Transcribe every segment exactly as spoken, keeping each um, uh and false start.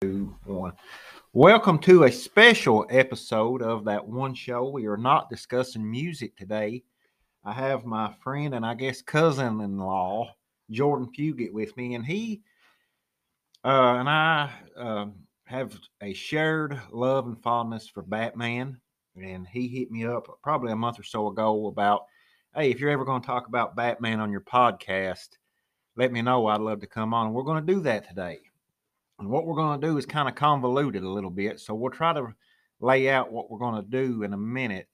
Two, one. Welcome to a special episode of That One Show. We are not discussing music today. I have my friend and I guess cousin-in-law, Jordan Puget, with me, and he uh, and I uh, have a shared love and fondness for Batman. And he hit me up probably a month or so ago about, hey, if you're ever going to talk about Batman on your podcast, let me know. I'd love to come on. And we're going to do that today. And what we're going to do is kind of convoluted a little bit. So we'll try to lay out what we're going to do in a minute.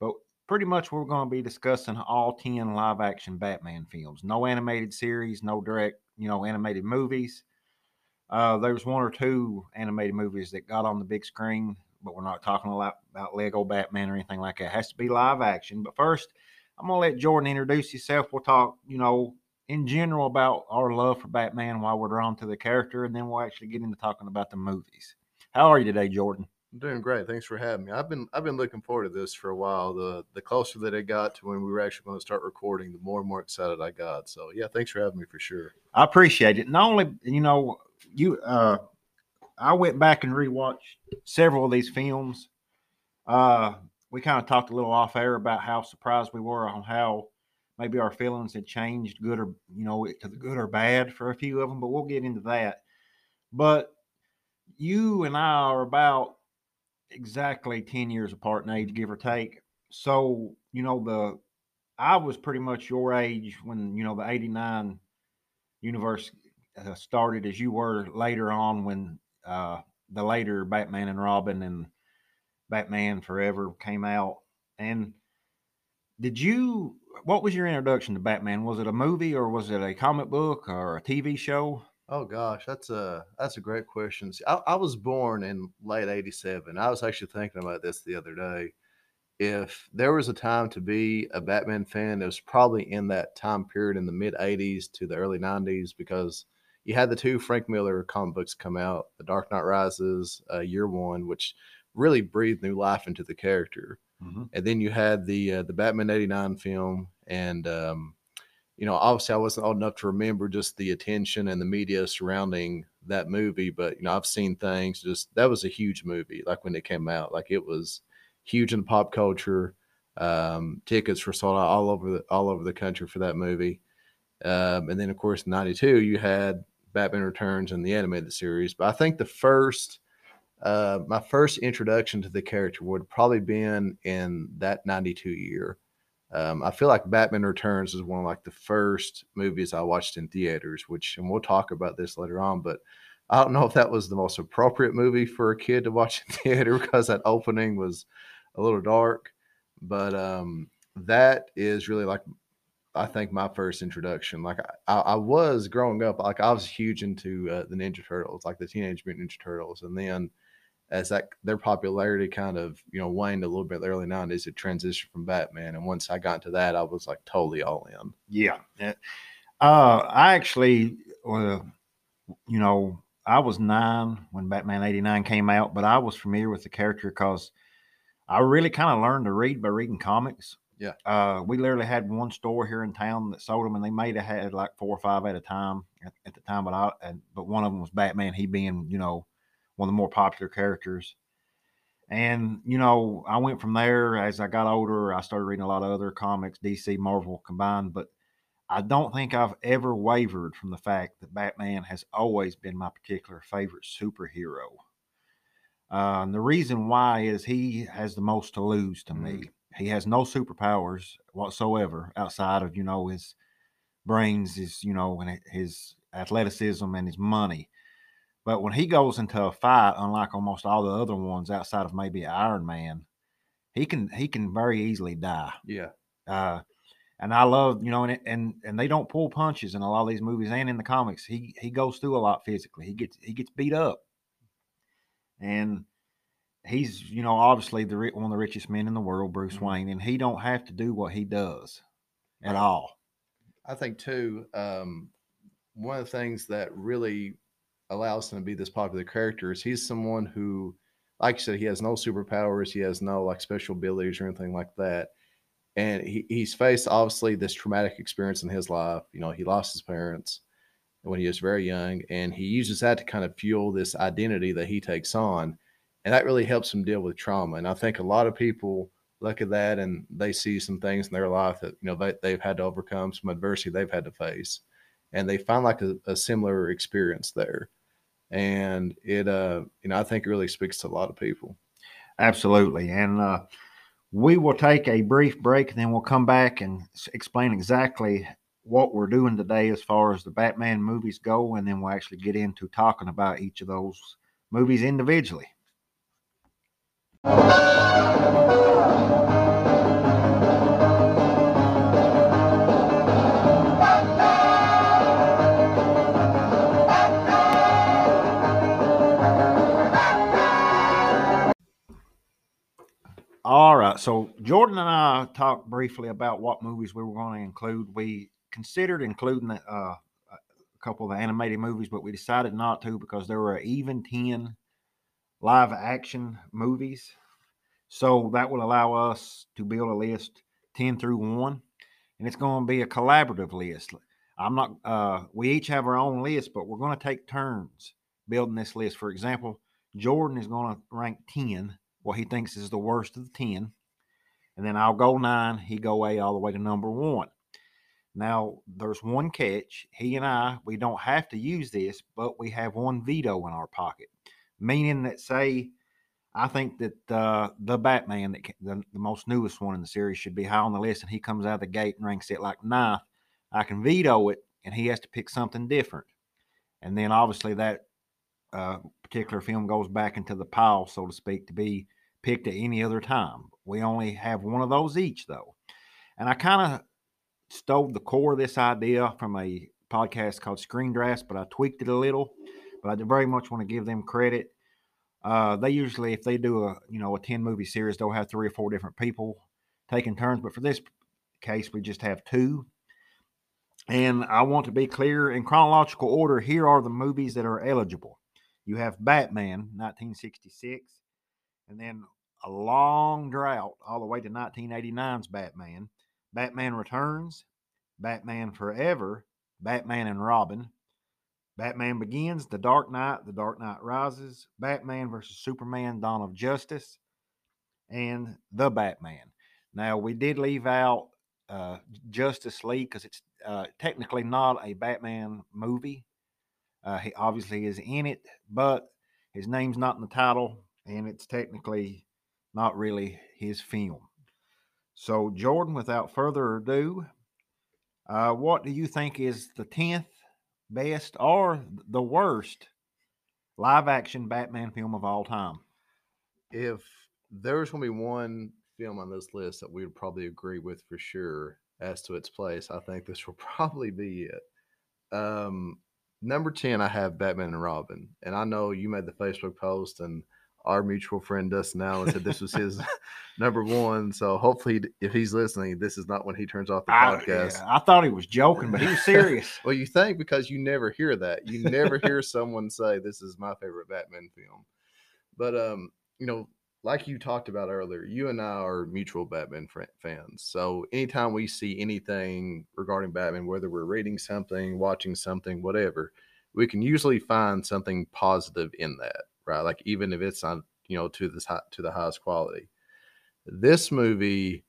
But pretty much we're going to be discussing all ten live action Batman films. No animated series, no direct, you know, animated movies. Uh, there's one or two animated movies that got on the big screen, but we're not talking a lot about Lego Batman or anything like that. It has to be live action. But first, I'm going to let Jordan introduce himself. We'll talk, you know, in general about our love for Batman, why we're drawn to the character, and then we'll actually get into talking about the movies. How are you today, Jordan? I'm doing great. Thanks for having me. I've been I've been looking forward to this for a while. The the closer that it got to when we were actually going to start recording, the more and more excited I got. So yeah, thanks for having me for sure. I appreciate it. Not only, you know, you uh I went back and rewatched several of these films. Uh we kind of talked a little off air about how surprised we were on how maybe our feelings had changed, good or, you know, to the good or bad for a few of them, but we'll get into that. But you and I are about exactly ten years apart in age, give or take. So, you know, the I was pretty much your age when, you know, the eighty-nine universe uh, started, as you were later on when uh, the later Batman and Robin and Batman Forever came out. And did you... what was your introduction to Batman? Was it a movie or was it a comic book or a T V show? Oh gosh, that's a, that's a great question. See, I, I was born in late eighty-seven. I was actually thinking about this the other day. If there was a time to be a Batman fan, it was probably in that time period in the mid eighties to the early nineties, because you had the two Frank Miller comic books come out, The Dark Knight Rises, uh, year one, which really breathed new life into the character. Mm-hmm. And then you had the uh, the Batman eighty-nine film, and um, you know, obviously I wasn't old enough to remember just the attention and the media surrounding that movie, but you know, I've seen things. Just that was a huge movie, like when it came out, like it was huge in pop culture. Um, tickets were sold out all over the, all over the country for that movie, um, and then of course in ninety-two you had Batman Returns and the animated series. But I think the first. Uh, my first introduction to the character would probably been in that ninety-two year. Um, I feel like Batman Returns is one of like the first movies I watched in theaters, which, and we'll talk about this later on, but I don't know if that was the most appropriate movie for a kid to watch in theater because that opening was a little dark. But um, that is really like, I think my first introduction. Like I, I was growing up, like I was huge into uh, the Ninja Turtles, like the Teenage Mutant Ninja Turtles. And then as that their popularity kind of, you know, waned a little bit in the early nineties, it transitioned from Batman. And once I got into that, I was like totally all in. Yeah. Uh, I actually, uh, you know, I was nine when Batman eighty-nine came out, but I was familiar with the character because I really kind of learned to read by reading comics. Yeah. Uh, we literally had one store here in town that sold them, and they made have had like four or five at a time at, at the time. But I, but one of them was Batman, he being, you know, one of the more popular characters. And, you know, I went from there. As I got older, I started reading a lot of other comics, D C, Marvel combined. But I don't think I've ever wavered from the fact that Batman has always been my particular favorite superhero. Uh, and the reason why is he has the most to lose to mm-hmm. me. He has no superpowers whatsoever outside of, you know, his brains, his, you know, and his athleticism and his money. But when he goes into a fight, unlike almost all the other ones outside of maybe Iron Man, he can he can very easily die. Yeah. Uh, and I love, you know, and and and they don't pull punches in a lot of these movies and in the comics. He he goes through a lot physically. He gets he gets beat up. And he's, you know, obviously the one of the richest men in the world, Bruce mm-hmm. Wayne, and he don't have to do what he does at all. I think too, um, one of the things that really allows him to be this popular character is he's someone who, like you said, he has no superpowers, he has no like special abilities or anything like that, and he, he's faced obviously this traumatic experience in his life. You know, he lost his parents, when he was very young. And he uses that to kind of fuel this identity that he takes on. And that really helps him deal with trauma. And I think a lot of people look at that and they see some things in their life that, you know, they, they've had to overcome, some adversity they've had to face. And they find like a, a similar experience there. And it, uh, you know, I think it really speaks to a lot of people. Absolutely. And uh, we will take a brief break, and then we'll come back and explain exactly what we're doing today as far as the Batman movies go. And then we'll actually get into talking about each of those movies individually. All right, so Jordan and I talked briefly about what movies we were going to include. We considered including uh, a couple of the animated movies, but we decided not to because there were even ten live-action movies. So that will allow us to build a list ten through one, and it's going to be a collaborative list. I'm not. Uh, we each have our own list, but we're going to take turns building this list. For example, Jordan is going to rank ten. What he thinks is the worst of the ten. And then I'll go nine. He go eight all the way to number one. Now, there's one catch. He and I, we don't have to use this, but we have one veto in our pocket. Meaning that, say, I think that uh, the Batman, that can, the, the most newest one in the series, should be high on the list, and he comes out of the gate and ranks it like ninth. I can veto it, and he has to pick something different. And then, obviously, that uh, particular film goes back into the pile, so to speak, to be picked at any other time. We only have one of those each, though. And I kind of stole the core of this idea from a podcast called Screen Drafts, but I tweaked it a little. But I very much want to give them credit. Uh, they usually, if they do a you know a ten movie series, they'll have three or four different people taking turns. But for this case, we just have two. And I want to be clear in chronological order. Here are the movies that are eligible. You have Batman, nineteen sixty-six. And then a long drought all the way to nineteen eighty-nine's Batman, Batman Returns, Batman Forever, Batman and Robin, Batman Begins, The Dark Knight, The Dark Knight Rises, Batman versus Superman, Dawn of Justice, and The Batman. Now, we did leave out uh, Justice League because it's uh, technically not a Batman movie. Uh, he obviously is in it, but his name's not in the title. And it's technically not really his film. So, Jordan, without further ado, uh, what do you think is the tenth best or the worst live-action Batman film of all time? If there's going to be one film on this list that we would probably agree with for sure as to its place, I think this will probably be it. Um, number ten, I have Batman and Robin. And I know you made the Facebook post and our mutual friend Dustin Allen said this was his number one. So hopefully, if he's listening, this is not when he turns off the podcast. I, yeah, I thought he was joking, but he was serious. Well, you think because you never hear that. You never hear someone say, this is my favorite Batman film. But, um, you know, like you talked about earlier, you and I are mutual Batman fr- fans. So anytime we see anything regarding Batman, whether we're reading something, watching something, whatever, we can usually find something positive in that. Right, like even if it's not, you know, to this high, to the highest quality. This movie,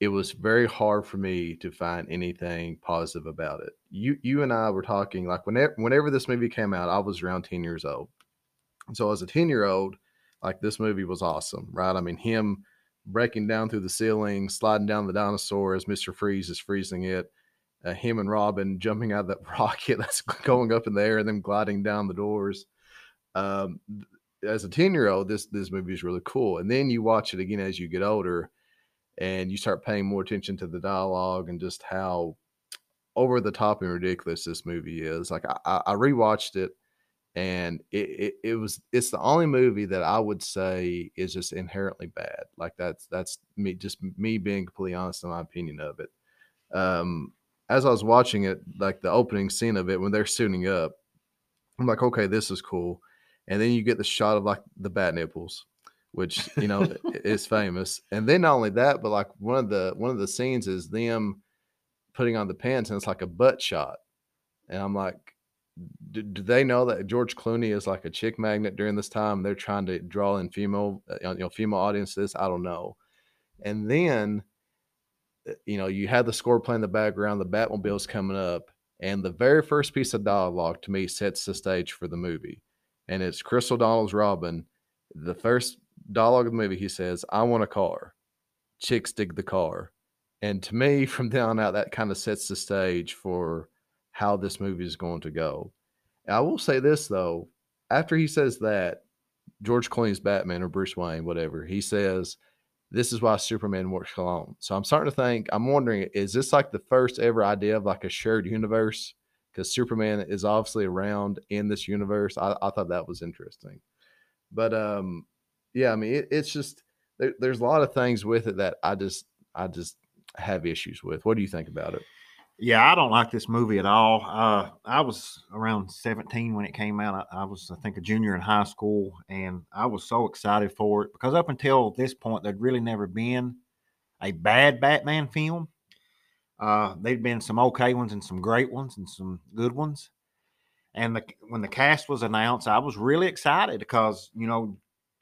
it was very hard for me to find anything positive about it. You, you and I were talking like whenever, whenever this movie came out, I was around ten years old, and so as a ten-year-old, like this movie was awesome, right? I mean, him breaking down through the ceiling, sliding down the dinosaur as Mister Freeze is freezing it, uh, him and Robin jumping out of that rocket that's going up in the air and them gliding down the doors. Um, As a ten-year-old, this this movie is really cool. And then you watch it again as you get older and you start paying more attention to the dialogue and just how over the top and ridiculous this movie is. Like I, I rewatched it and it, it, it was it's the only movie that I would say is just inherently bad. Like that's that's me just me being completely honest in my opinion of it. Um, as I was watching it, like the opening scene of it when they're suiting up, I'm like, okay, this is cool. And then you get the shot of like the bat nipples, which, you know, is famous. And then not only that, but like one of the, one of the scenes is them putting on the pants and it's like a butt shot. And I'm like, do, do they know that George Clooney is like a chick magnet during this time? They're trying to draw in female, you know, female audiences. I don't know. And then, you know, you had the score playing in the background, the Batmobile's coming up, and the very first piece of dialogue to me sets the stage for the movie. And it's Chris O'Donnell's Robin. The first dialogue of the movie, he says, "I want a car. Chicks dig the car." And to me, from then on out, that kind of sets the stage for how this movie is going to go. And I will say this, though. After he says that, George Clooney's Batman or Bruce Wayne, whatever, he says, "This is why Superman works alone." So I'm starting to think, I'm wondering, is this like the first ever idea of like a shared universe? Because Superman is obviously around in this universe. I, I thought that was interesting. But um, yeah, I mean, it, it's just, there, there's a lot of things with it that I just, I just have issues with. What do you think about it? Yeah, I don't like this movie at all. Uh, I was around seventeen when it came out. I, I was, I think, a junior in high school, and I was so excited for it because up until this point, there'd really never been a bad Batman film. Uh, there'd been some okay ones and some great ones and some good ones. And the, when the cast was announced, I was really excited because, you know,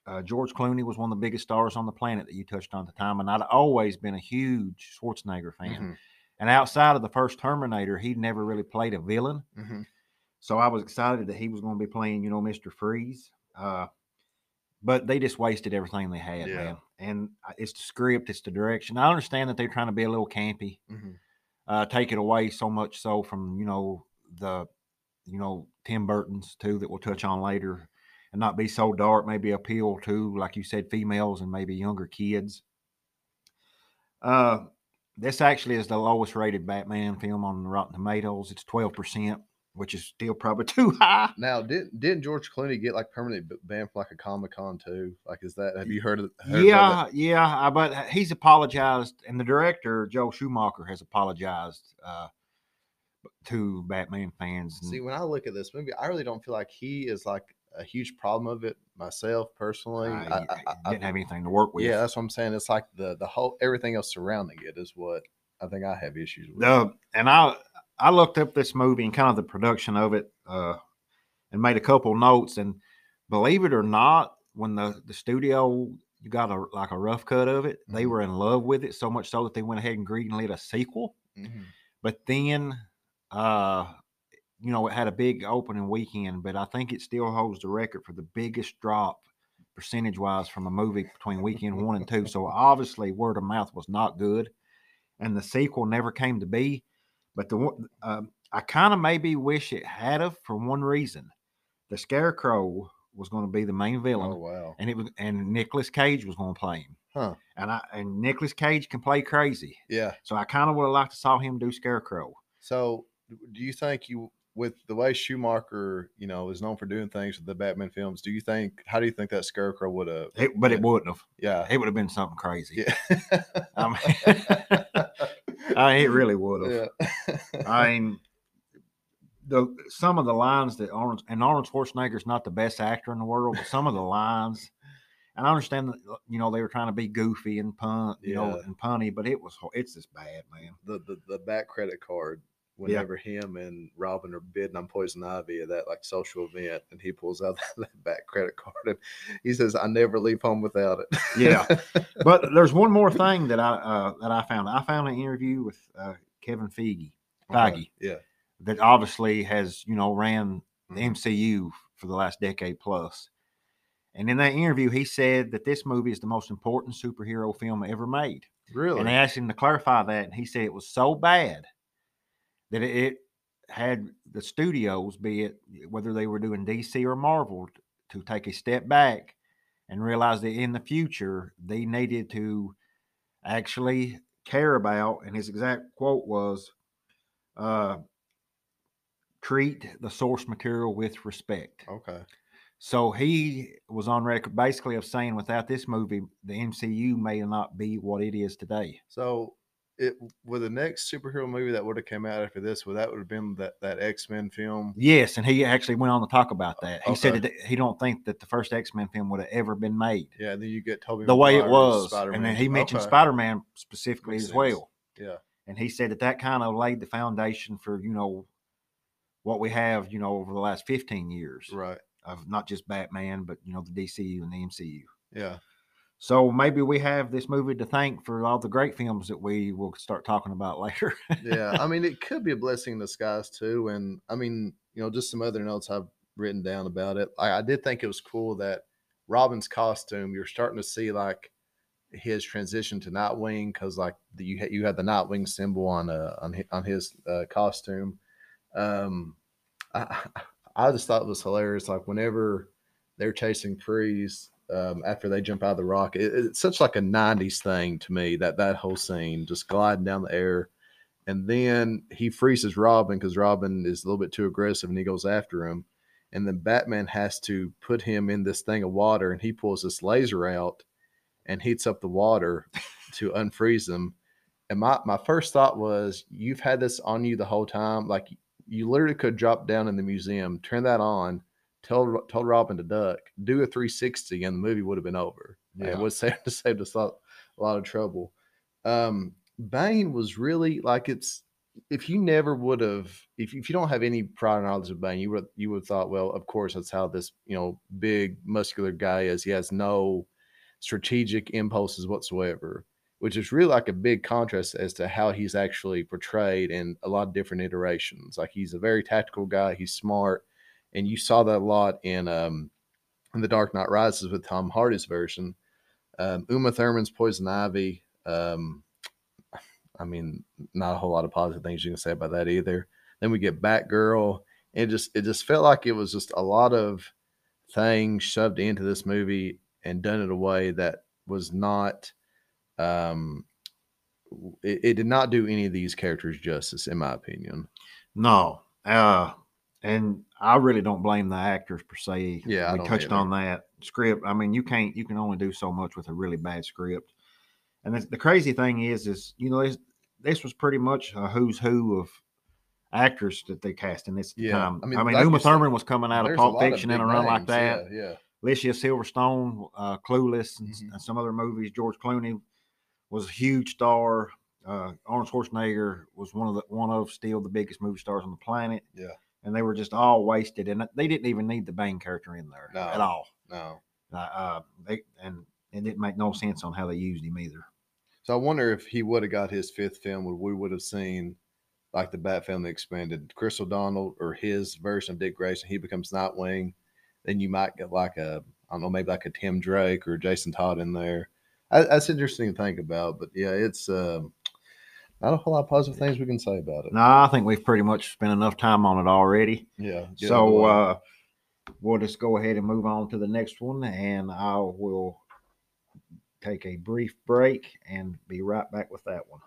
uh, George Clooney was one of the biggest stars on the planet that you touched on at the time, and I'd always been a huge Schwarzenegger fan. Mm-hmm. And outside of the first Terminator, he'd never really played a villain. Mm-hmm. So I was excited that he was going to be playing, you know, Mister Freeze. Uh, but they just wasted everything they had, yeah. man. And it's the script, it's the direction. I understand that they're trying to be a little campy, mm-hmm. uh, take it away so much so from, you know, the, you know, Tim Burton's too that we'll touch on later, and not be so dark, maybe appeal to, like you said, females and maybe younger kids. Uh, This actually is the lowest rated Batman film on Rotten Tomatoes. It's twelve percent, which is still probably too high. Now, didn't didn't George Clooney get like permanent ban for like a Comic-Con too? Like, is that, have you heard of, heard yeah, of that? Yeah, yeah. But he's apologized, and the director, Joel Schumacher, has apologized uh, to Batman fans. See, when I look at this movie, I really don't feel like he is like a huge problem of it myself personally. Uh, I, I, I didn't I, have anything to work with. Yeah, that's what I'm saying. It's like the the whole everything else surrounding it is what I think I have issues with. Uh, and I I looked up this movie and kind of the production of it, uh, and made a couple notes. And believe it or not, when the the studio got a like a rough cut of it, mm-hmm. they were in love with it so much so that they went ahead and greenlit a sequel. Mm-hmm. But then, uh. you know, it had a big opening weekend, but I think it still holds the record for the biggest drop percentage-wise from a movie between weekend one and two. So obviously word of mouth was not good, and the sequel never came to be. But the uh, I kind of maybe wish it had of for one reason. The Scarecrow was going to be the main villain. Oh, wow. And it was, and Nicolas Cage was going to play him. Huh. And, I, and Nicolas Cage can play crazy. Yeah. So I kind of would have liked to saw him do Scarecrow. So do you think you... with the way Schumacher, you know, is known for doing things with the Batman films, do you think, how do you think that Scarecrow would have? It, but it wouldn't have. Yeah. It would have been something crazy. Yeah. I mean, I, it really would have. Yeah. I mean, the, some of the lines that Arnold, and Arnold Schwarzenegger is not the best actor in the world, but some of the lines, and I understand that, you know, they were trying to be goofy and pun, you yeah. know, and punny, but it was, it's just bad, man. The, the, the back credit card. Whenever yeah. him and Robin are bidding on Poison Ivy at that like social event, and he pulls out that back credit card and he says, "I never leave home without it." Yeah, but there's one more thing that I uh, that I found. I found an interview with uh, Kevin Feige, Feige, okay. yeah, that obviously has you know ran the M C U for the last decade plus. And in that interview, he said that this movie is the most important superhero film ever made. Really? And they asked him to clarify that, and he said it was so bad that it had the studios, be it whether they were doing D C or Marvel, to take a step back and realize that in the future they needed to actually care about, and his exact quote was, uh, treat the source material with respect. Okay. So he was on record basically of saying without this movie, the M C U may not be what it is today. So... It with the next superhero movie that would have came out after this, well, that would have been that, that X-Men film. Yes, and he actually went on to talk about that. He okay. said that he don't think that the first X-Men film would have ever been made. Yeah, and then you get Tobey the Maguire, way it was, Spider-Man. And then he mentioned okay. Spider-Man specifically Makes as sense. well. Yeah, and he said that that kind of laid the foundation for you know what we have, you know, over the last fifteen years. Right. Of not just Batman, but, you know, the D C U and the M C U. Yeah. So maybe we have this movie to thank for all the great films that we will start talking about later. Yeah. I mean, it could be a blessing in disguise too. And I mean, you know, just some other notes I've written down about it. I, I did think it was cool that Robin's costume, you're starting to see like his transition to Nightwing. Cause like the, you had, you had the Nightwing symbol on, uh, on, on his uh, costume. Um, I, I just thought it was hilarious. Like whenever they're chasing Kreese, Um, after they jump out of the rock, it, it's such like a nineties thing to me, that that whole scene just gliding down the air, and then he freezes Robin because Robin is a little bit too aggressive and he goes after him, and then Batman has to put him in this thing of water, and he pulls this laser out and heats up the water to unfreeze him. And my, my first thought was, you've had this on you the whole time. Like you literally could drop down in the museum, turn that on, Tell, tell Robin to duck, do a three sixty, and the movie would have been over. Yeah. It would save saved us a lot, a lot of trouble. Um, Bane was really like, it's, if you never would have, if, if you don't have any prior knowledge of Bane, you would you would have thought, well, of course, that's how this, you know, big muscular guy is. He has no strategic impulses whatsoever, which is really like a big contrast as to how he's actually portrayed in a lot of different iterations. Like he's a very tactical guy. He's smart. And you saw that a lot in um, in The Dark Knight Rises with Tom Hardy's version. Um, Uma Thurman's Poison Ivy. Um, I mean, not a whole lot of positive things you can say about that either. Then we get Batgirl. It just it just felt like it was just a lot of things shoved into this movie and done in a way that was not. Um, it, it did not do any of these characters justice, in my opinion. No. Uh And I really don't blame the actors per se. Yeah, we touched on that script. I mean, you can't, you can only do so much with a really bad script. And the, the crazy thing is, is you know, this, this was pretty much a who's who of actors that they cast in this yeah. time. I mean, I mean Uma Thurman was coming out of Pulp Fiction in a run like that. Yeah, yeah. Alicia Silverstone, uh, Clueless, and, mm-hmm. and some other movies. George Clooney was a huge star. Uh, Arnold Schwarzenegger was one of the one of still the biggest movie stars on the planet. Yeah. And they were just all wasted, and they didn't even need the Bane character in there no, at all. No, uh, they and it didn't make no sense on how they used him either. So I wonder if he would have got his fifth film, would we would have seen like the Bat Family Expanded, Chris O'Donnell or his version of Dick Grayson. He becomes Nightwing. Then you might get like a I don't know, maybe like a Tim Drake or Jason Todd in there. I, that's interesting to think about, but yeah, it's. Um, Not a whole lot of positive things we can say about it. No, I think we've pretty much spent enough time on it already. Yeah. So uh, we'll just go ahead and move on to the next one, and I will take a brief break and be right back with that one.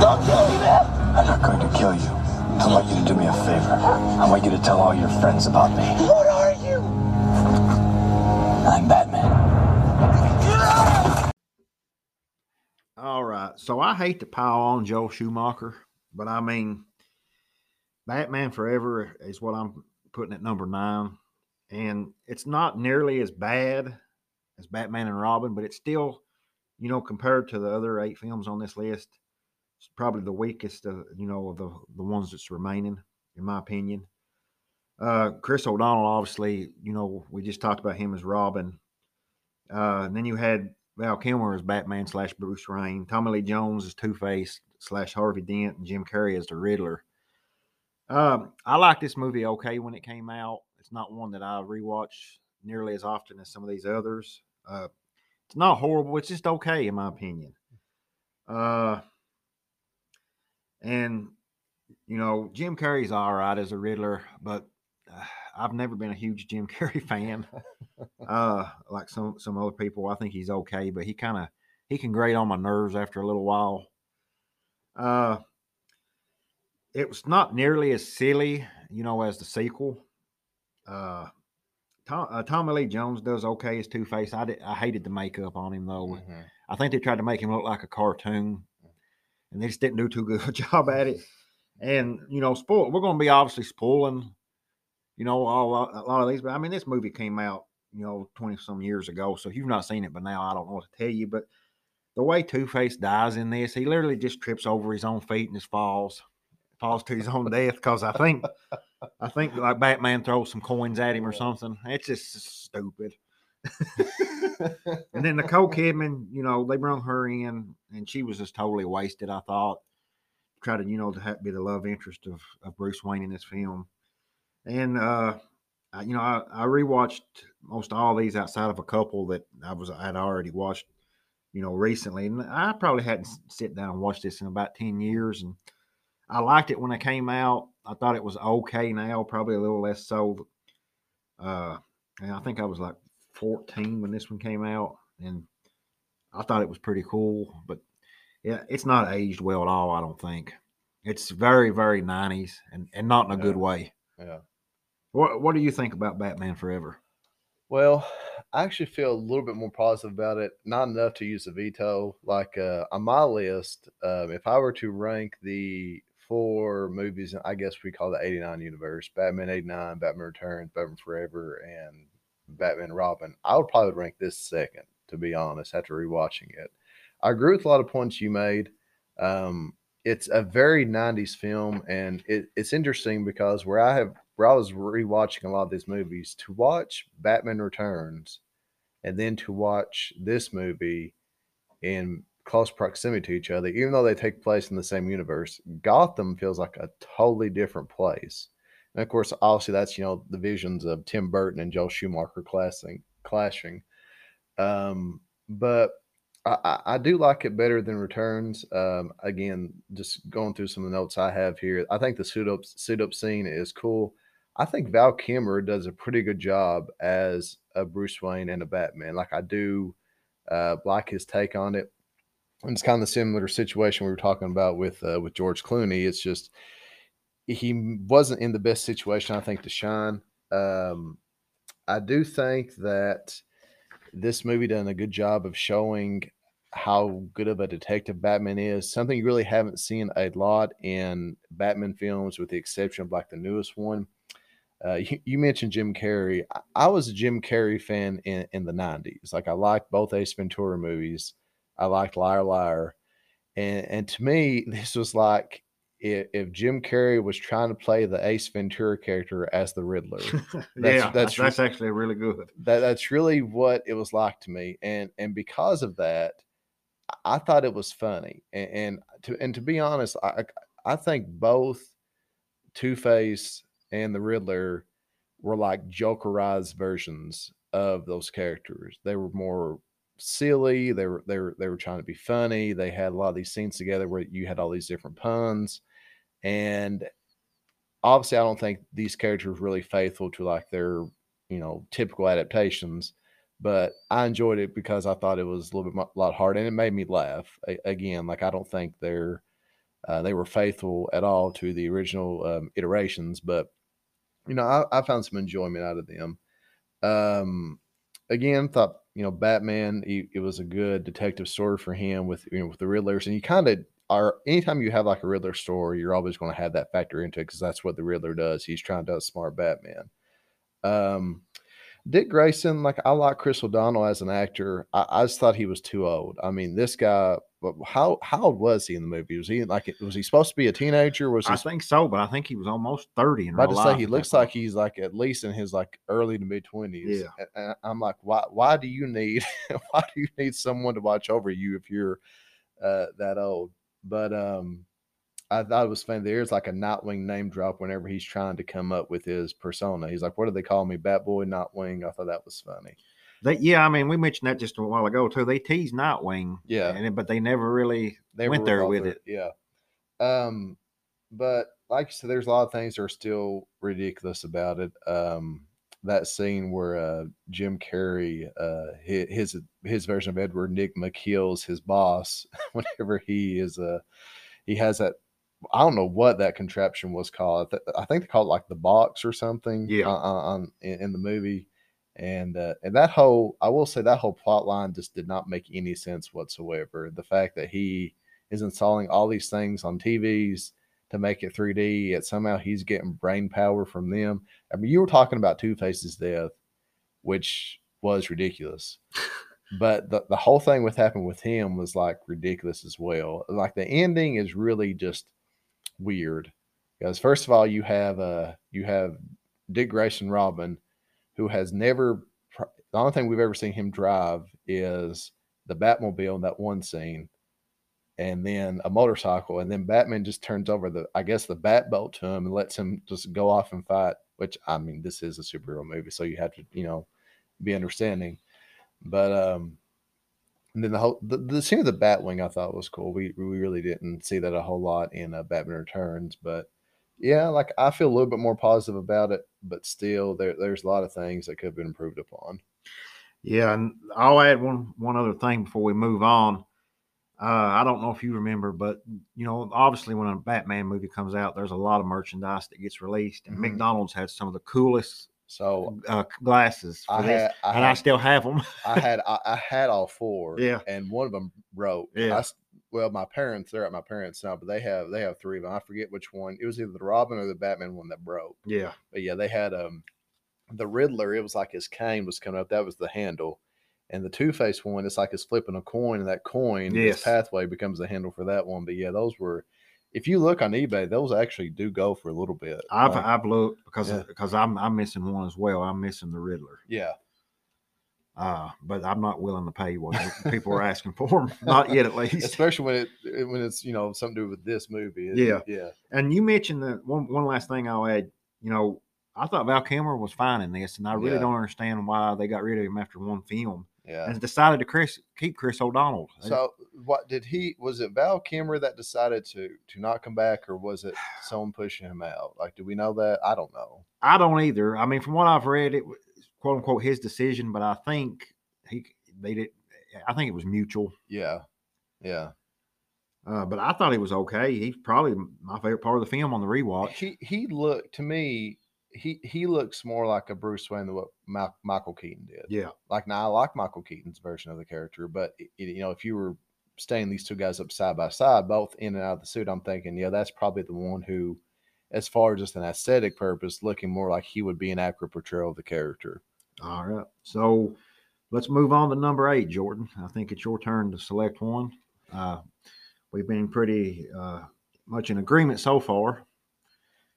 Don't kill me, man. I'm not going to kill you. I want you to do me a favor. I want you to tell all your friends about me. What are you? I'm Batman. All right, so I hate to pile on Joel Schumacher, but I mean, Batman Forever is what I'm putting at number nine, and it's not nearly as bad as Batman and Robin, but it's still, you know, compared to the other eight films on this list, it's probably the weakest of, you know, of the, the ones that's remaining, in my opinion. Uh, Chris O'Donnell, obviously, you know, we just talked about him as Robin, uh, and then you had Val Kilmer is Batman slash Bruce Wayne. Tommy Lee Jones is Two-Face slash Harvey Dent. And Jim Carrey is the Riddler. Um, I like this movie okay when it came out. It's not one that I rewatch nearly as often as some of these others. Uh, it's not horrible. It's just okay in my opinion. Uh, and, you know, Jim Carrey's all right as a Riddler, but uh, I've never been a huge Jim Carrey fan. Uh, like some, some other people, I think he's okay, but he kind of, he can grate on my nerves after a little while. Uh, it was not nearly as silly, you know, as the sequel. Uh, Tom, uh, Tommy Lee Jones does okay as Two-Face. I did, I hated the makeup on him though. Mm-hmm. I think they tried to make him look like a cartoon and they just didn't do too good a job at it. And, you know, spoil, we're going to be obviously spoiling, you know, all, a lot of these, but I mean, this movie came out, you know, twenty some years ago. So if you've not seen it by now, I don't know what to tell you, but the way Two-Face dies in this, he literally just trips over his own feet and just falls. falls to his own death because I think I think like Batman throws some coins at him or something. It's just stupid. And then Nicole Kidman, you know, they brought her in, and she was just totally wasted, I thought. Try to, you know, to be the love interest of, of Bruce Wayne in this film. And, uh, I, you know, I, I rewatched most all these outside of a couple that I was I had already watched, you know, recently. And I probably hadn't sit down and watched this in about ten years. And I liked it when it came out. I thought it was okay now, probably a little less so. Uh, and I think I was like fourteen when this one came out, and I thought it was pretty cool, but yeah, it's not aged well at all, I don't think. It's very, very nineties, and, and not in a yeah. good way. Yeah. What What do you think about Batman Forever? Well, I actually feel a little bit more positive about it. Not enough to use a veto. Like uh, on my list, um, if I were to rank the four movies, I guess we call the eighty-nine universe, Batman eighty-nine, Batman Returns, Batman Forever, and Batman Robin, I would probably rank this second, to be honest, after rewatching it. I agree with a lot of points you made. Um, it's a very nineties film, and it, it's interesting because where I have where I was rewatching a lot of these movies, to watch Batman Returns and then to watch this movie in close proximity to each other, even though they take place in the same universe, Gotham feels like a totally different place. And of course, obviously, that's, you know, the visions of Tim Burton and Joel Schumacher clashing. clashing. Um, but I, I do like it better than Returns. Um, again, just going through some of the notes I have here, I think the suit-up suit up scene is cool. I think Val Kilmer does a pretty good job as a Bruce Wayne and a Batman. Like, I do uh, like his take on it. And it's kind of the similar situation we were talking about with uh, with George Clooney. It's just... he wasn't in the best situation, I think, to shine. Um, I do think that this movie done a good job of showing how good of a detective Batman is, something you really haven't seen a lot in Batman films, with the exception of like the newest one. Uh, you, you mentioned Jim Carrey. I, I was a Jim Carrey fan in, in the nineties. Like, I liked both Ace Ventura movies. I liked Liar Liar. And, and to me, this was like, if Jim Carrey was trying to play the Ace Ventura character as the Riddler. That's, yeah, that's, that's really, actually really good. That, that's really what it was like to me. And and because of that, I thought it was funny. And, and, to, and to be honest, I I think both Two-Face and the Riddler were like Jokerized versions of those characters. They were more silly. They were, they were, they were trying to be funny. They had a lot of these scenes together where you had all these different puns. And obviously, I don't think these characters were really faithful to like their, you know, typical adaptations, but I enjoyed it because I thought it was a little bit, a lot harder, and it made me laugh. I, again, like, I don't think they're, uh, they were faithful at all to the original um, iterations, but you know, I, I found some enjoyment out of them. Um, again, thought, you know, Batman, he, it was a good detective story for him with, you know, with the Riddlers. And you kind of are, anytime you have like a Riddler story, you're always going to have that factor into it, because that's what the Riddler does. He's trying to outsmart Batman. Um, Dick Grayson, like, I like Chris O'Donnell as an actor. I, I just thought he was too old. I mean, this guy, how how old was he in the movie? Was he like, was he supposed to be a teenager? Was he, I think so, but I think he was almost thirty. In real life. I say he looks like he's like at least in his like early to mid twenties. Yeah, and I'm like, why why do you need why do you need someone to watch over you if you're uh, that old? But um, I thought it was funny. There's like a Nightwing name drop whenever he's trying to come up with his persona. He's like, what do they call me? Batboy, Nightwing. I thought that was funny. They, yeah, I mean, we mentioned that just a while ago, too. They teased Nightwing. Yeah. And, but they never really they went there with it. Yeah. Um, but like you said, there's a lot of things that are still ridiculous about it. Um, that scene where uh, Jim Carrey, uh, his, his his version of Edward Nygma kills his boss whenever he is uh, he has that. I don't know what that contraption was called. I think they called it like the box or something. Yeah. On, on, in the movie. And uh, and that whole, I will say that whole plot line just did not make any sense whatsoever. The fact that he is installing all these things on T Vs to make it three D, yet somehow he's getting brain power from them. I mean, you were talking about Two-Face's death, which was ridiculous. But the, the whole thing with happened with him was like ridiculous as well. Like the ending is really just weird. Because first of all, you have uh, you have Dick Grayson Robin, who has never – the only thing we've ever seen him drive is the Batmobile in that one scene, and then a motorcycle, and then Batman just turns over the, I guess, the Batbolt to him and lets him just go off and fight, which, I mean, this is a superhero movie, so you have to, you know, be understanding. But um, and then the whole the, the scene of the Batwing I thought was cool. We we really didn't see that a whole lot in uh, Batman Returns, but yeah, like I feel a little bit more positive about it, but still there there's a lot of things that could have been improved upon. Yeah, and I'll add one one other thing before we move on. Uh, I don't know if you remember, but you know, obviously when a Batman movie comes out, there's a lot of merchandise that gets released, and mm-hmm. McDonald's had some of the coolest so uh, glasses for I this, had, I and had, I still have them. I had I, I had all four, yeah, and one of them broke. Yeah, I, well, my parents, they're at my parents' now, but they have they have three of them. I forget which one. It was either the Robin or the Batman one that broke. Yeah, but yeah, they had um the Riddler. It was like his cane was coming up. That was the handle. And the Two-Face one, it's like it's flipping a coin, and that coin, yes. This pathway becomes the handle for that one. But, yeah, those were – if you look on eBay, those actually do go for a little bit. I've like, I've looked because yeah. because I'm I'm missing one as well. I'm missing the Riddler. Yeah. Uh, but I'm not willing to pay what people are asking for them. Not yet, at least. Especially when it when it's, you know, something to do with this movie. Yeah. It? Yeah. And you mentioned the one, – one last thing I'll add, you know, I thought Val Kilmer was fine in this, and I really yeah. don't understand why they got rid of him after one film. Yeah. And decided to Chris, keep Chris O'Donnell. So what did he, was it Val Kilmer that decided to to not come back, or was it someone pushing him out? Like, do we know that? I don't know. I don't either. I mean, from what I've read, it was quote unquote his decision, but I think he they did. I think it was mutual. Yeah, yeah. Uh, but I thought he was okay. He's probably my favorite part of the film on the rewatch. He he looked to me. He he looks more like a Bruce Wayne than what Ma- Michael Keaton did. Yeah. Like, now I like Michael Keaton's version of the character, but, it, you know, if you were staying these two guys up side by side, both in and out of the suit, I'm thinking, yeah, that's probably the one who, as far as just an aesthetic purpose, looking more like he would be an accurate portrayal of the character. All right. So let's move on to number eight, Jordan. I think it's your turn to select one. Uh, we've been pretty uh, much in agreement so far.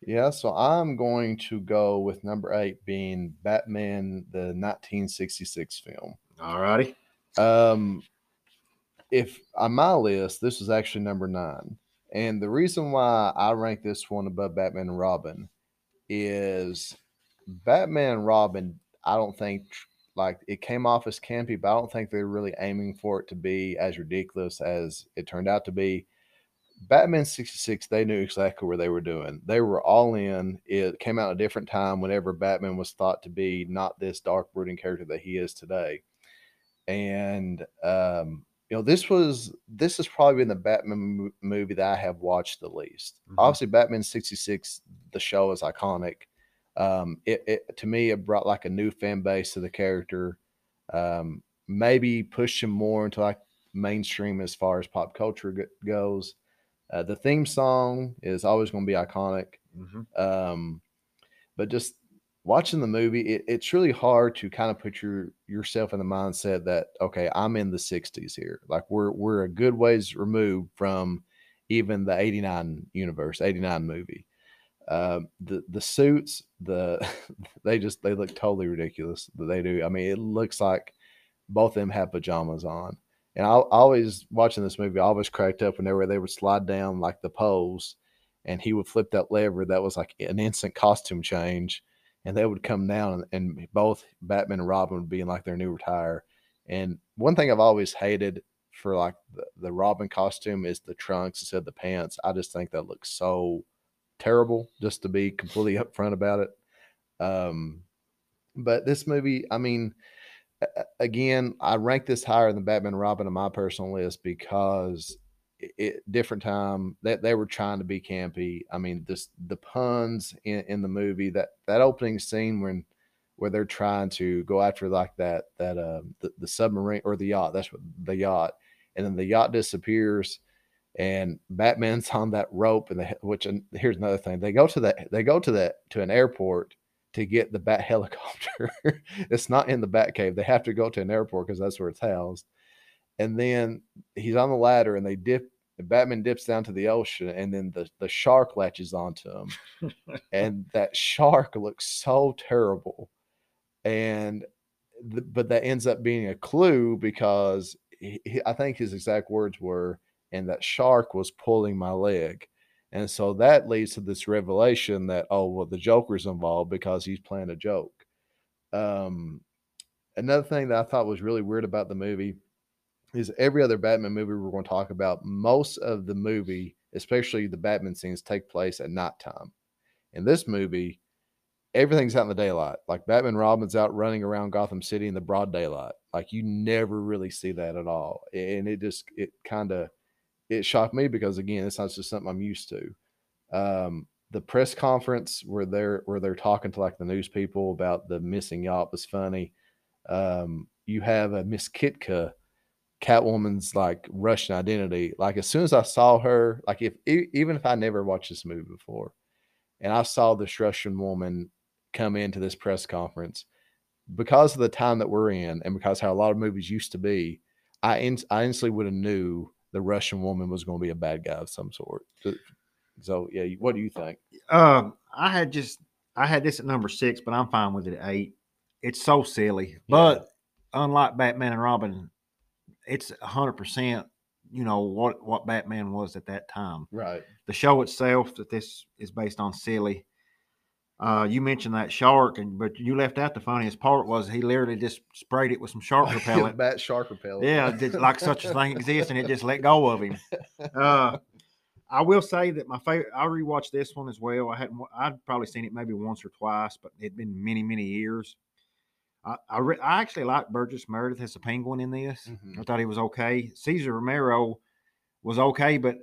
Yeah, so I'm going to go with number eight being Batman, the nineteen sixty-six film. All righty. Um, if on my list, this is actually number nine. And the reason why I rank this one above Batman and Robin is Batman and Robin, I don't think, like, it came off as campy, but I don't think they're really aiming for it to be as ridiculous as it turned out to be. Batman sixty-six, they knew exactly where they were doing. They were all in. It came out at a different time whenever Batman was thought to be not this dark, brooding character that he is today. And, um, you know, this was, this has probably been the Batman m- movie that I have watched the least. Mm-hmm. Obviously, Batman sixty-six, the show, is iconic. Um, it, it, to me, it brought like a new fan base to the character. Um, maybe pushed him more into like mainstream as far as pop culture g- goes. Uh, the theme song is always going to be iconic. Mm-hmm. Um, but just watching the movie, it, it's really hard to kind of put your yourself in the mindset that, okay, I'm in the sixties here. Like, we're we're a good ways removed from even the eighty-nine universe, eighty-nine movie. Uh, the the suits, the they just they look totally ridiculous. They do. I mean, it looks like both of them have pajamas on. And I, I always, watching this movie, I always cracked up whenever they would slide down, like, the poles, and he would flip that lever. That was, like, an instant costume change. And they would come down, and, and both Batman and Robin would be in, like, their new attire. And one thing I've always hated for, like, the, the Robin costume is the trunks instead of the pants. I just think that looks so terrible, just to be completely upfront about it. Um, but this movie, I mean... Again, I rank this higher than Batman and Robin on my personal list because it, it different time that they, they were trying to be campy. I mean, this the puns in, in the movie, that that opening scene when where they're trying to go after like that that uh the, the submarine or the yacht, that's what the yacht, and then the yacht disappears and Batman's on that rope and the which and here's another thing they go to that they go to that to an airport to get the bat helicopter. It's not in the bat cave. They have to go to an airport because that's where it's housed. And then he's on the ladder and they dip And Batman dips down to the ocean, and then the, the shark latches onto him. And that shark looks so terrible. And the, but that ends up being a clue because he, he, I think his exact words were, and that shark was pulling my leg. And so that leads to this revelation that, oh, well, the Joker's involved because he's playing a joke. Um, another thing that I thought was really weird about the movie is every other Batman movie we're going to talk about, most of the movie, especially the Batman scenes, take place at nighttime. In this movie, everything's out in the daylight. Like Batman Robin's out running around Gotham City in the broad daylight. Like you never really see that at all. And it just, it kind of, it shocked me because again, it's not just something I'm used to. Um, the press conference where they're, where they're talking to like the news people about the missing yacht was funny. Um, you have a Miss Kitka, Catwoman's like Russian identity. Like as soon as I saw her, like if even if I never watched this movie before, and I saw this Russian woman come into this press conference, because of the time that we're in, and because how a lot of movies used to be, I in, I instantly would have knew the Russian woman was going to be a bad guy of some sort. So, so yeah, what do you think? Um, I had just I had this at number six, but I'm fine with it at eight. It's so silly, yeah. But unlike Batman and Robin, it's one hundred percent, you know, what, what Batman was at that time. Right. The show itself that this is based on silly. Uh, you mentioned that shark, and but you left out the funniest part was he literally just sprayed it with some shark repellent. Bat shark repellent. Yeah, like such a thing exists, and it just let go of him. Uh, I will say that my favorite, I rewatched this one as well. I hadn't, I'd probably seen it maybe once or twice, but it'd been many, many years. I I, re- I actually liked Burgess Meredith as a penguin in this. Mm-hmm. I thought he was okay. Cesar Romero was okay, but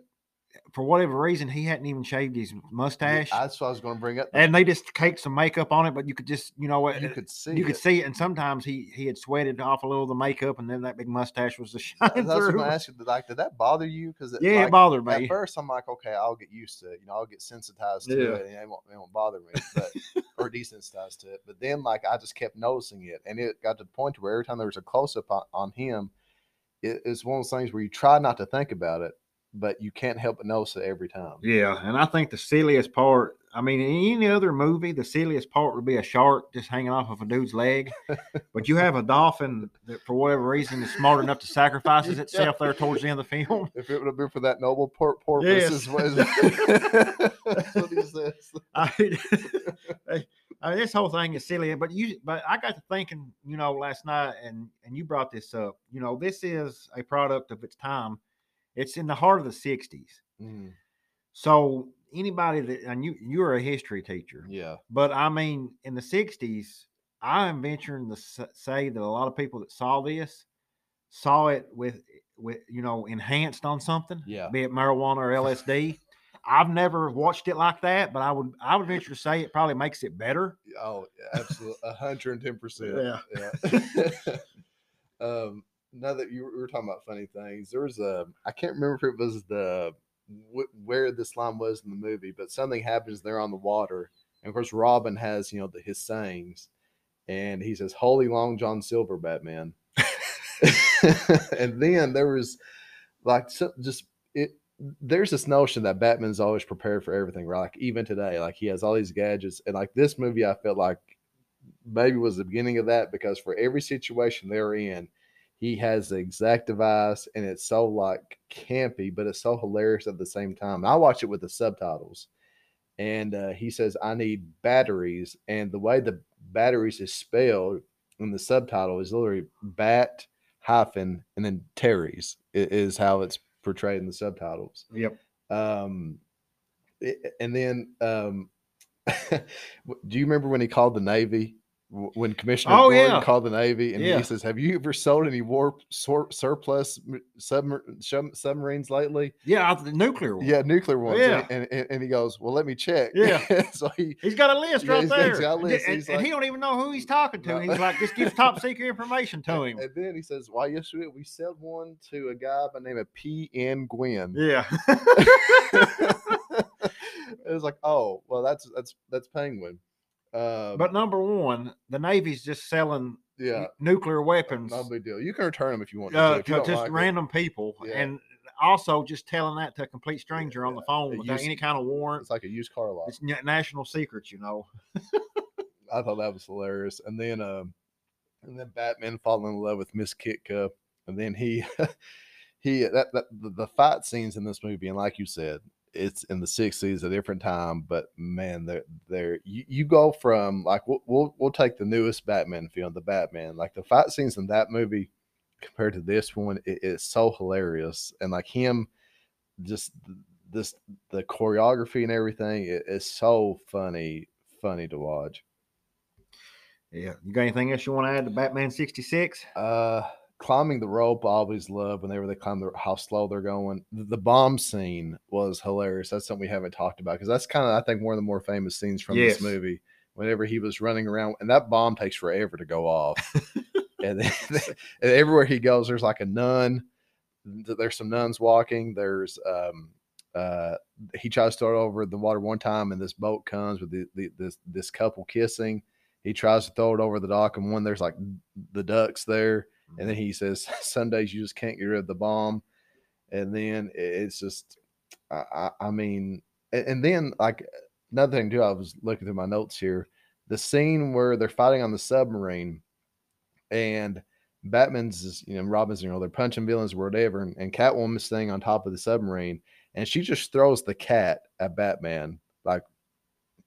for whatever reason, he hadn't even shaved his mustache. Yeah, that's what I was going to bring up. And they just caked some makeup on it, but you could just, you know, you it, could see you it. could see it. And sometimes he he had sweated off a little of the makeup, and then that big mustache was the shine through. I was going to ask you, like, did that bother you? Because yeah, like, it bothered me. At first, I'm like, okay, I'll get used to it. You know, I'll get sensitized to yeah. it, and it won't, it won't bother me, but or desensitized to it. But then, like, I just kept noticing it, and it got to the point where every time there was a close up on, on him, it, it's one of those things where you try not to think about it, but you can't help but notice it every time. Yeah, and I think the silliest part, I mean, in any other movie, the silliest part would be a shark just hanging off of a dude's leg. But you have a dolphin that, for whatever reason, is smart enough to sacrifice itself there towards the end of the film. If it would have been for that noble por- porpoise. Yes. That's what he says. I mean, I mean, this whole thing is silly, but you, but I got to thinking, you know, last night, and, and you brought this up. You know, this is a product of its time. It's in the heart of the sixties. Mm. So anybody that, and you, you're a history teacher. Yeah. But I mean, in the sixties, I'm venturing to say that a lot of people that saw this saw it with, with, you know, enhanced on something. Yeah. Be it marijuana or L S D. I've never watched it like that, but I would, I would venture to say it probably makes it better. Oh, absolutely. one hundred ten percent. Yeah. Yeah. um, Now that you were talking about funny things, there was a, I can't remember if it was the, wh- where this line was in the movie, but something happens there on the water. And of course, Robin has, you know, the, his sayings, and he says, "Holy Long John Silver, Batman." And then there was like, so just it, there's this notion that Batman's always prepared for everything, right? Like even today, like he has all these gadgets, and like this movie, I felt like maybe was the beginning of that, because for every situation they're in, he has the exact device, and it's so like campy, but it's so hilarious at the same time. And I watch it with the subtitles, and uh, he says, "I need batteries," and the way the batteries is spelled in the subtitle is literally bat hyphen and then terries is how it's portrayed in the subtitles. Yep. Um, it, and then, um, do you remember when he called the Navy? When Commissioner oh, Gordon yeah. called the Navy, and yeah. he says, "Have you ever sold any war sur- surplus submar- shum- submarines lately?" Yeah, the nuclear one. Yeah, nuclear ones. Yeah. And, and, and he goes, "Well, let me check." Yeah. So he, he's got a list yeah, right he's, there. He's got a list. And, and, like, and he don't even know who he's talking to. No. He's like, just give top secret information to him. And then he says, "Why, well, yesterday we sold one to a guy by the name of P N Gwynn." Yeah. It was like, oh, well, that's that's that's Penguin. Um, but number one, the Navy's just selling yeah, n- nuclear weapons. No big deal. You can return them if you want to. Uh, to, to just like random it. people. Yeah. And also just telling that to a complete stranger yeah, on the phone it without used, any kind of warrant. It's like a used car lot. It's national secrets, you know. I thought that was hilarious. And then um and then Batman falling in love with Miss Kitka. And then he he that, that the, the fight scenes in this movie, and like you said, it's in the sixties, a different time, but man, they're they're you, you go from like we'll, we'll we'll take the newest Batman film, the Batman, like the fight scenes in that movie compared to this one, it, it's so hilarious. And like him, just this the choreography and everything, it, it's so funny, funny to watch. Yeah, you got anything else you want to add to Batman sixty-six? Uh, climbing the rope, I always love whenever they climb the how slow they're going. The, the bomb scene was hilarious. That's something we haven't talked about because that's kind of, I think, one of the more famous scenes from yes. this movie. Whenever he was running around, and that bomb takes forever to go off. And, then, and everywhere he goes, there's like a nun. There's some nuns walking. There's um uh he tries to throw over the water one time, and this boat comes with the, the this this couple kissing. He tries to throw it over the dock, and one there's like the ducks there, and then he says, "Some days you just can't get rid of the bomb." And then it's just, I, I, I mean, and then like another thing too, I was looking through my notes here, the scene where they're fighting on the submarine, and Batman's, just, you know, Robin's, you know, they're punching villains or whatever, and, and Catwoman's staying on top of the submarine, and she just throws the cat at Batman, like,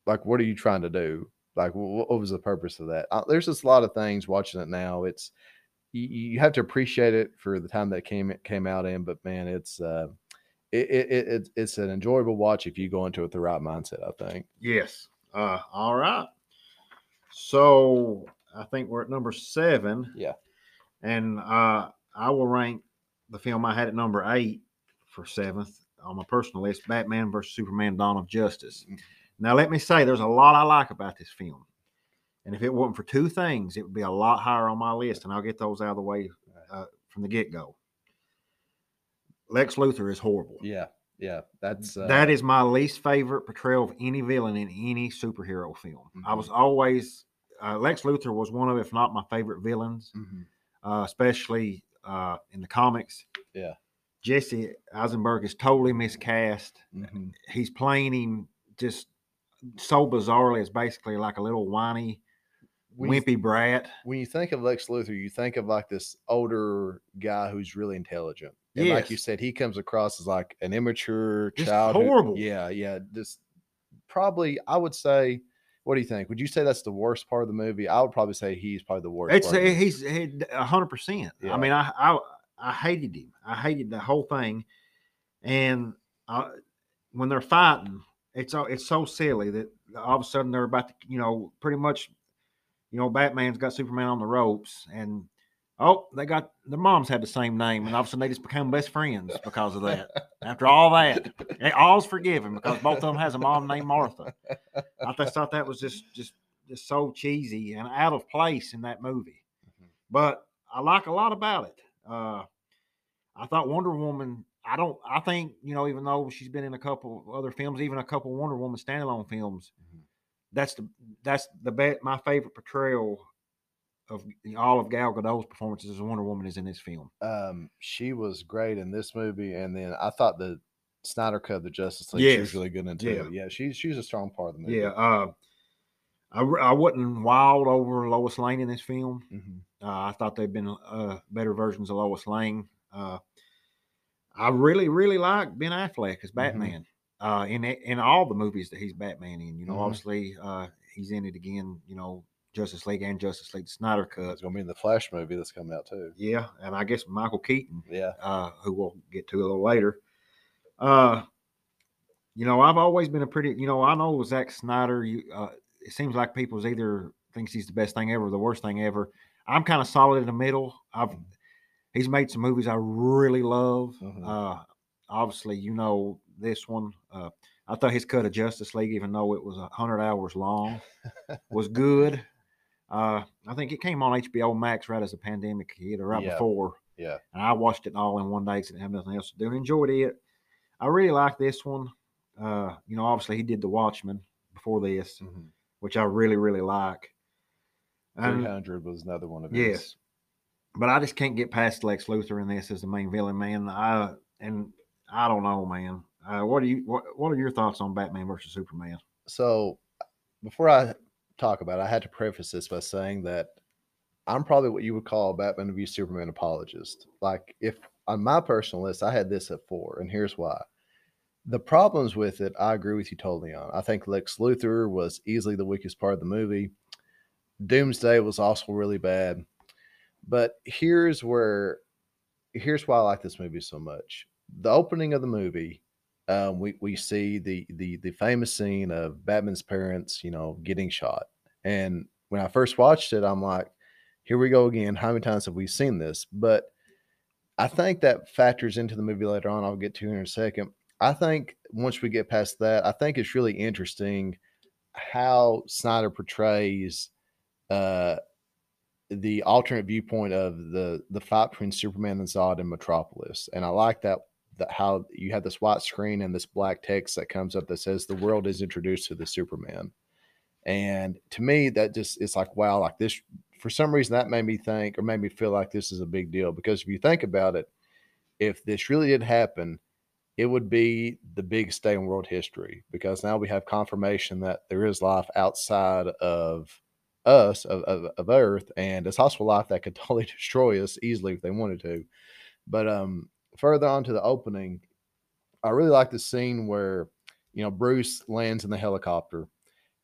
like what are you trying to do? Like, what was the purpose of that? Uh, there's just a lot of things watching it now. It's you, you have to appreciate it for the time that it came it came out in. But man, it's uh, it, it it it's an enjoyable watch if you go into it with the right mindset, I think. Yes. Uh, all right. So I think we're at number seven. Yeah. And uh, I will rank the film I had at number eight for seventh on my personal list: Batman versus Superman: Dawn of Justice. Mm-hmm. Now, let me say, there's a lot I like about this film. And if it wasn't for two things, it would be a lot higher on my list. And I'll get those out of the way uh, from the get-go. Lex Luthor is horrible. Yeah, yeah. that's uh... That is my least favorite portrayal of any villain in any superhero film. Mm-hmm. I was always... Uh, Lex Luthor was one of, if not my favorite villains, mm-hmm. uh, especially uh, in the comics. Yeah. Jesse Eisenberg is totally miscast. Mm-hmm. He's playing him just... so bizarrely, it's basically like a little whiny, wimpy when you, brat. When you think of Lex Luthor, you think of like this older guy who's really intelligent. And yes. like you said, he comes across as like an immature child. Horrible. Yeah, yeah. Just probably, I would say, what do you think? Would you say that's the worst part of the movie? I would probably say he's probably the worst. It's part a, of he's one hundred percent. Yeah. I mean, I, I I hated him. I hated the whole thing. And I, when they're fighting. It's so, it's so silly that all of a sudden they're about to, you know, pretty much, you know, Batman's got Superman on the ropes, and oh, they got their moms had the same name, and all of a sudden they just become best friends because of that. After all that, they all's forgiven because both of them has a mom named Martha. I just thought that was just just just so cheesy and out of place in that movie, mm-hmm. but I like a lot about it. Uh, I thought Wonder Woman. I don't, I think, you know, even though she's been in a couple other films, even a couple Wonder Woman standalone films, mm-hmm. that's the, that's the best, my favorite portrayal of all of Gal Gadot's performances as Wonder Woman is in this film. Um, she was great in this movie. And then I thought the Snyder Cut of the Justice League, yes. she was really good in it. Yeah. yeah. She's, she's a strong part of the movie. Yeah. Uh, I, I wasn't wild over Lois Lane in this film. Mm-hmm. Uh, I thought they'd been uh, better versions of Lois Lane. Uh, I really, really like Ben Affleck as Batman mm-hmm. uh, in in all the movies that he's Batman in. You know, mm-hmm. obviously uh, he's in it again. You know, Justice League and Justice League Snyder Cut. It's going to be in the Flash movie that's coming out too. Yeah, and I guess Michael Keaton. Yeah, uh, who we'll get to a little later. Uh, you know, I've always been a pretty. You know, I know Zack Snyder. You, uh, it seems like people's either thinks he's the best thing ever, or the worst thing ever. I'm kind of solid in the middle. I've mm-hmm. He's made some movies I really love. Mm-hmm. Uh, obviously, you know this one. Uh, I thought his cut of Justice League, even though it was one hundred hours long, was good. Uh, I think it came on H B O Max right as the pandemic hit or right yeah. before. Yeah. And I watched it all in one day because I didn't have nothing else to do. I enjoyed it. I really like this one. Uh, you know, obviously, he did The Watchmen before this, mm-hmm. which I really, really like. And, three hundred was another one of his. Yes. But I just can't get past Lex Luthor in this as the main villain, man. I and I don't know, man. Uh, what do you what, what are your thoughts on Batman versus Superman? So, before I talk about it, I had to preface this by saying that I'm probably what you would call a Batman v Superman apologist. Like, if on my personal list, I had this at four, and here's why. The problems with it, I agree with you totally on. I think Lex Luthor was easily the weakest part of the movie. Doomsday was also really bad. But here's where, here's why I like this movie so much. The opening of the movie, um, we we see the the the famous scene of Batman's parents, you know, getting shot. And when I first watched it, I'm like, here we go again. How many times have we seen this? But I think that factors into the movie later on. I'll get to it in a second. I think once we get past that, I think it's really interesting how Snyder portrays uh, the alternate viewpoint of the the fight between Superman and Zod in Metropolis. And I like that, that how you have this white screen and this black text that comes up that says the world is introduced to the Superman. And to me, that just, it's like, wow, like this, for some reason that made me think, or made me feel like this is a big deal. Because if you think about it, if this really did happen, it would be the biggest day in world history, because now we have confirmation that there is life outside of us, of, of, of Earth, and it's also life that could totally destroy us easily if they wanted to. But um, further on to the opening, I really like the scene where, you know, Bruce lands in the helicopter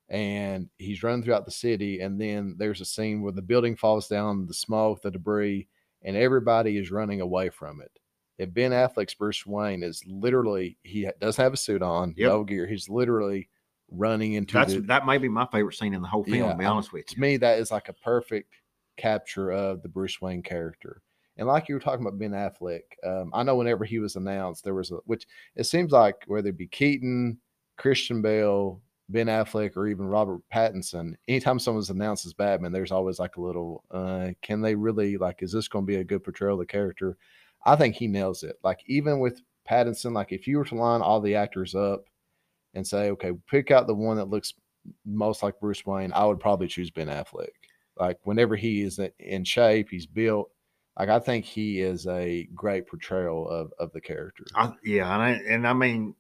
and he's running throughout the city, and then there's a scene where the building falls down, the smoke, the debris, and everybody is running away from it. If Ben Affleck's Bruce Wayne is literally, he doesn't have a suit on, yep. no gear. He's literally running into That's, the, that may be my favorite scene in the whole film, yeah, to be honest I, with you. To me, that is like a perfect capture of the Bruce Wayne character. And like you were talking about Ben Affleck, um, I know whenever he was announced, there was a, which it seems like whether it be Keaton, Christian Bale, Ben Affleck, or even Robert Pattinson, anytime someone's announced as Batman, there's always like a little, uh, can they really, like, is this going to be a good portrayal of the character? I think he nails it. Like, even with Pattinson, like, if you were to line all the actors up and say, okay, pick out the one that looks most like Bruce Wayne, I would probably choose Ben Affleck. Like, whenever he is in shape, he's built. Like, I think he is a great portrayal of, of the character. I, yeah, and I, and I mean,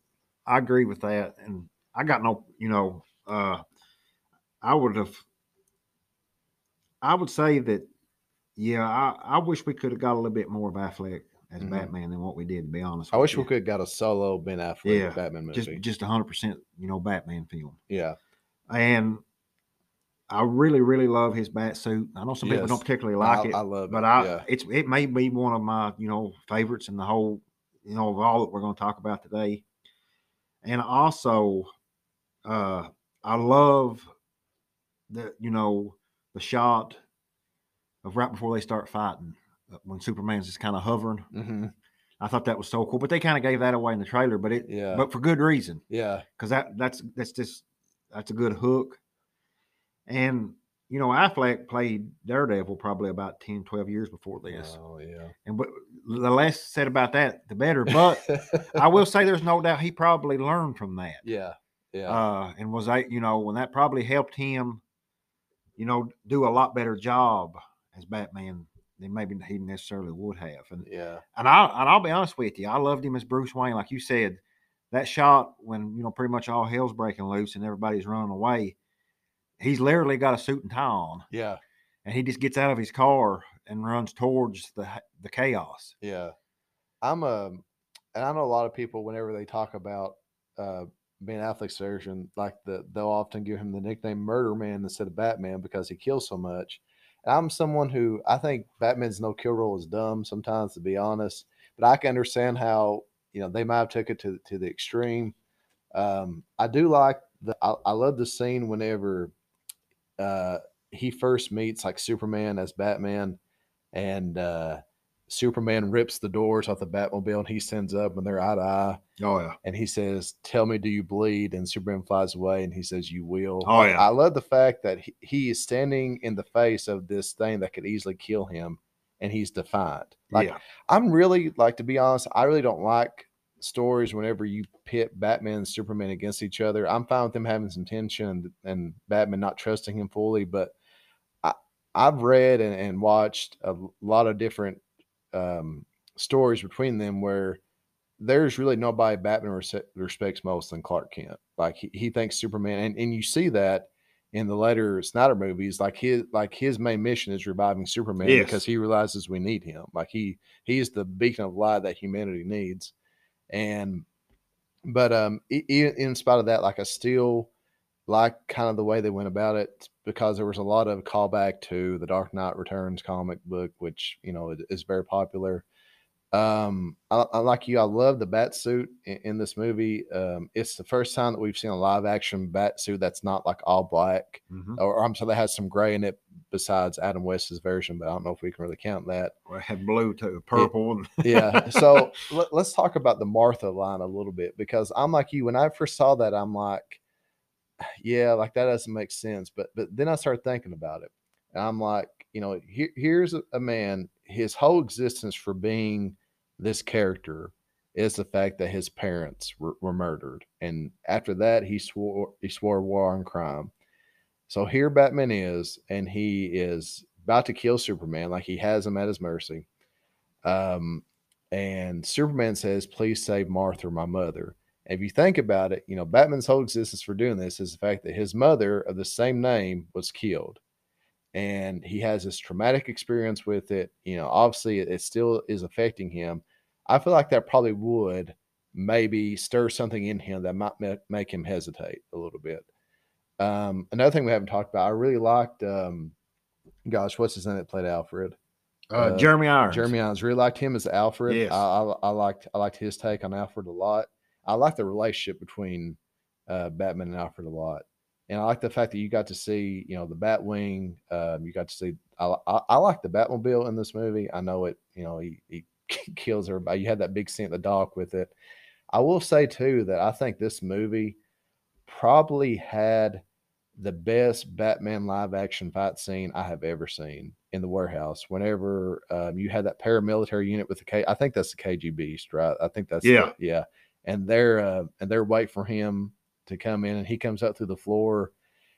I agree with that. And I got no, you know, uh, I would have, I would say that, yeah, I, I wish we could have got a little bit more of Affleck as mm-hmm. Batman than what we did, to be honest. I with wish you. we could have got a solo Ben Affleck yeah, Batman movie. Just, just one hundred percent, you know, Batman film. Yeah. And I really, really love his bat suit. I know some yes. people don't particularly like I, it. I love it. But I, yeah. it's, it may be one of my, you know, favorites in the whole, you know, of all that we're going to talk about today. And also, uh, I love the, you know, the shot of right before they start fighting, when Superman's just kind of hovering. Mm-hmm. I thought that was so cool, but they kind of gave that away in the trailer, but it, yeah. but for good reason. Yeah. Cause that, that's, that's just, that's a good hook. And, you know, Affleck played Daredevil probably about ten, twelve years before this. Oh yeah. And but the less said about that, the better, but I will say there's no doubt he probably learned from that. Yeah. Yeah. Uh, and was I, you know, when that probably helped him, you know, do a lot better job as Batman than maybe he necessarily would have. And yeah. And I and I'll be honest with you, I loved him as Bruce Wayne. Like you said, that shot when, you know, pretty much all hell's breaking loose and everybody's running away, he's literally got a suit and tie on. Yeah. And he just gets out of his car and runs towards the the chaos. Yeah. I'm a, and I know a lot of people whenever they talk about uh Ben Affleck's version, like the they'll often give him the nickname Murder Man instead of Batman because he kills so much. I'm someone who, I think Batman's no-kill rule is dumb sometimes, to be honest. But I can understand how, you know, they might have took it to, to the extreme. Um, I do like, the. I, I love the scene whenever uh, he first meets, like, Superman as Batman. And uh, Superman rips the doors off the Batmobile, and he stands up, and they're eye-to-eye. Oh, yeah. And he says, "Tell me, do you bleed?" And Superman flies away, and he says, "You will." Oh, yeah. I love the fact that he, he is standing in the face of this thing that could easily kill him, and he's defiant. Like, yeah. I'm really, like, to be honest, I really don't like stories whenever you pit Batman and Superman against each other. I'm fine with them having some tension and, and Batman not trusting him fully, but I, I've read and, and watched a lot of different um, stories between them where there's really nobody Batman res- respects most than Clark Kent. Like he, he thinks Superman, and, and you see that in the later Snyder movies. Like his like his main mission is reviving Superman, yes, because he realizes we need him. Like he he is the beacon of light that humanity needs. And but um, in, in spite of that, like I still like kind of the way they went about it, because there was a lot of callback to the Dark Knight Returns comic book, which, you know, is very popular. Um, I, I like you. I love the bat suit in, in this movie. Um, it's the first time that we've seen a live action bat suit that's not like all black, mm-hmm. or, or I'm sorry, that has some gray in it besides Adam West's version, but I don't know if we can really count that. Well, it had blue too, purple. It, yeah. So let, let's talk about the Martha line a little bit, because I'm like you. When I first saw that, I'm like, yeah, like that doesn't make sense. But but then I started thinking about it, and I'm like, you know, here, here's a man. His whole existence for being this character is the fact that his parents were, were murdered, and after that he swore he swore war on crime. So here Batman is, and he is about to kill Superman. Like he has him at his mercy, um, and Superman says, "Please save Martha, my mother." If you think about it, you know, Batman's whole existence for doing this is the fact that his mother of the same name was killed, and he has this traumatic experience with it. You know, obviously it, it still is affecting him. I feel like that probably would maybe stir something in him that might ma- make him hesitate a little bit. Um, another thing we haven't talked about, I really liked, um, gosh, what's his name that played Alfred? Uh, uh, Jeremy Irons. Jeremy Irons. Really liked him as Alfred. Yes. I, I, I liked I liked his take on Alfred a lot. I like the relationship between uh, Batman and Alfred a lot. And I like the fact that you got to see, you know, the Batwing. Um, you got to see, I, I, I like the Batmobile in this movie. I know it, you know, he, he kills everybody. You had that big scene at the dock with it. I will say, too, that I think this movie probably had the best Batman live action fight scene I have ever seen in the warehouse. Whenever um, you had that paramilitary unit with the K, I think that's the K G B Beast, right? I think that's, yeah. The, yeah. And they're, uh, and they're waiting for him to come in, and he comes up through the floor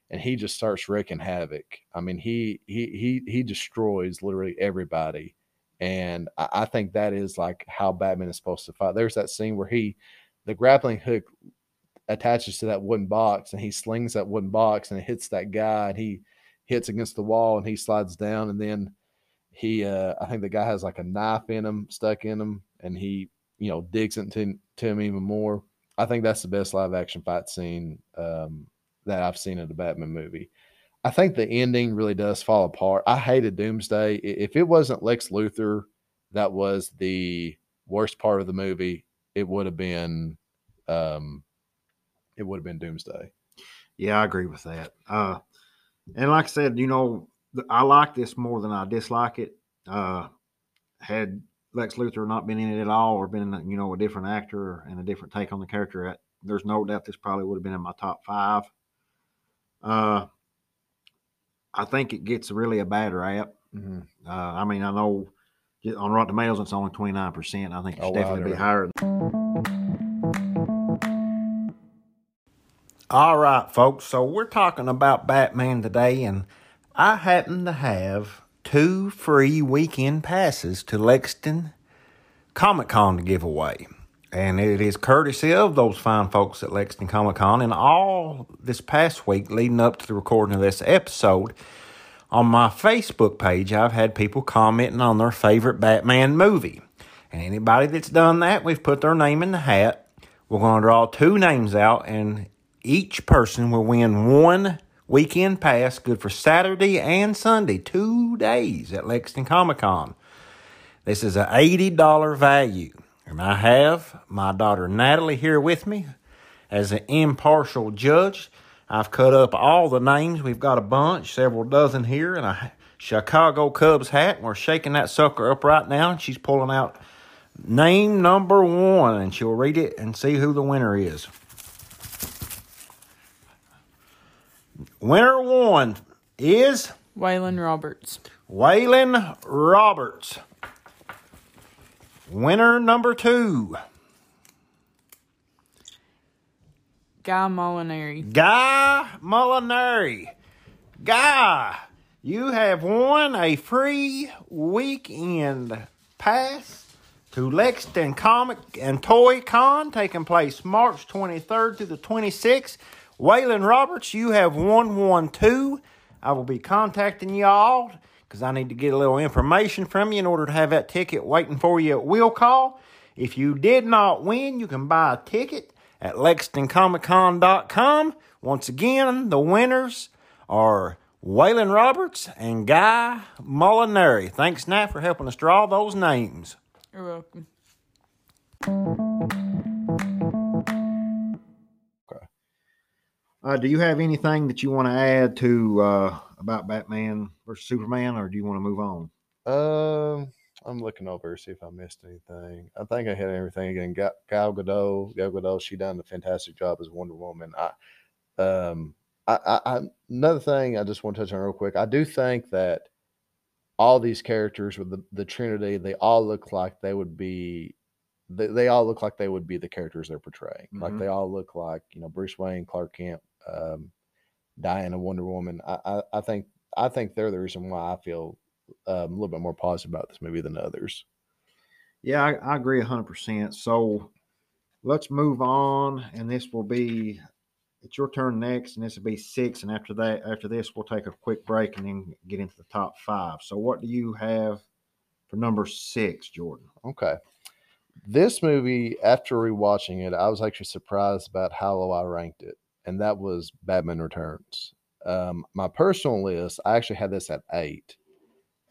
and he just starts wreaking havoc. I mean, he, he, he, he destroys literally everybody. And I, I think that is like how Batman is supposed to fight. There's that scene where he, the grappling hook attaches to that wooden box, and he slings that wooden box and it hits that guy, and he hits against the wall and he slides down. And then he, uh, I think the guy has like a knife in him, stuck in him, and he, you know, digs into to him even more. I think that's the best live action fight scene um, that I've seen in a Batman movie. I think the ending really does fall apart. I hated Doomsday. If it wasn't Lex Luthor, that was the worst part of the movie. It would have been, um, it would have been Doomsday. Yeah, I agree with that. Uh, and like I said, you know, I like this more than I dislike it. Uh, had Lex Luthor not been in it at all, or been, you know, a different actor and a different take on the character, there's no doubt this probably would have been in my top five. Uh, I think it gets really a bad rap. Mm-hmm. Uh, I mean, I know on Rotten Tomatoes it's only twenty-nine percent. I think it should oh, definitely wow, be higher. All right, folks. So we're talking about Batman today, and I happen to have two free weekend passes to Lexington Comic-Con to give away. And it is courtesy of those fine folks at Lexington Comic-Con. And all this past week, leading up to the recording of this episode, on my Facebook page, I've had people commenting on their favorite Batman movie. And anybody that's done that, we've put their name in the hat. We're going to draw two names out, and each person will win one weekend pass, good for Saturday and Sunday, two days at Lexington Comic-Con. This is an eighty dollars value, and I have my daughter Natalie here with me as an impartial judge. I've cut up all the names. We've got a bunch, several dozen here, and a Chicago Cubs hat. We're shaking that sucker up right now, and she's pulling out name number one, and she'll read it and see who the winner is. Winner one is Waylon Roberts. Waylon Roberts. Winner number two, Guy Molinari. Guy Molinari. Guy, you have won a free weekend pass to Lexington Comic and Toy Con, taking place March twenty-third to the twenty-sixth. Waylon Roberts, you have one one two. I will be contacting y'all because I need to get a little information from you in order to have that ticket waiting for you at Will Call. If you did not win, you can buy a ticket at lexington comic con dot com. Once again, the winners are Waylon Roberts and Guy Molinari. Thanks, Nat, for helping us draw those names. You're welcome. Okay. Uh, do you have anything that you want to add to uh, about Batman versus Superman, or do you want to move on? Um, uh, I'm looking over to see if I missed anything. I think I hit everything again. Gal, Gal Gadot, Gal Gadot, she done a fantastic job as Wonder Woman. I, um. I, I, I, another thing I just want to touch on real quick. I do think that all these characters with the, the Trinity, they all look like they would be, they, they all look like they would be the characters they're portraying. Mm-hmm. Like they all look like, you know, Bruce Wayne, Clark Kent, um, Diana, Wonder Woman. I, I, I think, I think they're the reason why I feel um, a little bit more positive about this movie than others. Yeah, I, I agree a hundred percent. So let's move on, and this will be. It's your turn next, and this will be six. And after that, after this, we'll take a quick break and then get into the top five. So what do you have for number six, Jordan? Okay. This movie, after rewatching it, I was actually surprised about how low I ranked it, and that was Batman Returns. Um, my personal list, I actually had this at eight.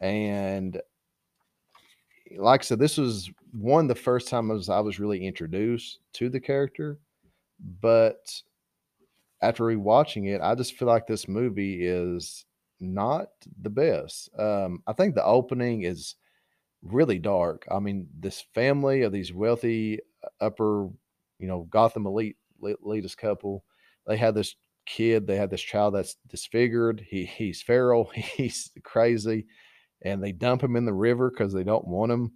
And like I said, this was one of the first time I was, I was really introduced to the character, but after rewatching it, I just feel like this movie is not the best. Um, I think the opening is really dark. I mean, this family of these wealthy upper, you know, Gotham elite, elitist couple, they had this kid, they had this child that's disfigured. He He's feral. He's crazy. And they dump him in the river because they don't want him.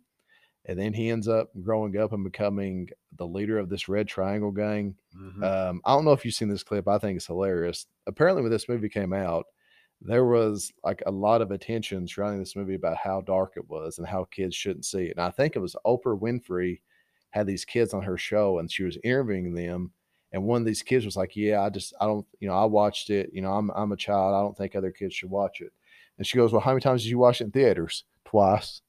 And then he ends up growing up and becoming the leader of this Red Triangle gang. Mm-hmm. Um, I don't know if you've seen this clip. I think it's hilarious. Apparently, when this movie came out, there was like a lot of attention surrounding this movie about how dark it was and how kids shouldn't see it. And I think it was Oprah Winfrey had these kids on her show, and she was interviewing them. And one of these kids was like, yeah, I just, I don't, you know, I watched it. You know, I'm I'm a child. I don't think other kids should watch it. And she goes, well, how many times did you watch it in theaters? Twice.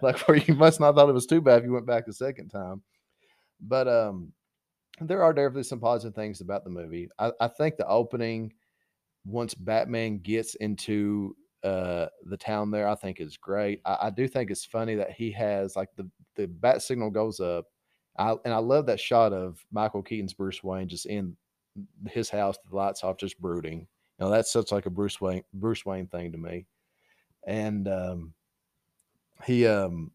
Like, where you must not have thought it was too bad if you went back the second time. But um, there are definitely some positive things about the movie. I, I think the opening, once Batman gets into uh, the town there, I think is great. I, I do think it's funny that he has, like, the, the bat signal goes up. I, and I love that shot of Michael Keaton's Bruce Wayne just in his house, the lights off, just brooding. You know, that's such like a Bruce Wayne, Bruce Wayne thing to me. And um, he, um,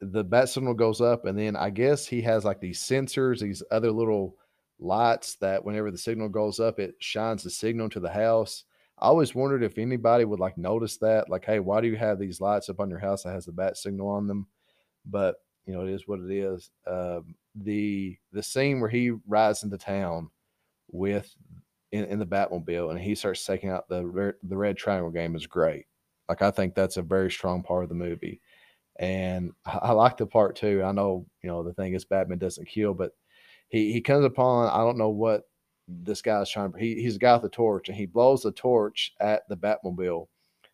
the bat signal goes up, and then I guess he has like these sensors, these other little lights that whenever the signal goes up, it shines the signal to the house. I always wondered if anybody would like notice that, like, hey, why do you have these lights up on your house that has the bat signal on them? But you know, it is what it is. Um, the the scene where he rides into town with in, in the Batmobile, and he starts taking out the the Red Triangle game is great. Like, I think that's a very strong part of the movie. And I, I like the part too. I know, you know, the thing is Batman doesn't kill, but he, he comes upon, I don't know what this guy's trying to, he, he's a guy with a torch, and he blows the torch at the Batmobile.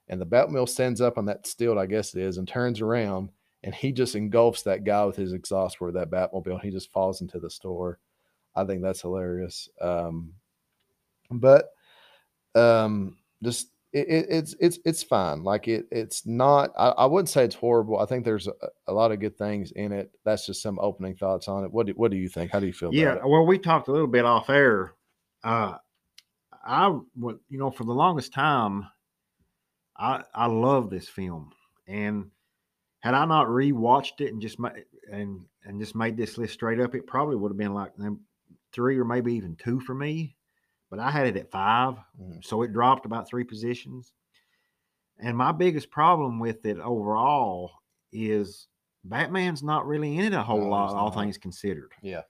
And the Batmobile stands up on that stilt, I guess it is, and turns around, and he just engulfs that guy with his exhaust for that Batmobile. And he just falls into the store. I think that's hilarious. Um, but um, just, It, it, it's it's it's fine. Like it it's not. I, I wouldn't say it's horrible. I think there's a, a lot of good things in it. That's just some opening thoughts on it. What do, what do you think? How do you feel? Yeah. About it? Well, we talked a little bit off air. Uh, I you know for the longest time, I I love this film, and had I not rewatched it and just ma- and and just made this list straight up, it probably would have been like three or maybe even two for me. But I had it at five, so it dropped about three positions. And my biggest problem with it overall is Batman's not really in it a whole no, lot, all things considered. Yeah.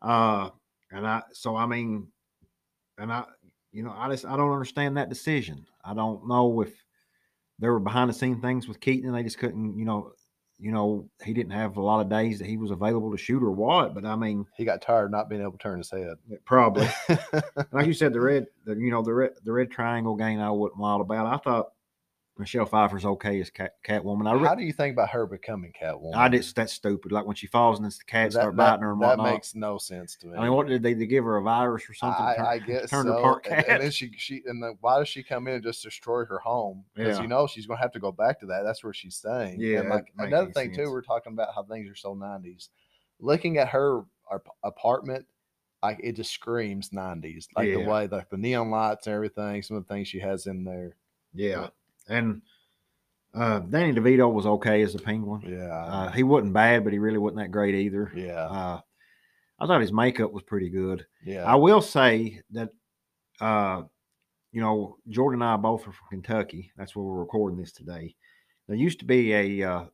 Uh, and I, so I mean, and I, you know, I just, I don't understand that decision. I don't know if there were behind the scenes things with Keaton and they just couldn't, you know, you know, he didn't have a lot of days that he was available to shoot or what, but I mean, he got tired of not being able to turn his head. Probably. Like you said, the red, the, you know, the red, the red triangle game, I wasn't wild about. I thought Michelle Pfeiffer's okay as cat, Catwoman. I re- How do you think about her becoming Catwoman? I just, that's stupid. Like when she falls and the cats that, start biting that, her and whatnot. That makes no sense to me. I mean, what did they, they give her a virus or something? I, turn, I guess turn so. Apart cats? And then she, she, and then why does she come in and just destroy her home? Because yeah. you know she's going to have to go back to that. That's where she's staying. Yeah. And like another thing sense. too, we're talking about how things are so nineties. Looking at her, her apartment, like it just screams nineties. Like yeah. the way, like the neon lights and everything. Some of the things she has in there. Yeah. But, And uh, Danny DeVito was okay as the Penguin. Yeah, uh, he wasn't bad, but he really wasn't that great either. Yeah, uh, I thought his makeup was pretty good. Yeah, I will say that, uh, you know, Jordan and I both are from Kentucky. That's where we're recording this today. There used to be a, uh,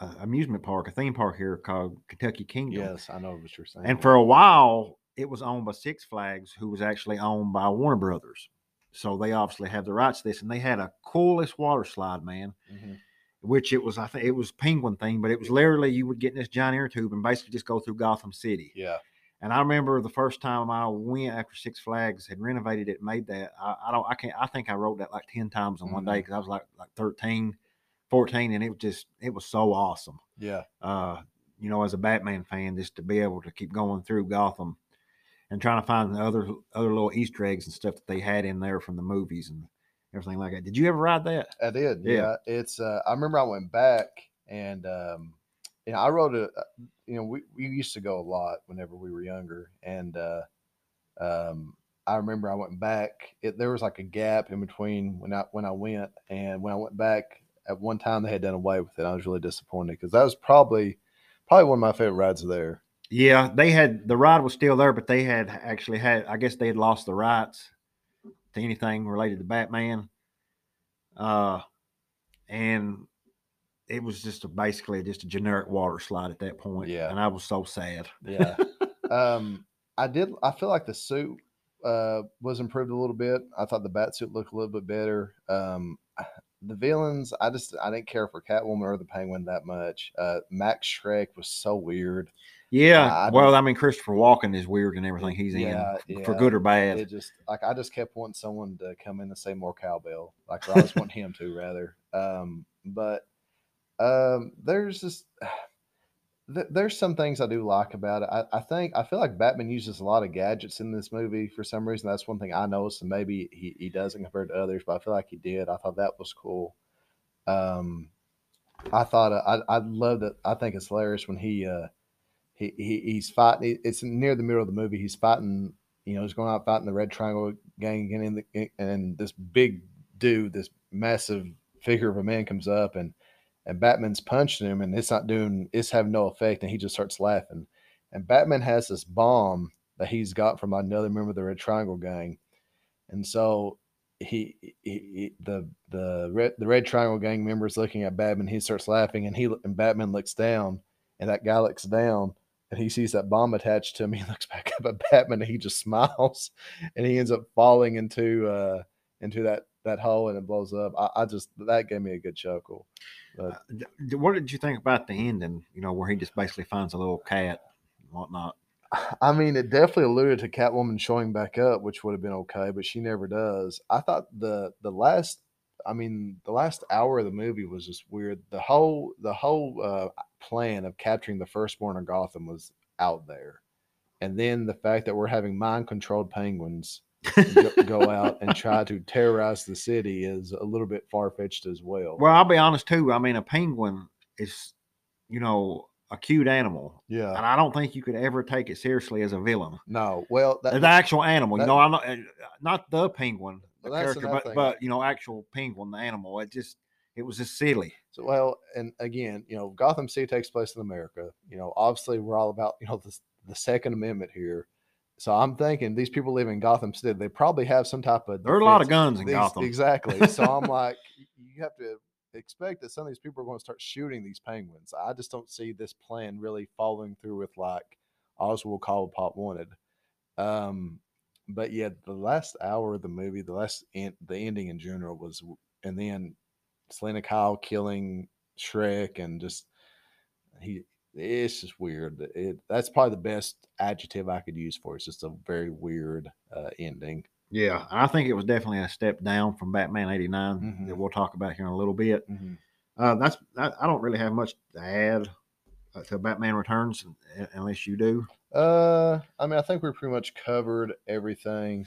a amusement park, a theme park here called Kentucky Kingdom. Yes, I know what you're saying. And for a while, it was owned by Six Flags, who was actually owned by Warner Brothers. So they obviously have the rights to this, and they had a coolest water slide, man, mm-hmm. which it was, I think it was Penguin thing, but it was literally you would get in this giant air tube and basically just go through Gotham City. Yeah. And I remember the first time I went after Six Flags had renovated it and made that, I, I don't, I can't, I think I rode that like ten times in mm-hmm. one day. Cause I was like, like thirteen, fourteen. And it was just, it was so awesome. Yeah. Uh, you know, as a Batman fan, just to be able to keep going through Gotham and trying to find the other other little Easter eggs and stuff that they had in there from the movies and everything like that. Did you ever ride that? I did. Yeah. yeah. It's. Uh, I remember I went back and um, you know, I rode a. You know, we, we used to go a lot whenever we were younger, and uh, um, I remember I went back. It, there was like a gap in between when I when I went and when I went back. At one time, they had done away with it. I was really disappointed because that was probably probably one of my favorite rides there. Yeah, they had the ride was still there, but they had actually had, I guess they had lost the rights to anything related to Batman. Uh, and it was just a, basically just a generic water slide at that point. Yeah. And I was so sad. Yeah. um, I did, I feel like the suit, uh, was improved a little bit. I thought the bat suit looked a little bit better. Um, The villains, I just I didn't care for Catwoman or the Penguin that much. Uh, Max Schreck was so weird. Yeah, I, I well, I mean, Christopher Walken is weird and everything he's yeah, in, yeah. for good or bad. It just like I just kept wanting someone to come in and say more cowbell. Like I just want him to rather. Um, but um, there's just th- there's some things I do like about it. I, I think I feel like Batman uses a lot of gadgets in this movie for some reason. That's one thing I noticed, and maybe he, he doesn't compared to others, but I feel like he did. I thought that was cool. Um, I thought uh, I I love that. I think it's hilarious when he uh he, he he's fighting. It's near the middle of the movie. He's fighting. You know, he's going out fighting the Red Triangle gang again. In the and this big dude, this massive figure of a man comes up and. And Batman's punching him, and it's not doing, it's having no effect, and he just starts laughing. And Batman has this bomb that he's got from another member of the Red Triangle gang, and so he, he, he the the red the Red Triangle gang member is looking at Batman. He starts laughing, and he and Batman looks down, and that guy looks down, and he sees that bomb attached to him. He looks back up at Batman, and he just smiles, and he ends up falling into uh, into that. that hole, and it blows up. I, I just, that gave me a good chuckle. But, uh, what did you think about the ending, you know, where he just basically finds a little cat and whatnot? I mean, it definitely alluded to Catwoman showing back up, which would have been okay, but she never does. I thought the, the last, I mean, the last hour of the movie was just weird. The whole, the whole uh, plan of capturing the firstborn of Gotham was out there. And then the fact that we're having mind controlled penguins go out and try to terrorize the city is a little bit far-fetched as well. Well, I'll be honest too. I mean, a penguin is, you know, a cute animal. Yeah. And I don't think you could ever take it seriously as a villain. No. Well, that, the actual animal, that, you know, I'm not, not the penguin, the well, character, but, but, you know, actual penguin, the animal. It just, it was just silly. So, well, and again, you know, Gotham City takes place in America. You know, obviously we're all about, you know, the, the Second Amendment here. So I'm thinking these people live in Gotham City. They probably have some type of... There are a lot of guns in these, Gotham. Exactly. So I'm like, you have to expect that some of these people are going to start shooting these penguins. I just don't see this plan really following through with like Oswald Cobblepot wanted. Um, but yeah, the last hour of the movie, the last en- the ending in general was... And then Selena Kyle killing Shrek and just... he it's just weird. It, that's probably the best adjective I could use for it. It's just a very weird uh, ending. Yeah, I think it was definitely a step down from Batman eighty-nine mm-hmm. that we'll talk about here in a little bit. Mm-hmm. Uh, that's I, I don't really have much to add uh, to Batman Returns, unless you do. Uh, I mean, I think we pretty much covered everything.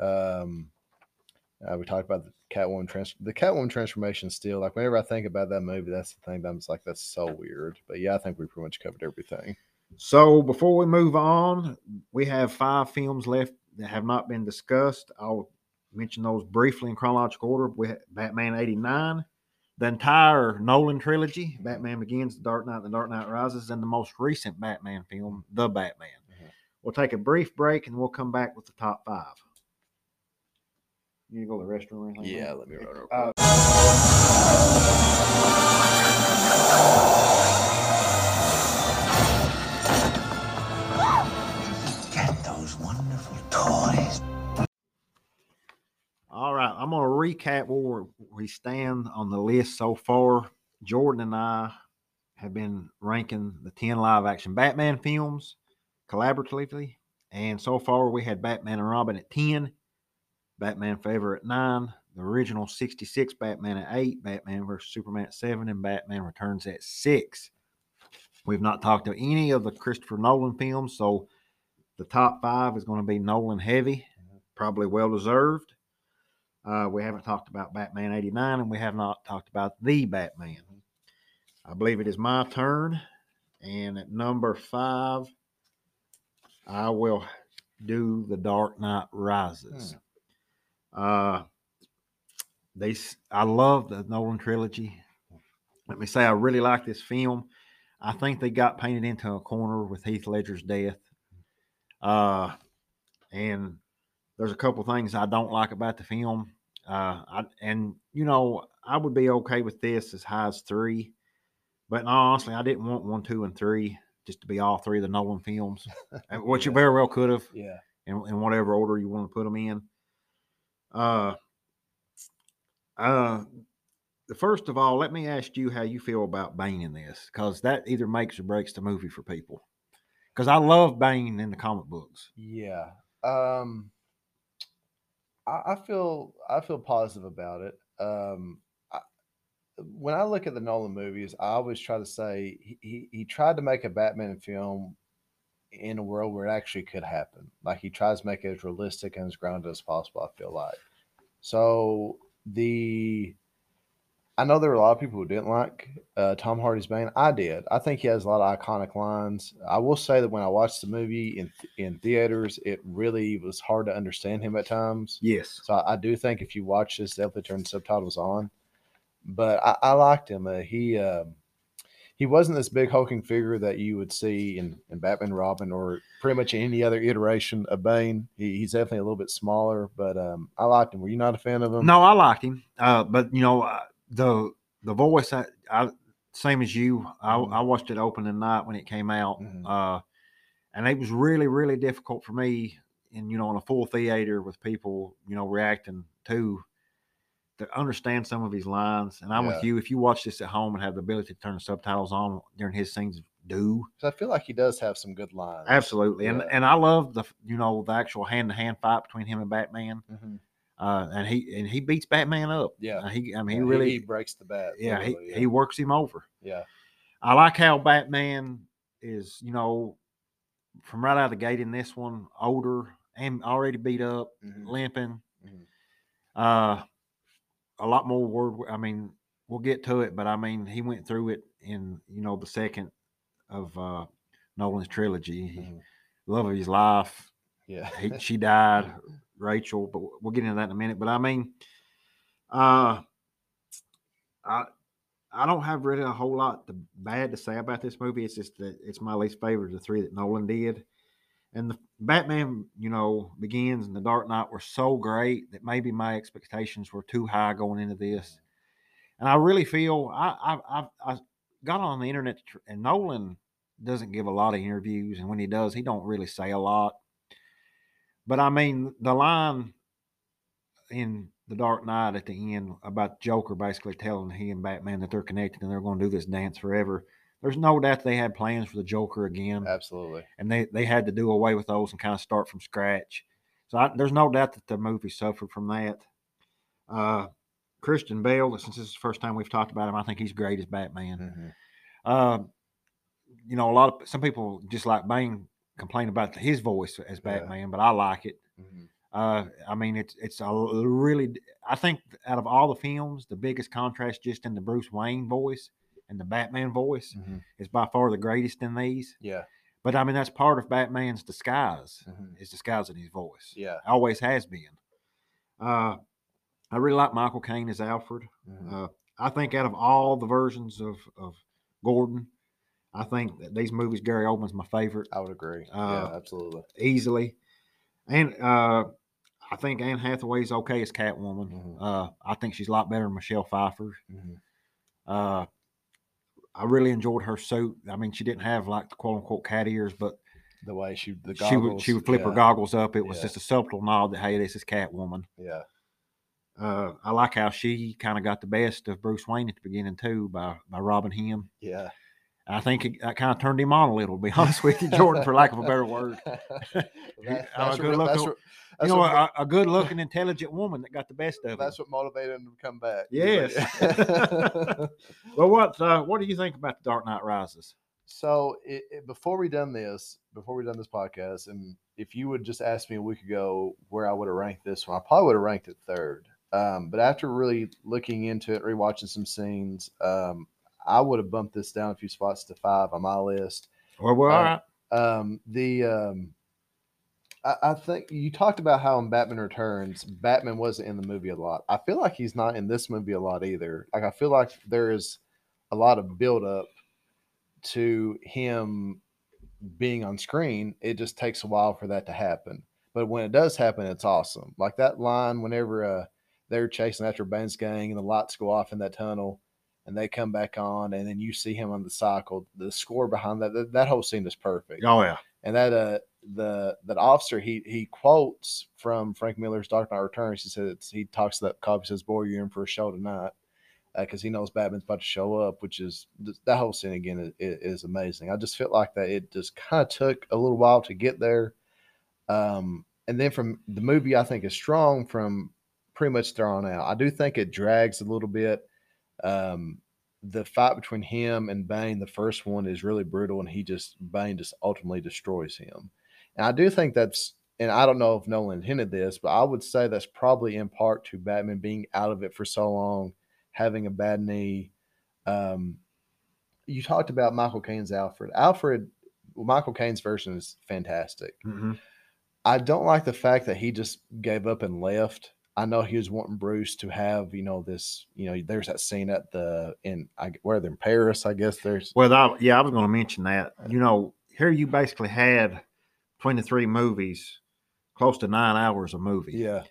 Um, uh, we talked about the Catwoman trans- the Catwoman transformation. Still, like whenever I think about that movie, that's the thing that I'm just like, that's so weird. But yeah, I think we pretty much covered everything. So before we move on, we have five films left that have not been discussed. I'll mention those briefly in chronological order. We have Batman eighty-nine, the entire Nolan trilogy, Batman Begins, The Dark Knight, The Dark Knight Rises, and the most recent Batman film, The Batman. Mm-hmm. We'll take a brief break, and we'll come back with the top five. You go to the restroom or anything? Yeah, like let me run over. Uh, Get those wonderful toys. All right, I'm going to recap where we stand on the list so far. Jordan and I have been ranking the ten live-action Batman films collaboratively, and so far we had Batman and Robin at ten, Batman Forever at nine, the original sixty-six Batman at eight, Batman versus Superman at seven, and Batman Returns at six. We've not talked to any of the Christopher Nolan films, so the top five is going to be Nolan heavy, probably well-deserved. Uh, we haven't talked about Batman eighty-nine, and we have not talked about The Batman. I believe it is my turn, and at number five, I will do The Dark Knight Rises. Hmm. Uh, they, I love the Nolan trilogy. Let me say, I really like this film. I think they got painted into a corner with Heath Ledger's death. Uh, and there's a couple things I don't like about the film. Uh, I, and you know, I would be okay with this as high as three, but no, honestly, I didn't want one, two, and three just to be all three of the Nolan films, which yeah. you very well could have, yeah, in, in whatever order you want to put them in. Uh, uh, first of all, let me ask you how you feel about Bane in this, because that either makes or breaks the movie for people. Because I love Bane in the comic books. Yeah, um, I, I feel I feel positive about it. Um, I, when I look at the Nolan movies, I always try to say he, he he tried to make a Batman film in a world where it actually could happen. Like, he tries to make it as realistic and as grounded as possible, I feel like. So the I know there were a lot of people who didn't like uh, Tom Hardy's Bane. I did. I think he has a lot of iconic lines. I will say that when I watched the movie in in theaters, it really was hard to understand him at times. Yes. So I, I do think if you watch this, definitely turn the subtitles on. But I, I liked him. Uh, he uh, He wasn't this big hulking figure that you would see in, in Batman Robin or pretty much any other iteration of Bane. He, he's definitely a little bit smaller, but um, I liked him. Were you not a fan of him? No, I liked him. Uh, but, you know, uh, the the voice, I, I, same as you, I, I watched it opening night when it came out. Mm-hmm. Uh, and it was really, really difficult for me in, you know, in a full theater with people, you know, reacting to to understand some of his lines. And I'm yeah. with you. If you watch this at home and have the ability to turn the subtitles on during his scenes, do. Because I feel like he does have some good lines. Absolutely. Yeah. And and I love the, you know, the actual hand-to-hand fight between him and Batman. Mm-hmm. Uh, and he and he beats Batman up. Yeah. Uh, he, I mean, yeah, he really... He breaks the bat. Yeah he, yeah. he works him over. Yeah. I like how Batman is, you know, from right out of the gate in this one, older and already beat up, mm-hmm. limping. Mm-hmm. Uh... A lot more word. I mean, we'll get to it, but I mean, he went through it in, you know, the second of uh, Nolan's trilogy. Mm-hmm. Love of his life. Yeah. he, she died, Rachel, but we'll get into that in a minute. But I mean, uh, I I don't have really a whole lot to, bad to say about this movie. It's just that it's my least favorite of the three that Nolan did. And the Batman, you know, Begins and The Dark Knight were so great that maybe my expectations were too high going into this. And I really feel I I I, I got on the internet, and Nolan doesn't give a lot of interviews, and when he does, he don't really say a lot. But I mean, the line in The Dark Knight at the end about Joker basically telling he and Batman that they're connected and they're going to do this dance forever. there's no doubt they had plans for the Joker again. Absolutely. And they, they had to do away with those and kind of start from scratch. So I, there's no doubt that the movie suffered from that. Uh, Christian Bale, since this is the first time we've talked about him, I think he's great as Batman. Mm-hmm. Uh, you know, a lot of some people just like Bane complain about his voice as Batman, yeah. but I like it. Mm-hmm. Uh, I mean, it's it's a really. I think out of all the films, the biggest contrast just in the Bruce Wayne voice and the Batman voice mm-hmm. is by far the greatest in these. Yeah. But I mean, that's part of Batman's disguise. Mm-hmm. Is disguising his voice. Yeah. Always has been. Uh, I really like Michael Caine as Alfred. Mm-hmm. Uh, I think out of all the versions of of Gordon, I think that these movies, Gary Oldman's my favorite. I would agree. Uh, yeah, absolutely. Easily. And uh, I think Anne Hathaway's okay as Catwoman. Mm-hmm. Uh, I think she's a lot better than Michelle Pfeiffer. Mm-hmm. Uh, I really enjoyed her suit. I mean, she didn't have like the quote-unquote cat ears, but the way she the goggles, she would she would flip yeah. her goggles up. It was yeah. just a subtle nod that, hey, this is Catwoman. Yeah. Uh, I like how she kind of got the best of Bruce Wayne at the beginning too by by robbing him. Yeah. I think it, I kind of turned him on a little, to be honest with you, Jordan, for lack of a better word. You know, a, a good-looking, intelligent woman that got the best of it. That's him. What motivated him to come back. Yes. Well, what uh, what do you think about The Dark Knight Rises? So, it, it, before we done this, before we done this podcast, and if you would just ask me a week ago where I would have ranked this one, I probably would have ranked it third. Um, but after really looking into it, rewatching some scenes, um, I would have bumped this down a few spots to five on my list. Well, we're all right. Um, the um, I, I think you talked about how in Batman Returns, Batman wasn't in the movie a lot. I feel like he's not in this movie a lot either. Like I feel like there is a lot of buildup to him being on screen. It just takes a while for that to happen. But when it does happen, it's awesome. Like that line whenever uh, they're chasing after Bane's gang and the lights go off in that tunnel. And they come back on, and then you see him on the cycle. The score behind that, that, that whole scene is perfect. Oh, yeah. And that uh, the that officer, he he quotes from Frank Miller's Dark Knight Returns. He said he talks to that cop. He says, boy, you're in for a show tonight because uh, he knows Batman's about to show up, which is – that whole scene, again, is, is amazing. I just feel like that it just kind of took a little while to get there. Um, and then from the movie, I think, is strong from pretty much there on out. I do think it drags a little bit. Um, the fight between him and Bane, the first one, is really brutal, and he just Bane just ultimately destroys him. And I do think that's, and I don't know if Nolan hinted this, but I would say that's probably in part to Batman being out of it for so long, having a bad knee. Um, you talked about Michael Caine's Alfred. Alfred, Michael Caine's version is fantastic. Mm-hmm. I don't like the fact that he just gave up and left. I know he was wanting Bruce to have, you know, this, you know, there's that scene at the, in, I, where they're in Paris, I guess there's. Well, I, yeah, I was going to mention that, you know, here you basically had between the three movies, close to nine hours a movie. Yeah.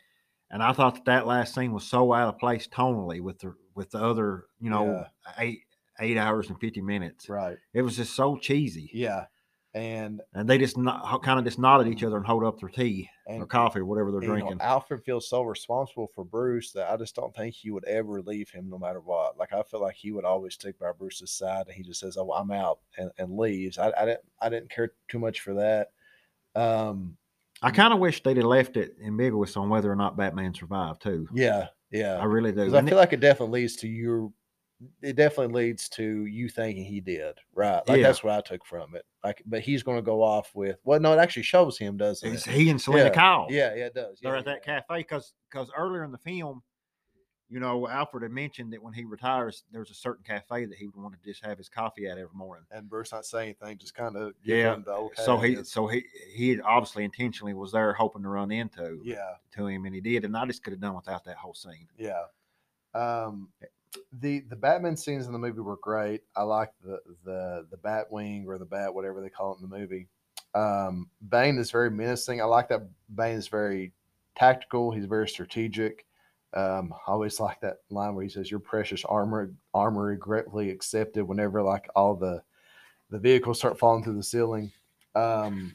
And I thought that that last scene was so out of place tonally with the, with the other, you know, yeah. eight, eight hours and fifty minutes. Right. It was just so cheesy. Yeah. And and they just not, kind of just nod at each other and hold up their tea and, or coffee or whatever they're drinking. You know, Alfred feels so responsible for Bruce that I just don't think he would ever leave him no matter what. Like I feel like he would always stick by Bruce's side, and he just says, "Oh, I'm out," and, and leaves. I, I didn't I didn't care too much for that. Um, I kind of wish they'd have left it ambiguous on whether or not Batman survived too. Yeah, yeah, I really do. I feel like it definitely leads to your. It definitely leads to you thinking he did, right? Like yeah. That's what I took from it. Like, but he's going to go off with. Well, no, it actually shows him, doesn't it's it? He and Selena yeah. Kyle. Yeah, yeah, it does. They're yeah, at that yeah. cafe because because earlier in the film, you know, Alfred had mentioned that when he retires, there's a certain cafe that he would want to just have his coffee at every morning. And Bruce not saying anything, just kind of yeah. Him the okay so he so he he obviously intentionally was there hoping to run into yeah to him, and he did. And I just could have done without that whole scene. Yeah. Um. The the Batman scenes in the movie were great. I like the the the Batwing or the Bat, whatever they call it in the movie. Um, Bane is very menacing. I like that Bane is very tactical. He's very strategic. Um, I always like that line where he says, "Your precious armor armor regretfully accepted." Whenever like all the the vehicles start falling through the ceiling, um,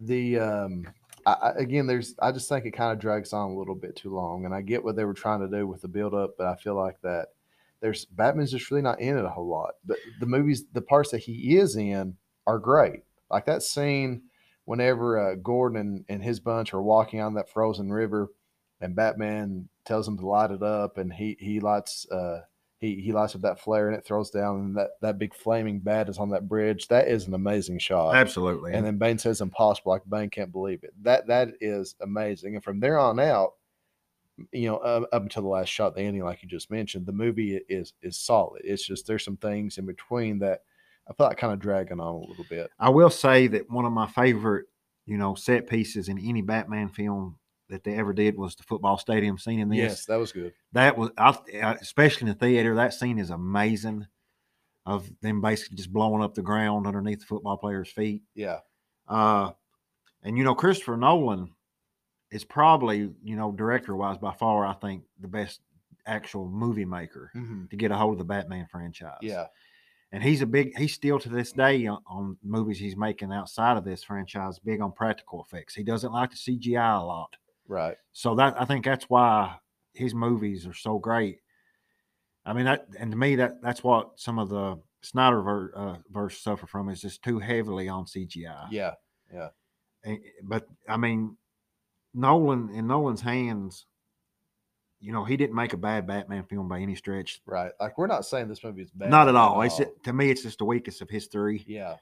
the um, I, again, there's. I just think it kind of drags on a little bit too long, and I get what they were trying to do with the build up, but I feel like that there's Batman's just really not in it a whole lot. But the movies, the parts that he is in are great. Like that scene whenever uh, Gordon and, and his bunch are walking on that frozen river, and Batman tells him to light it up, and he he lights uh, he he lights up that flare, and it throws down, and that, that big flaming bat is on that bridge. That is an amazing shot, absolutely. And then Bane says impossible. Like Bane can't believe it. That that is amazing. And from there on out, you know, uh, up until the last shot, the ending, like you just mentioned, the movie is is solid. It's just there's some things in between that I feel like kind of dragging on a little bit. I will say that one of my favorite, you know, set pieces in any Batman film that they ever did was the football stadium scene in this. Yes, that was good. That was, I, especially in the theater, that scene is amazing. Of them basically just blowing up the ground underneath the football players' feet. Yeah. Uh, and you know, Christopher Nolan is probably, you know, director-wise by far, I think, the best actual movie maker mm-hmm. to get a hold of the Batman franchise. Yeah. And he's a big, he's still to this day on, on movies he's making outside of this franchise, big on practical effects. He doesn't like the C G I a lot. Right. So that I think that's why his movies are so great. I mean, that, and to me, that that's what some of the Snyder ver, uh, verse suffer from is just too heavily on C G I. Yeah, yeah. And, but I mean, Nolan in Nolan's hands, you know, he didn't make a bad Batman film by any stretch. Right. Like we're not saying this movie is bad. Not at all. At all. It's to me, it's just the weakest of his three. Yeah.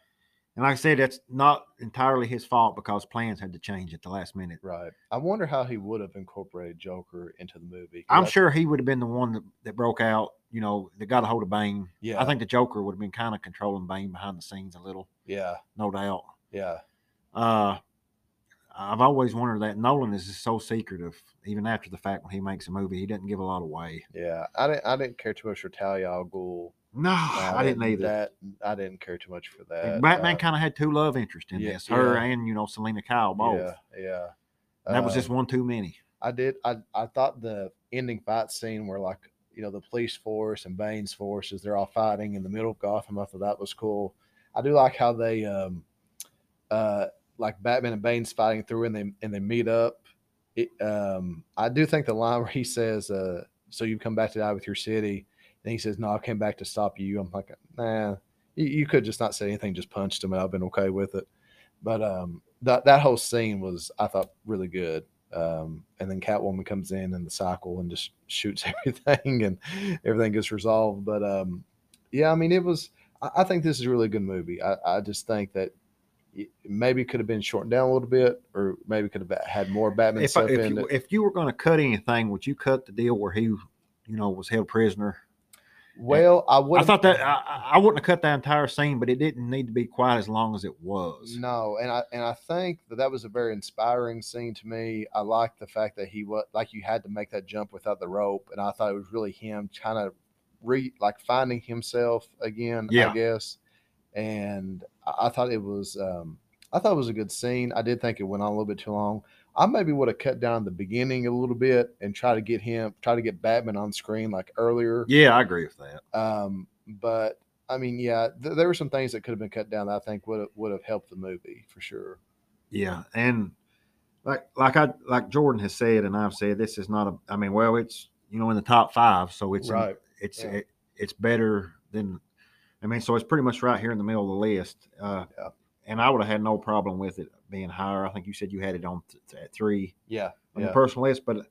And like I said, that's not entirely his fault because plans had to change at the last minute. Right. I wonder how he would have incorporated Joker into the movie. I'm sure he would have been the one that, that broke out, you know, that got a hold of Bane. Yeah. I think the Joker would have been kind of controlling Bane behind the scenes a little. Yeah. No doubt. Yeah. Uh, I've always wondered that. Nolan is just so secretive, even after the fact when he makes a movie. He doesn't give a lot away. Yeah. I didn't, I didn't care too much for Talia al Ghul. No, I, I didn't either. That, I didn't care too much for that. Batman uh, kind of had two love interests in yeah, this, her yeah. and, you know, Selena Kyle both. Yeah, yeah. And that um, was just one too many. I did. I, I thought the ending fight scene where, like, you know, the police force and Bane's force, as they're all fighting in the middle of Gotham, I thought that was cool. I do like how they, um, uh, like, Batman and Bane's fighting through and they and they meet up. It, um, I do think the line where he says, uh, so you come back to die with your city. And he says, no, I came back to stop you. I'm like, nah, you, you could just not say anything, just punched him, and I've been okay with it. But um, that that whole scene was, I thought, really good. Um, and then Catwoman comes in and the cycle and just shoots everything, and everything gets resolved. But, um, yeah, I mean, it was – I think this is a really good movie. I, I just think that it maybe could have been shortened down a little bit, or maybe could have had more Batman if, stuff if in you, it. If you were going to cut anything, would you cut the deal where he, you know, was held prisoner? Well, I would. I thought that I, I wouldn't have cut that entire scene, but it didn't need to be quite as long as it was. No, and I and I think that that was a very inspiring scene to me. I liked the fact that he was like you had to make that jump without the rope, and I thought it was really him kind of re like finding himself again. Yeah. I guess. And I, I thought it was. Um, I thought it was a good scene. I did think it went on a little bit too long. I maybe would have cut down the beginning a little bit and try to get him, try to get Batman on screen like earlier. Yeah, I agree with that. Um, but I mean, yeah, th- there were some things that could have been cut down that I think would have, would have helped the movie for sure. Yeah, and like like I like Jordan has said, and I've said, this is not a. I mean, well, it's you know in the top five, so it's right. It's yeah. it, it's better than. I mean, so it's pretty much right here in the middle of the list. Uh, yeah. And I would have had no problem with it being higher. I think you said you had it on th- th- at three. Yeah, on yeah. the personal list, but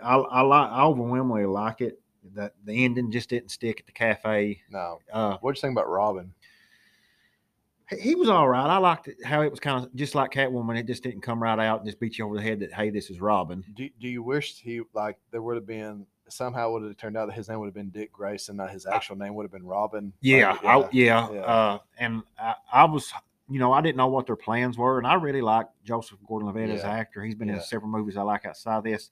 I, I like I overwhelmingly like it. That the ending just didn't stick at the cafe. No. Uh, what do you think about Robin? He, he was all right. I liked it, how it was kind of just like Catwoman. It just didn't come right out and just beat you over the head that hey, this is Robin. Do Do you wish he like there would have been somehow would have turned out that his name would have been Dick Grayson, not his actual I, name would have been Robin? Yeah, like, yeah. I, yeah. yeah. Uh, and I, I was. You know, I didn't know what their plans were, and I really like Joseph Gordon-Levitt yeah. as an actor. He's been yeah. in several movies I like outside this,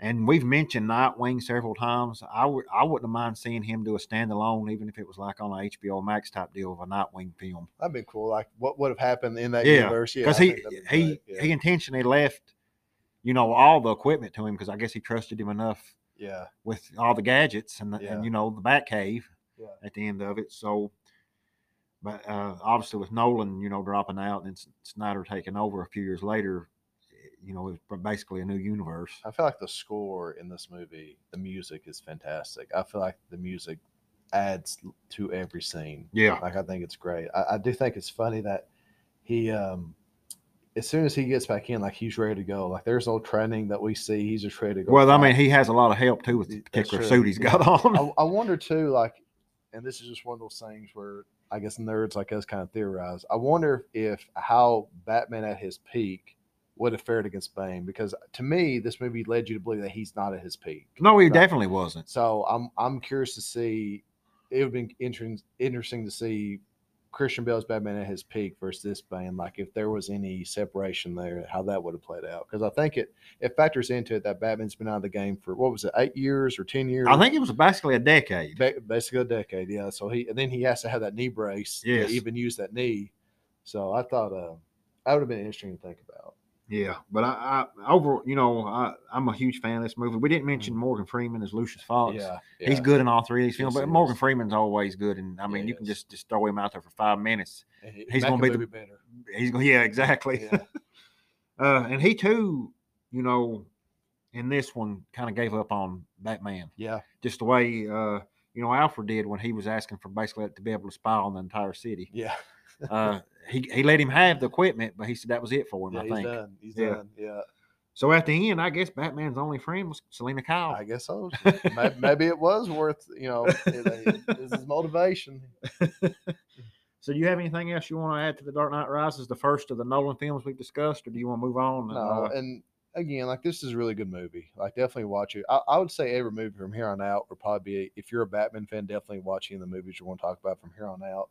and we've mentioned Nightwing several times. I would, I wouldn't mind seeing him do a standalone, even if it was like on a H B O Max type deal of a Nightwing film. That'd be cool. Like what would have happened in that yeah. universe? Yeah, because he he right. yeah. he intentionally left, you know, all the equipment to him because I guess he trusted him enough. Yeah, with all the gadgets and the, yeah. and you know the Batcave yeah. at the end of it, so. But uh, obviously with Nolan, you know, dropping out and Snyder taking over a few years later, you know, it was basically a new universe. I feel like the score in this movie, the music is fantastic. I feel like the music adds to every scene. Yeah. Like, I think it's great. I, I do think it's funny that he, um, as soon as he gets back in, like, he's ready to go. Like, there's no training that we see. He's just ready to go. Well, back. I mean, he has a lot of help, too, with the particular suit he's got on. I, I wonder, too, like, and this is just one of those things where I guess nerds like us kind of theorize. I wonder if how Batman at his peak would have fared against Bane, because to me, this movie led you to believe that he's not at his peak. No, he right? definitely wasn't. So I'm I'm curious to see. It would have been interesting interesting to see Christian Bale's Batman at his peak versus this Bane. Like, if there was any separation there, how that would have played out. Because I think it it factors into it that Batman's been out of the game for, what was it, eight years or ten years? I think it was basically a decade. Ba basically a decade, yeah. So he and then he has to have that knee brace yes. to even use that knee. So I thought uh, that would have been interesting to think about. Yeah, but I, I overall, you know, I, I'm a huge fan of this movie. We didn't mention Morgan Freeman as Lucius Fox. Yeah, yeah. He's good in all three of these films, yes, but Morgan is. Freeman's always good. And I mean, yes. you can just, just throw him out there for five minutes. He, he's going to be the better. He's going, yeah, exactly. Yeah. uh, and he too, you know, in this one, kind of gave up on Batman. Yeah, just the way uh, you know, Alfred did when he was asking for basically to be able to spy on the entire city. Yeah. uh, he he let him have the equipment, but he said that was it for him. Yeah, I he's think done. He's yeah. done. Yeah. So at the end, I guess Batman's only friend was Selena Kyle. I guess so. maybe, maybe it was worth, you know, it, it's his motivation. So do you have anything else you want to add to The Dark Knight Rises, the first of the Nolan films we've discussed, or do you want to move on? And, no, uh, and again, like, this is a really good movie. Like, definitely watch it. I, I would say every movie from here on out would probably be, if you're a Batman fan, definitely watching the movies you want to talk about from here on out.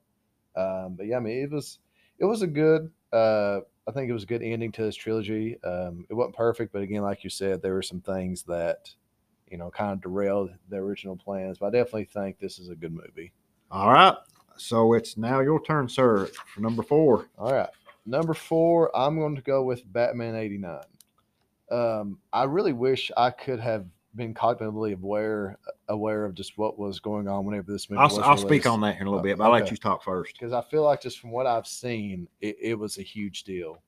Um, but yeah, I mean, it was, it was a good, uh, I think it was a good ending to this trilogy. Um, it wasn't perfect, but again, like you said, there were some things that, you know, kind of derailed the original plans, but I definitely think this is a good movie. All right. So it's now your turn, sir, for number four. All right. Number four, I'm going to go with Batman eighty-nine. Um, I really wish I could have been cognitively aware aware of just what was going on whenever this movie I'll, was I'll released. Speak on that here in a little bit, but I'll okay. let you talk first. Because I feel like just from what I've seen, it, it was a huge deal.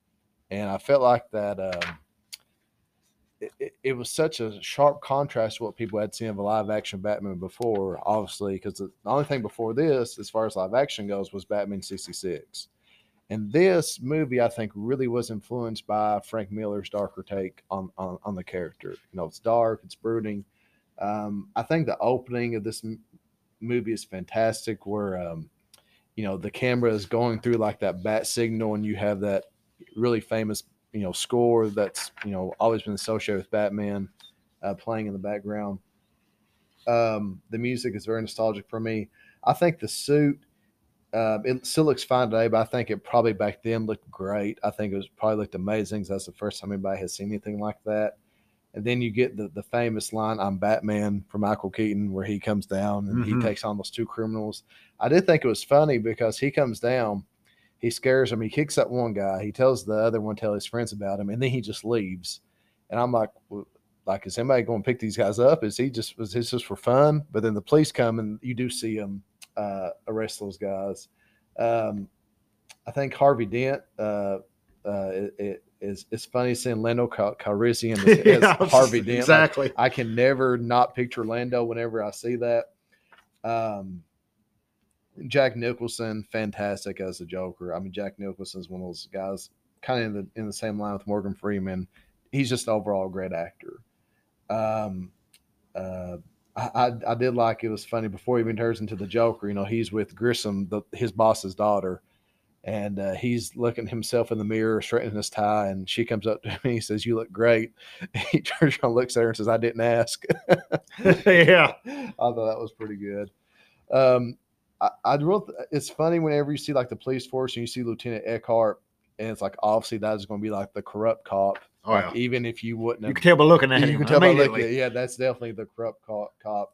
And I felt like that um, it, it, it was such a sharp contrast to what people had seen of a live-action Batman before, obviously, because the only thing before this, as far as live-action goes, was Batman sixty-six. And this movie, I think, really was influenced by Frank Miller's darker take on, on, on the character. You know, it's dark, it's brooding. Um, I think the opening of this m movie is fantastic where, um, you know, the camera is going through like that bat signal and you have that really famous, you know, score that's, you know, always been associated with Batman uh, playing in the background. Um, the music is very nostalgic for me. I think the suit, Uh, it still looks fine today, but I think it probably back then looked great. I think it was probably looked amazing. That's the first time anybody has seen anything like that. And then you get the, the famous line, "I'm Batman," from Michael Keaton, where he comes down and mm-hmm. he takes on those two criminals. I did think it was funny because he comes down, he scares him, he kicks that one guy, he tells the other one, tell his friends about him, and then he just leaves. And I'm like, well, like, is anybody going to pick these guys up? Is he just, was this just for fun? But then the police come and you do see him Uh, arrest those guys. Um, I think Harvey Dent. Uh, uh, it, it is it's funny seeing Lando Calrissian as, yeah, as Harvey Dent. Exactly. Like, I can never not picture Lando whenever I see that. Um, Jack Nicholson, fantastic as a Joker. I mean, Jack Nicholson's one of those guys, kind of in the in the same line with Morgan Freeman. He's just an overall great actor. Um, uh, I, I did like, it was funny before he even turns into the Joker, you know, he's with Grissom, the, his boss's daughter, and uh, he's looking himself in the mirror, straightening his tie, and she comes up to him and he says, "You look great." He turns around, looks at her and says, "I didn't ask." Yeah. I thought that was pretty good. Um, I, I real, it's funny whenever you see like the police force and you see Lieutenant Eckhart, and it's like, obviously that is going to be like the corrupt cop. Oh, yeah. Like, even if you wouldn't have, you can tell by looking at you him. You can tell by looking at, yeah, that's definitely the corrupt cop.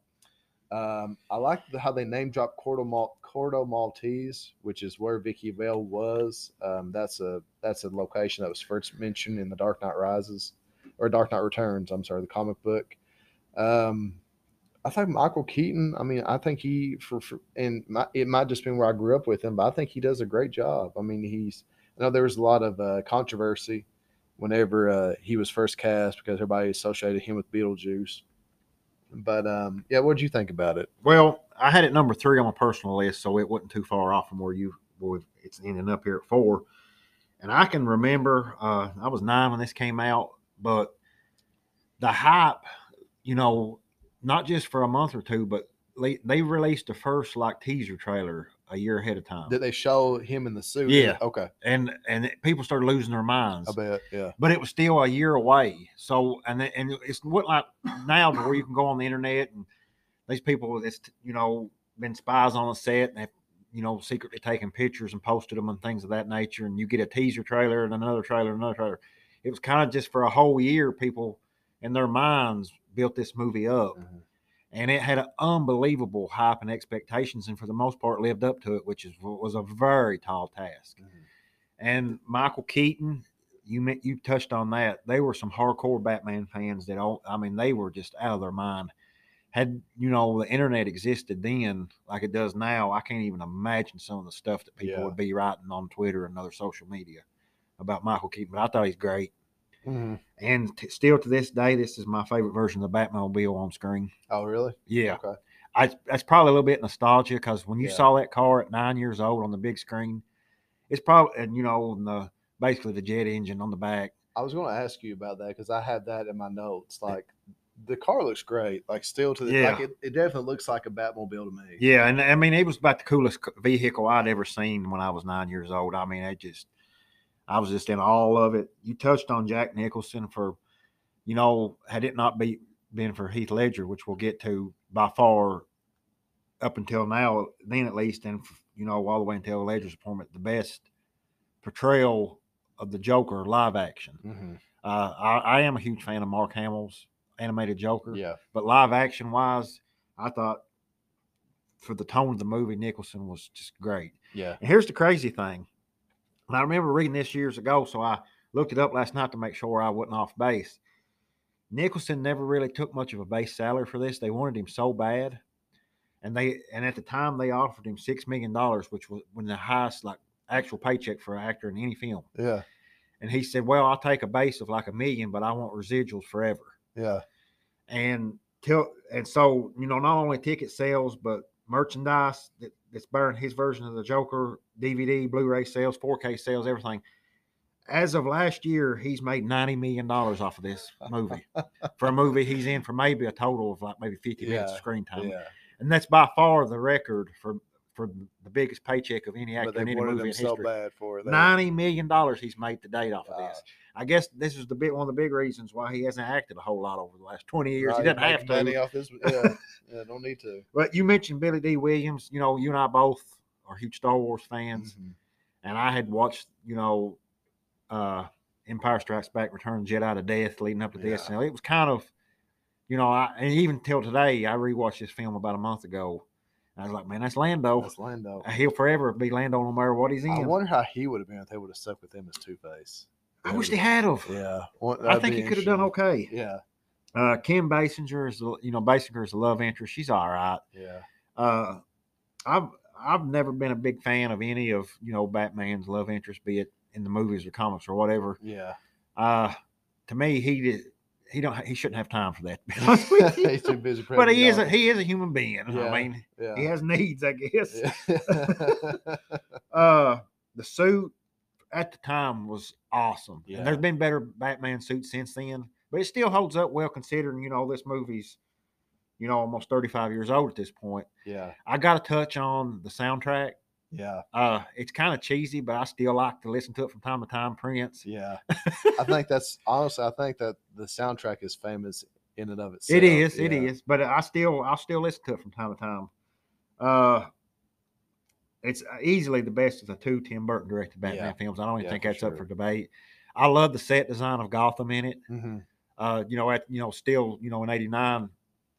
Um, I like how they name dropped Corto, Mal Corto Maltese, which is where Vicky Vale was. Um, that's a that's a location that was first mentioned in The Dark Knight Rises, or Dark Knight Returns. I'm sorry, the comic book. Um, I think Michael Keaton. I mean, I think he for, for and my, it might just been where I grew up with him, but I think he does a great job. I mean, he's. I know there was a lot of uh, controversy whenever uh, he was first cast, because everybody associated him with Beetlejuice. But, um, yeah, what did you think about it? Well, I had it number three on my personal list, so it wasn't too far off from where you where it's ending up here at four. And I can remember uh, I was nine when this came out, but the hype, you know, not just for a month or two, but they released the first like teaser trailer a year ahead of time. Did they show him in the suit? Yeah. Okay. And and people started losing their minds. I bet. Yeah. But it was still a year away. So and and it's what like now where you can go on the internet and these people that's you know been spies on the set and have, you know secretly taking pictures and posted them and things of that nature. And you get a teaser trailer and another trailer and another trailer. It was kind of just for a whole year. People in their minds built this movie up. Mm-hmm. And it had an unbelievable hype and expectations, and for the most part lived up to it, which is was a very tall task. Mm-hmm. And Michael Keaton, you meant, you touched on that. They were some hardcore Batman fans that all, I mean, they were just out of their mind. Had you know the internet existed then, like it does now, I can't even imagine some of the stuff that people yeah. would be writing on Twitter and other social media about Michael Keaton. But I thought he's great. Mm-hmm. And t- still to this day, this is my favorite version of the Batmobile on screen. Oh, really? Yeah. Okay. I, that's probably a little bit nostalgia because when you yeah. saw that car at nine years old on the big screen, it's probably, and you know, the, basically the jet engine on the back. I was going to ask you about that because I had that in my notes. Like, the car looks great. Like, still to the yeah. – like, it, it definitely looks like a Batmobile to me. Yeah, and, I mean, it was about the coolest vehicle I'd ever seen when I was nine years old. I mean, it just – I was just in all of it. You touched on Jack Nicholson for, you know, had it not be, been for Heath Ledger, which we'll get to by far up until now, then at least, and, you know, all the way until Ledger's appointment, the best portrayal of the Joker live action. Mm-hmm. Uh, I, I am a huge fan of Mark Hamill's animated Joker. Yeah. But live action wise, I thought for the tone of the movie, Nicholson was just great. Yeah. And here's the crazy thing. I remember reading this years ago, so I looked it up last night to make sure I wasn't off base. Nicholson never really took much of a base salary for this. They wanted him so bad, and they and at the time they offered him six million dollars, which was when the highest like actual paycheck for an actor in any film. Yeah, and he said, "Well, I'll take a base of like a million, but I want residuals forever." Yeah, and till and so you know, not only ticket sales, but merchandise that, that's buying his version of the Joker, D V D, Blu-ray sales, four K sales, everything. As of last year, he's made ninety million dollars off of this movie. For a movie he's in for maybe a total of like maybe fifty yeah, minutes of screen time. Yeah. And that's by far the record for, for the biggest paycheck of any actor in any movie in history. So bad for that. ninety million dollars he's made to date off Gosh. of this. I guess this is the big, one of the big reasons why he hasn't acted a whole lot over the last twenty years. Right, he doesn't have to. Off this, yeah, yeah, don't need to. But you mentioned Billy D. Williams. You know, you and I both are huge Star Wars fans. Mm-hmm. And I had watched, you know, uh, Empire Strikes Back, Return of the Jedi to Death leading up to yeah. this. And it was kind of, you know, I, and even till today, I rewatched this film about a month ago. I was like, man, that's Lando. That's Lando. He'll forever be Lando no matter what he's in. I wonder how he would have been if they would have stuck with him as Two-Face. I wish they had of. Yeah, well, I think he could have done okay. Yeah, uh, Kim Basinger is, you know, Basinger is a love interest. She's all right. Yeah, uh, I've I've never been a big fan of any of you know Batman's love interest, be it in the movies or comics or whatever. Yeah, uh, to me he did, he don't he shouldn't have time for that. He's too busy. But he is a, he is a human being. Yeah. I mean, yeah. he has needs, I guess. Yeah. uh, the suit at the time was awesome. Yeah. And there's been better Batman suits since then, but it still holds up well considering, you know, this movie's, you know, almost thirty-five years old at this point. Yeah. I got to touch on the soundtrack. Yeah. Uh, it's kind of cheesy, but I still like to listen to it from time to time. Prince. Yeah. I think that's honestly, I think that the soundtrack is famous in and of itself. It is. Yeah. It is. But I still, I'll still listen to it from time to time. Uh, It's easily the best of the two Tim Burton directed Batman yeah. films. I don't even yeah, think that's sure. up for debate. I love the set design of Gotham in it. Mm-hmm. Uh, you know, at you know, still, you know, in eighty-nine,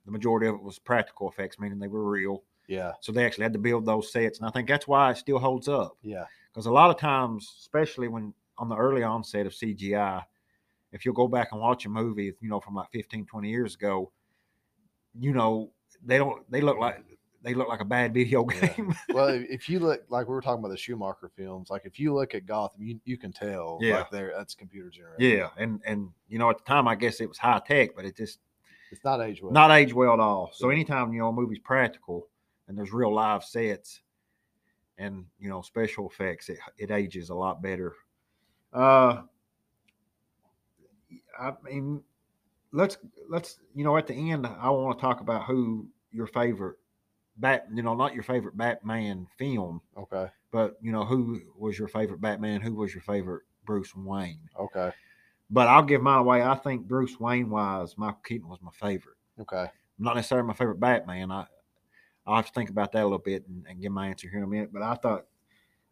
the majority of it was practical effects, meaning they were real. Yeah. So they actually had to build those sets, and I think that's why it still holds up. Yeah. Because a lot of times, especially when on the early onset of C G I, if you'll go back and watch a movie, you know, from like fifteen, twenty years ago, you know, they don't they look like. they look like a bad video game. Yeah. Well, if you look, like we were talking about the Schumacher films, like if you look at Gotham, you, you can tell, yeah, like there that's computer generated. Yeah, and and you know, at the time, I guess it was high tech, but it just it's not age well, not age well at all. So anytime, you know, a movie's practical and there's real live sets and, you know, special effects, it it ages a lot better. Uh, I mean, let's let's you know, at the end, I want to talk about who your favorite Bat, you know, not your favorite Batman film. Okay. But, you know, who was your favorite Batman? Who was your favorite Bruce Wayne? Okay. But I'll give mine away. I think Bruce Wayne-wise, Michael Keaton was my favorite. Okay. Not necessarily my favorite Batman. I, I'll have to think about that a little bit and, and give my answer here in a minute. But I thought,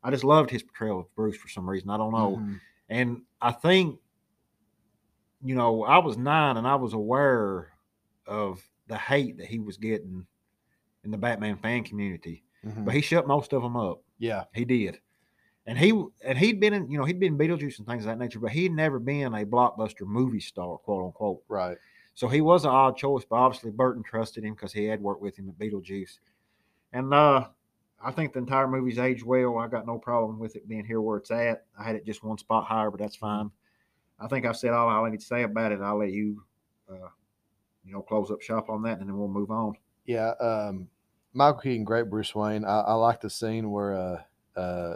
I just loved his portrayal of Bruce for some reason. I don't know. Mm-hmm. And I think, you know, I was nine and I was aware of the hate that he was getting in the Batman fan community, mm-hmm. but he shut most of them up. Yeah, he did. And he, and he'd been in, you know, he'd been Beetlejuice and things of that nature, but he'd never been a blockbuster movie star, quote unquote. Right. So he was an odd choice, but obviously Burton trusted him because he had worked with him at Beetlejuice. And, uh, I think the entire movie's aged well. I got no problem with it being here where it's at. I had it just one spot higher, but that's fine. I think I've said all I need to say about it. I'll let you, uh, you know, close up shop on that and then we'll move on. Yeah. Um, Michael Keaton, great Bruce Wayne. I, I like the scene where uh, uh,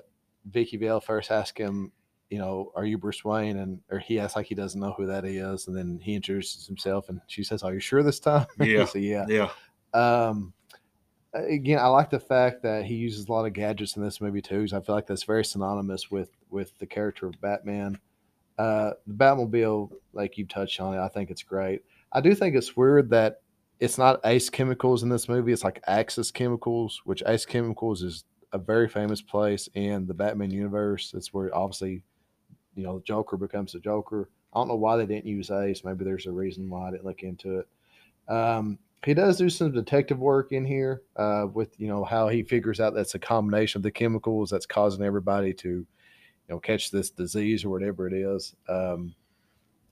Vicky Vale first asks him, you know, are you Bruce Wayne? And or he asks like he doesn't know who that is. And then he introduces himself and she says, are you sure this time? Yeah. So, yeah. Yeah. Um, again, I like the fact that he uses a lot of gadgets in this movie too. So I feel like that's very synonymous with, with the character of Batman. Uh, the Batmobile, like you touched on it, I think it's great. I do think it's weird that it's not Ace Chemicals in this movie. It's like Axis Chemicals, which Ace Chemicals is a very famous place in the Batman universe. That's where obviously, you know, the Joker becomes the Joker. I don't know why they didn't use Ace. Maybe there's a reason why I didn't look into it. Um, he does do some detective work in here uh, with, you know, how he figures out that's a combination of the chemicals that's causing everybody to, you know, catch this disease or whatever it is. Um,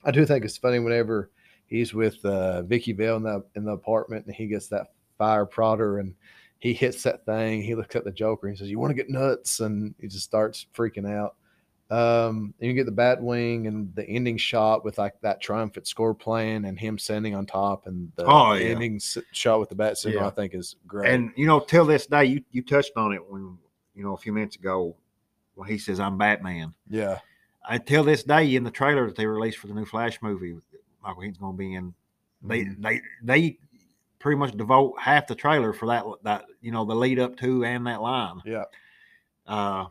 I do think it's funny whenever he's with uh, Vicky Vale in the, in the apartment, and he gets that fire prodder, and he hits that thing. He looks at the Joker, and he says, you want to get nuts? And he just starts freaking out. Um, and you get the Batwing and the ending shot with like that triumphant score playing and him standing on top, and the oh, yeah. ending s- shot with the bat signal, yeah. I think is great. And, you know, till this day, you, you touched on it when, you know, a few minutes ago when he says, I'm Batman. Yeah. Until this day, in the trailer that they released for the new Flash movie, Michael Keaton's going to be in. They mm-hmm. they they pretty much devote half the trailer for that that you know the lead up to and that line. Yeah, uh,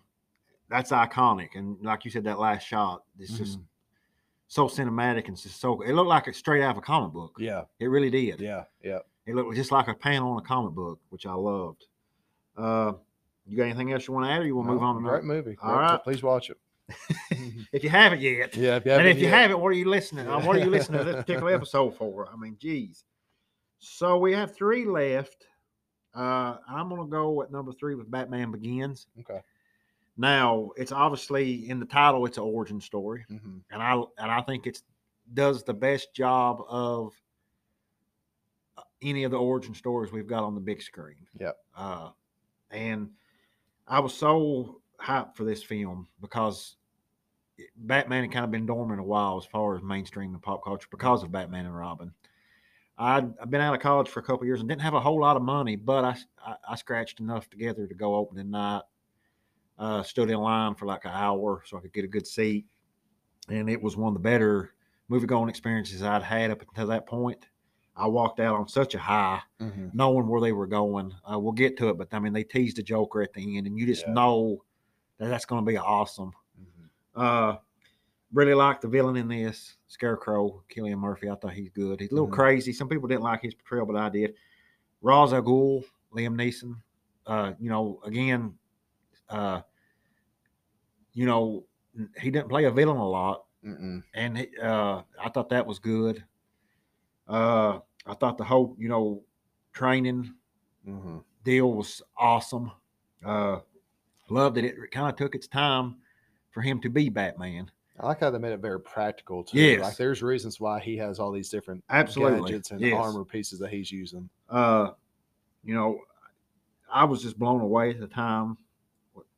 that's iconic. And like you said, that last shot, it's mm-hmm. just so cinematic and just so. It looked like it's straight out of a comic book. Yeah, it really did. Yeah, yeah. It looked just like a panel on a comic book, which I loved. Uh, you got anything else you want to add, or you want to no, move on? Great to movie. All right, please watch it. If you haven't yet, yeah, if you haven't and if you yet. haven't, what are you listening? Yeah. What are you listening to this particular episode for? I mean, geez. So we have three left. Uh, I'm going to go at number three with Batman Begins. Okay. Now it's obviously in the title; it's an origin story, mm-hmm. and I and I think it does the best job of any of the origin stories we've got on the big screen. Yeah. Uh, and I was so hyped for this film because Batman had kind of been dormant a while as far as mainstream and pop culture because of Batman and Robin. I'd, I'd been out of college for a couple of years and didn't have a whole lot of money, but I, I, I scratched enough together to go opening night. Uh, stood in line for like an hour so I could get a good seat, and it was one of the better movie-going experiences I'd had up until that point. I walked out on such a high, mm-hmm. knowing where they were going. Uh, we'll get to it, but I mean, they teased the Joker at the end, and you just yeah. know that that's going to be awesome. Mm-hmm. Uh, really like the villain in this, Scarecrow, Cillian Murphy. I thought he's good. He's a little mm-hmm. crazy. Some people didn't like his portrayal, but I did. Ra's al Ghul, Liam Neeson. Uh, you know, again, uh, you know, he didn't play a villain a lot, Mm-mm. and he, uh, I thought that was good. Uh, I thought the whole, you know, training mm-hmm. deal was awesome. Uh, Loved that it, it kind of took its time for him to be Batman. I like how they made it very practical, too. Yes. Like, there's reasons why he has all these different Absolutely. gadgets and yes. armor pieces that he's using. Uh, you know, I was just blown away at the time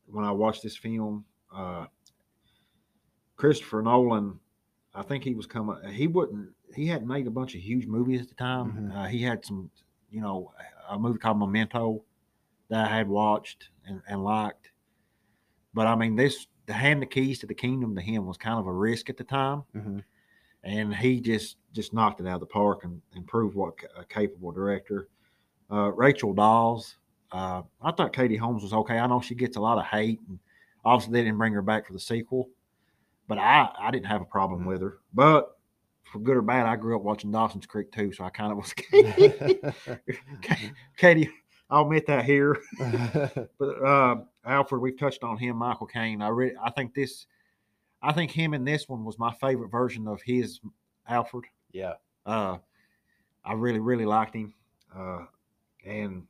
when I watched this film. Uh, Christopher Nolan, I think he was coming. He wouldn't. He hadn't made a bunch of huge movies at the time. Mm-hmm. Uh, he had some, you know, a movie called Memento that I had watched and, and liked. But I mean, this the hand the keys to the kingdom to him was kind of a risk at the time, mm-hmm. and he just just knocked it out of the park and, and proved what a capable director. Uh, Rachel Dawes, uh, I thought Katie Holmes was okay. I know she gets a lot of hate, and obviously they didn't bring her back for the sequel, but I I didn't have a problem mm-hmm. with her. But for good or bad, I grew up watching Dawson's Creek too, so I kind of was Katie. I'll admit that here. But uh, Alfred, we've touched on him. Michael Caine. I re- I think this. I think him in this one was my favorite version of his Alfred. Yeah. Uh, I really, really liked him, uh, and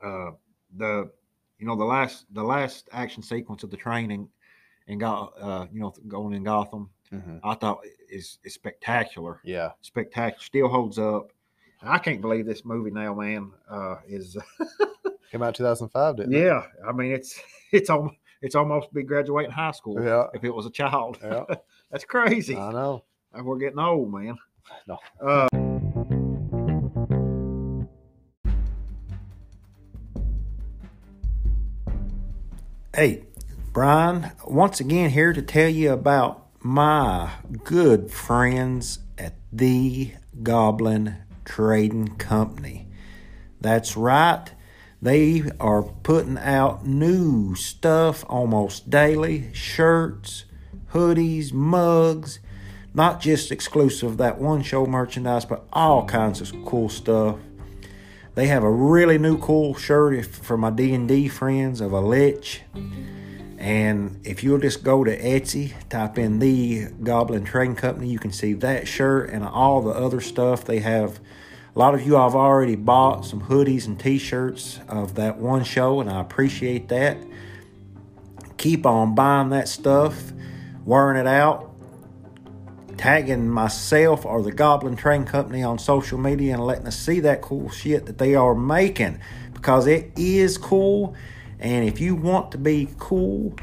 uh, the you know the last the last action sequence of the train and and got uh, you know going in Gotham. Mm-hmm. I thought is is spectacular. Yeah, spectacular. Still holds up. I can't believe this movie now, man. Uh, is came out in two thousand five, didn't it? Yeah, I mean it's it's almost it's almost be graduating high school. Yeah. If it was a child, yeah. That's crazy. I know. We're getting old, man. No. Uh, hey, Brian, once again here to tell you about my good friends at The Goblin Trading Company. That's right. They are putting out new stuff almost daily. Shirts, hoodies, mugs. Not just exclusive That One Show merchandise, but all kinds of cool stuff. They have a really new cool shirt for my D and D friends of a lich. And if you'll just go to Etsy, type in The Goblin Trading Company, you can see that shirt and all the other stuff they have. A lot of you have already bought some hoodies and t-shirts of That One Show, and I appreciate that. Keep on buying that stuff, wearing it out, tagging myself or The Goblin Trading Company on social media and letting us see that cool shit that they are making, because it is cool. And if you want to be cool,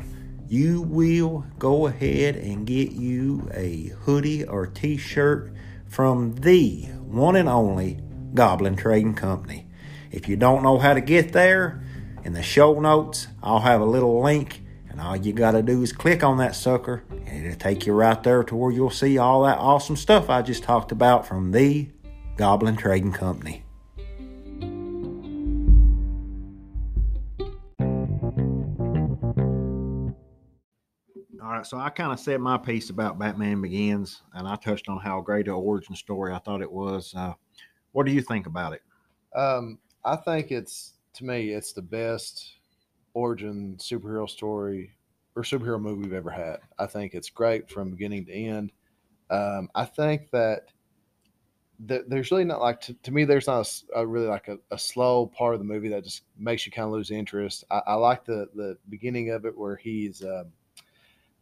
you will go ahead and get you a hoodie or t-shirt from the one and only Goblin Trading Company. If you don't know how to get there, in the show notes, I'll have a little link. And all you got to do is click on that sucker, and it'll take you right there to where you'll see all that awesome stuff I just talked about from the Goblin Trading Company. So I kind of said my piece about Batman Begins, and I touched on how great an origin story I thought it was. Uh, what do you think about it? Um, I think it's, to me, it's the best origin superhero story or superhero movie we've ever had. I think it's great from beginning to end. Um, I think that th- there's really not like, to, to me, there's not a, a really like a, a slow part of the movie that just makes you kind of lose interest. I, I like the, the beginning of it where he's, uh,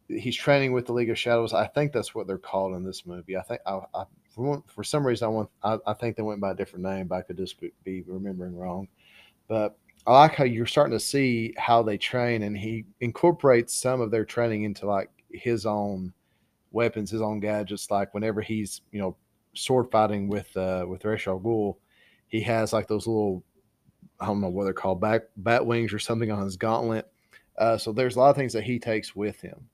he's training with the League of Shadows. I think that's what they're called in this movie. I think I, I for, one, for some reason I want I, I think they went by a different name, but I could just be remembering wrong. But I like how you're starting to see how they train, and he incorporates some of their training into like his own weapons, his own gadgets. Like whenever he's, you know, sword fighting with uh, with Ra's al Ghul, he has like those little, I don't know what they're called, back bat wings or something on his gauntlet. Uh, so there's a lot of things that he takes with him.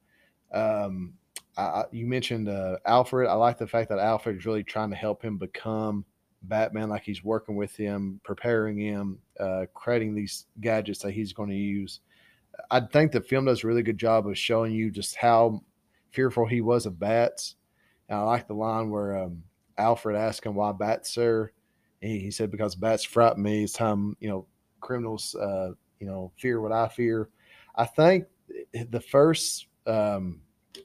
Um, I, you mentioned uh, Alfred. I like the fact that Alfred's really trying to help him become Batman. Like he's working with him, preparing him, uh, creating these gadgets that he's going to use. I think the film does a really good job of showing you just how fearful he was of bats. And I like the line where um, Alfred asked him why bats, sir. And he said, because bats frighten me. It's time, you know, criminals, uh, you know, fear what I fear. I think the first Um,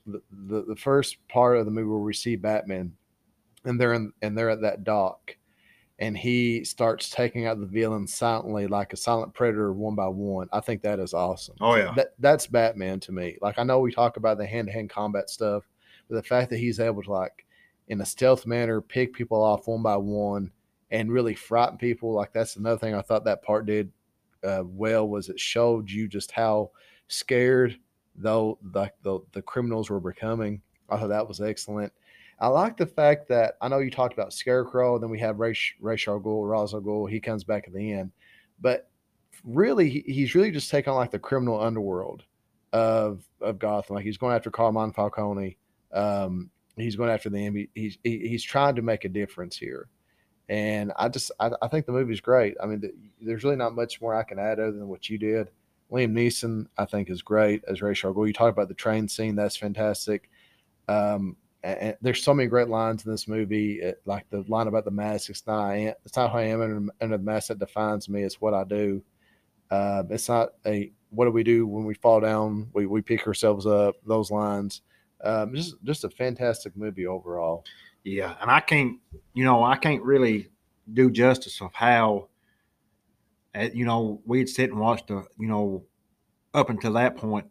the, the the first part of the movie where we see Batman, and they're in, and they're at that dock, and he starts taking out the villains silently, like a silent predator, one by one. I think that is awesome. Oh yeah, that, that's Batman to me. Like I know we talk about the hand to hand combat stuff, but the fact that he's able to like in a stealth manner pick people off one by one and really frighten people, like that's another thing I thought that part did uh, well was it showed you just how scared though the, the the criminals were becoming. I thought that was excellent. I like the fact that I know you talked about Scarecrow, and then we have Ra's al Ghul, Ra's al Ghul. He comes back at the end, but really he, he's really just taking on like the criminal underworld of of Gotham. Like he's going after Carmine Falcone. Um, he's going after them. He, he's he, he's trying to make a difference here. And I just I, I think the movie's great. I mean, the, there's really not much more I can add other than what you did. Liam Neeson, I think, is great as Ra's al Ghul. You talk about the train scene; that's fantastic. Um, and, and there's so many great lines in this movie, it, like the line about the mask. It's not it's not who I am, and, and the mask that defines me. It's what I do. Uh, it's not a what do we do when we fall down? We we pick ourselves up. Those lines. Um, just just a fantastic movie overall. Yeah, and I can't, you know, I can't really do justice of how, you know, we'd sit and watch the, you know, up until that point,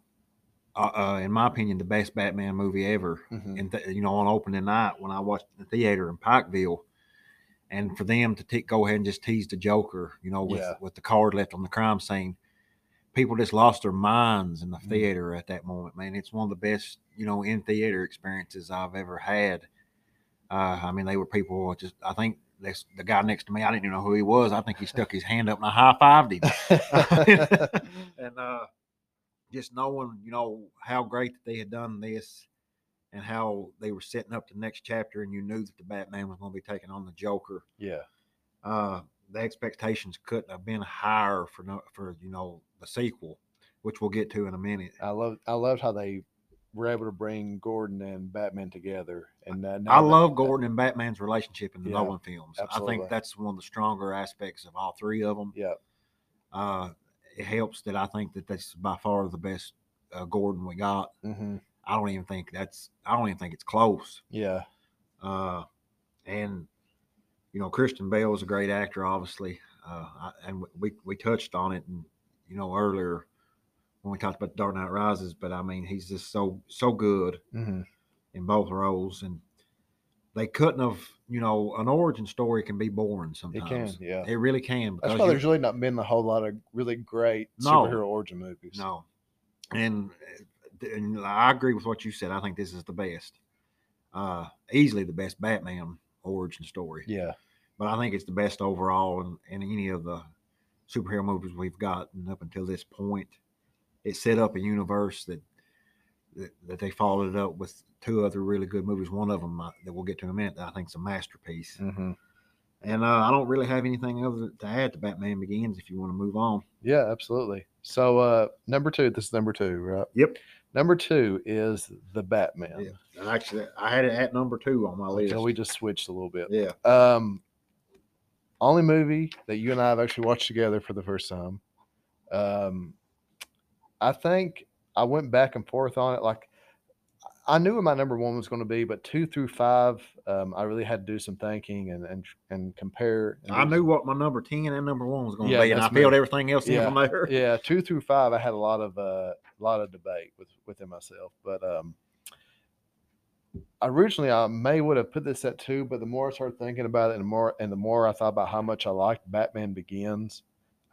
uh, uh, in my opinion, the best Batman movie ever. Mm-hmm. And, th- you know, on opening night when I watched the theater in Pikeville, and for them to t- go ahead and just tease the Joker, you know, with, yeah. with the card left on the crime scene, people just lost their minds in the theater mm-hmm. at that moment, man. It's one of the best, you know, in theater experiences I've ever had. Uh, I mean, they were people just, I think that's the guy next to me. I didn't even know who he was. I think he stuck his hand up and I high-fived him. and uh, just knowing, you know, how great that they had done this and how they were setting up the next chapter, and you knew that the Batman was going to be taking on the Joker. Yeah. Uh, the expectations couldn't have been higher for, no, for you know, the sequel, which we'll get to in a minute. I love, I loved how they were able to bring Gordon and Batman together. And uh, I love that, Gordon and Batman's relationship in the yeah, Nolan films. Absolutely. I think that's one of the stronger aspects of all three of them. Yeah. Uh, it helps that I think that that's by far the best uh, Gordon we got. Mm-hmm. I don't even think that's, I don't even think it's close. Yeah. Uh, and, you know, Christian Bale is a great actor, obviously. Uh, I, and we, we touched on it, and, you know, earlier, when we talked about Dark Knight Rises, but I mean, he's just so, so good mm-hmm. in both roles. And they couldn't have, you know, an origin story can be boring sometimes. It can, yeah. It really can. That's why there's really not been a whole lot of really great no, superhero origin movies. No. And, and I agree with what you said. I think this is the best, uh, easily the best Batman origin story. Yeah. But I think it's the best overall in, in any of the superhero movies we've gotten up until this point. It set up a universe that, that that they followed up with two other really good movies. One of them uh, that we'll get to in a minute that I think is a masterpiece. Mm-hmm. And uh, I don't really have anything other to add to Batman Begins if you want to move on. Yeah, absolutely. So uh, number two, this is number two, right? Yep. Number two is The Batman. Yeah. And actually, I had it at number two on my list. So we just switched a little bit. Yeah. Um, only movie that you and I have actually watched together for the first time. Um. I think I went back and forth on it. Like I knew what my number one was going to be, but two through five, um, I really had to do some thinking and and, and compare. And I knew what my number ten and number one was going to yeah, be, and I filled everything else yeah, in from there. Yeah, two through five, I had a lot of a uh, lot of debate with, within myself. But um, originally, I may would have put this at two, but the more I started thinking about it, and the more and the more I thought about how much I liked Batman Begins.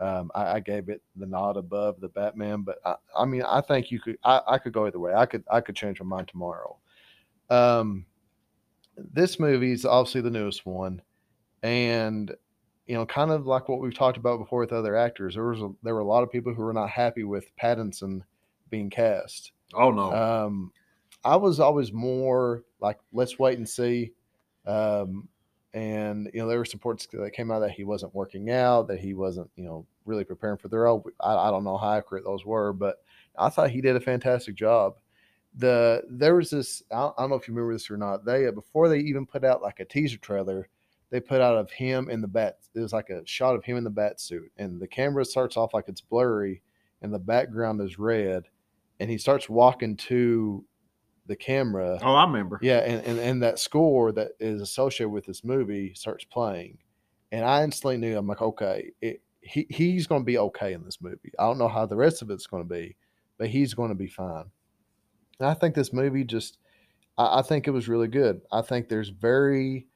Um, I, I gave it the nod above the Batman, but I, I mean, I think you could, I, I could go either way. I could, I could change my mind tomorrow. Um, this movie is obviously the newest one, and you know, kind of like what we've talked about before with other actors, there was a, there were a lot of people who were not happy with Pattinson being cast. Oh no. Um, I was always more like, let's wait and see. Um, And, you know, there were reports that came out that he wasn't working out, that he wasn't, you know, really preparing for the role. I, I don't know how accurate those were, but I thought he did a fantastic job. The There was this, I don't know if you remember this or not, they before they even put out like a teaser trailer, they put out of him in the bat. It was like a shot of him in the bat suit. And the camera starts off like it's blurry and the background is red. And he starts walking to the camera. Oh, I remember. Yeah, and, and and that score that is associated with this movie starts playing, and I instantly knew. I'm like, okay, it, he he's going to be okay in this movie. I don't know how the rest of it's going to be, but he's going to be fine. And I think this movie just, I, I think it was really good. I think there's very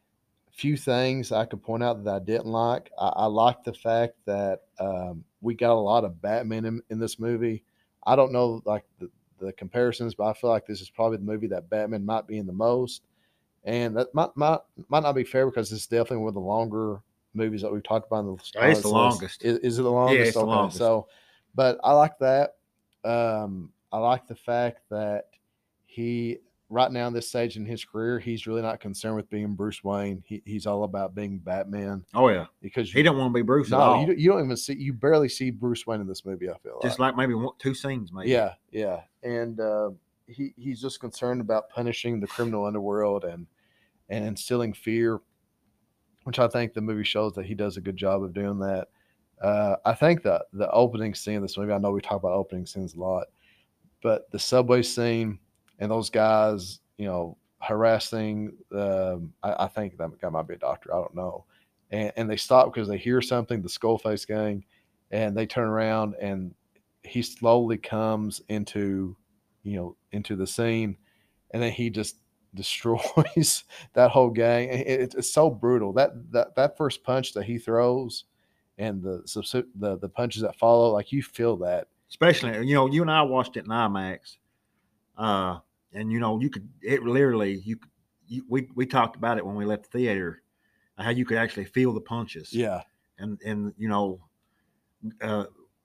few things I could point out that I didn't like. I, I liked the fact that um, we got a lot of Batman in, in this movie. I don't know like the, the comparisons, but I feel like this is probably the movie that Batman might be in the most. And that might, might, might not be fair because it's definitely one of the longer movies that we've talked about. In the oh, it's the longest. Is, is it the longest? Yeah, it's okay. the longest. So, but I like that. Um, I like the fact that he – right now, in this stage in his career, he's really not concerned with being Bruce Wayne. He, he's all about being Batman. Oh, yeah. Because you, he don't want to be Bruce no, at all. You, you don't even see – you barely see Bruce Wayne in this movie, I feel like. Just like maybe one, two scenes, maybe. Yeah, yeah. And uh, he, he's just concerned about punishing the criminal underworld and, and instilling fear, which I think the movie shows that he does a good job of doing that. Uh, I think the, the opening scene of this movie – I know we talk about opening scenes a lot, but the subway scene – and those guys, you know, harassing, um, I, I think that guy might be a doctor. I don't know. And, and they stop because they hear something, the Skullface gang, and they turn around and he slowly comes into, you know, into the scene. And then he just destroys that whole gang. It, it, it's so brutal. That, that that first punch that he throws and the, the, the punches that follow, like you feel that. Especially, you know, you and I watched it in IMAX. Uh, and you know, you could, it literally, you, you, we, we talked about it when we left the theater, how you could actually feel the punches. Yeah. And, and, you know, uh,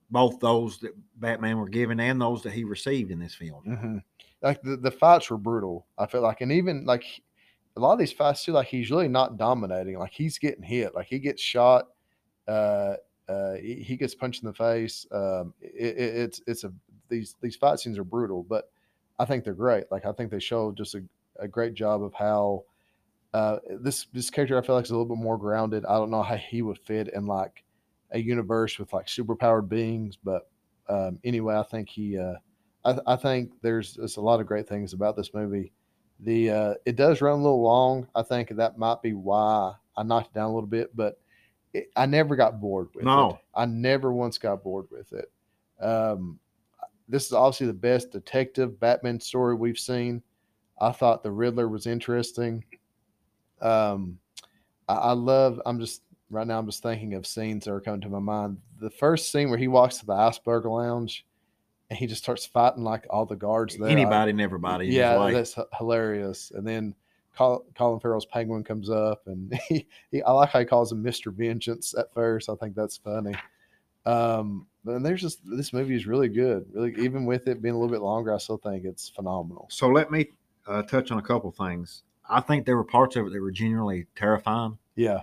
both those that Batman were given and those that he received in this film. Mm-hmm. Like the, the fights were brutal. I feel like, and even like a lot of these fights too, like he's really not dominating. Like he's getting hit, like he gets shot, uh, uh, he, he gets punched in the face. Um, it, it, it's, it's a, these, these fight scenes are brutal, but I think they're great. Like I think they show just a, a great job of how uh, this this character I feel like is a little bit more grounded. I don't know how he would fit in like a universe with like superpowered beings, but um, anyway, I think he. Uh, I, I think there's, there's a lot of great things about this movie. The uh, it does run a little long. I think that might be why I knocked it down a little bit, but it, I never got bored with no. it. I never once got bored with it. Um, This is obviously the best detective Batman story we've seen. I thought the Riddler was interesting. Um, I, I love, I'm just, right now I'm just thinking of scenes that are coming to my mind. The first scene where he walks to the Iceberg Lounge and he just starts fighting like all the guards there. Anybody I, and everybody. Yeah, that's hilarious. And then Colin Farrell's Penguin comes up and he, he I like how he calls him Mister Vengeance at first. I think that's funny. Um, but there's just, this movie is really good. Really, even with it being a little bit longer, I still think it's phenomenal. So let me uh, touch on a couple things. I think there were parts of it that were genuinely terrifying. Yeah.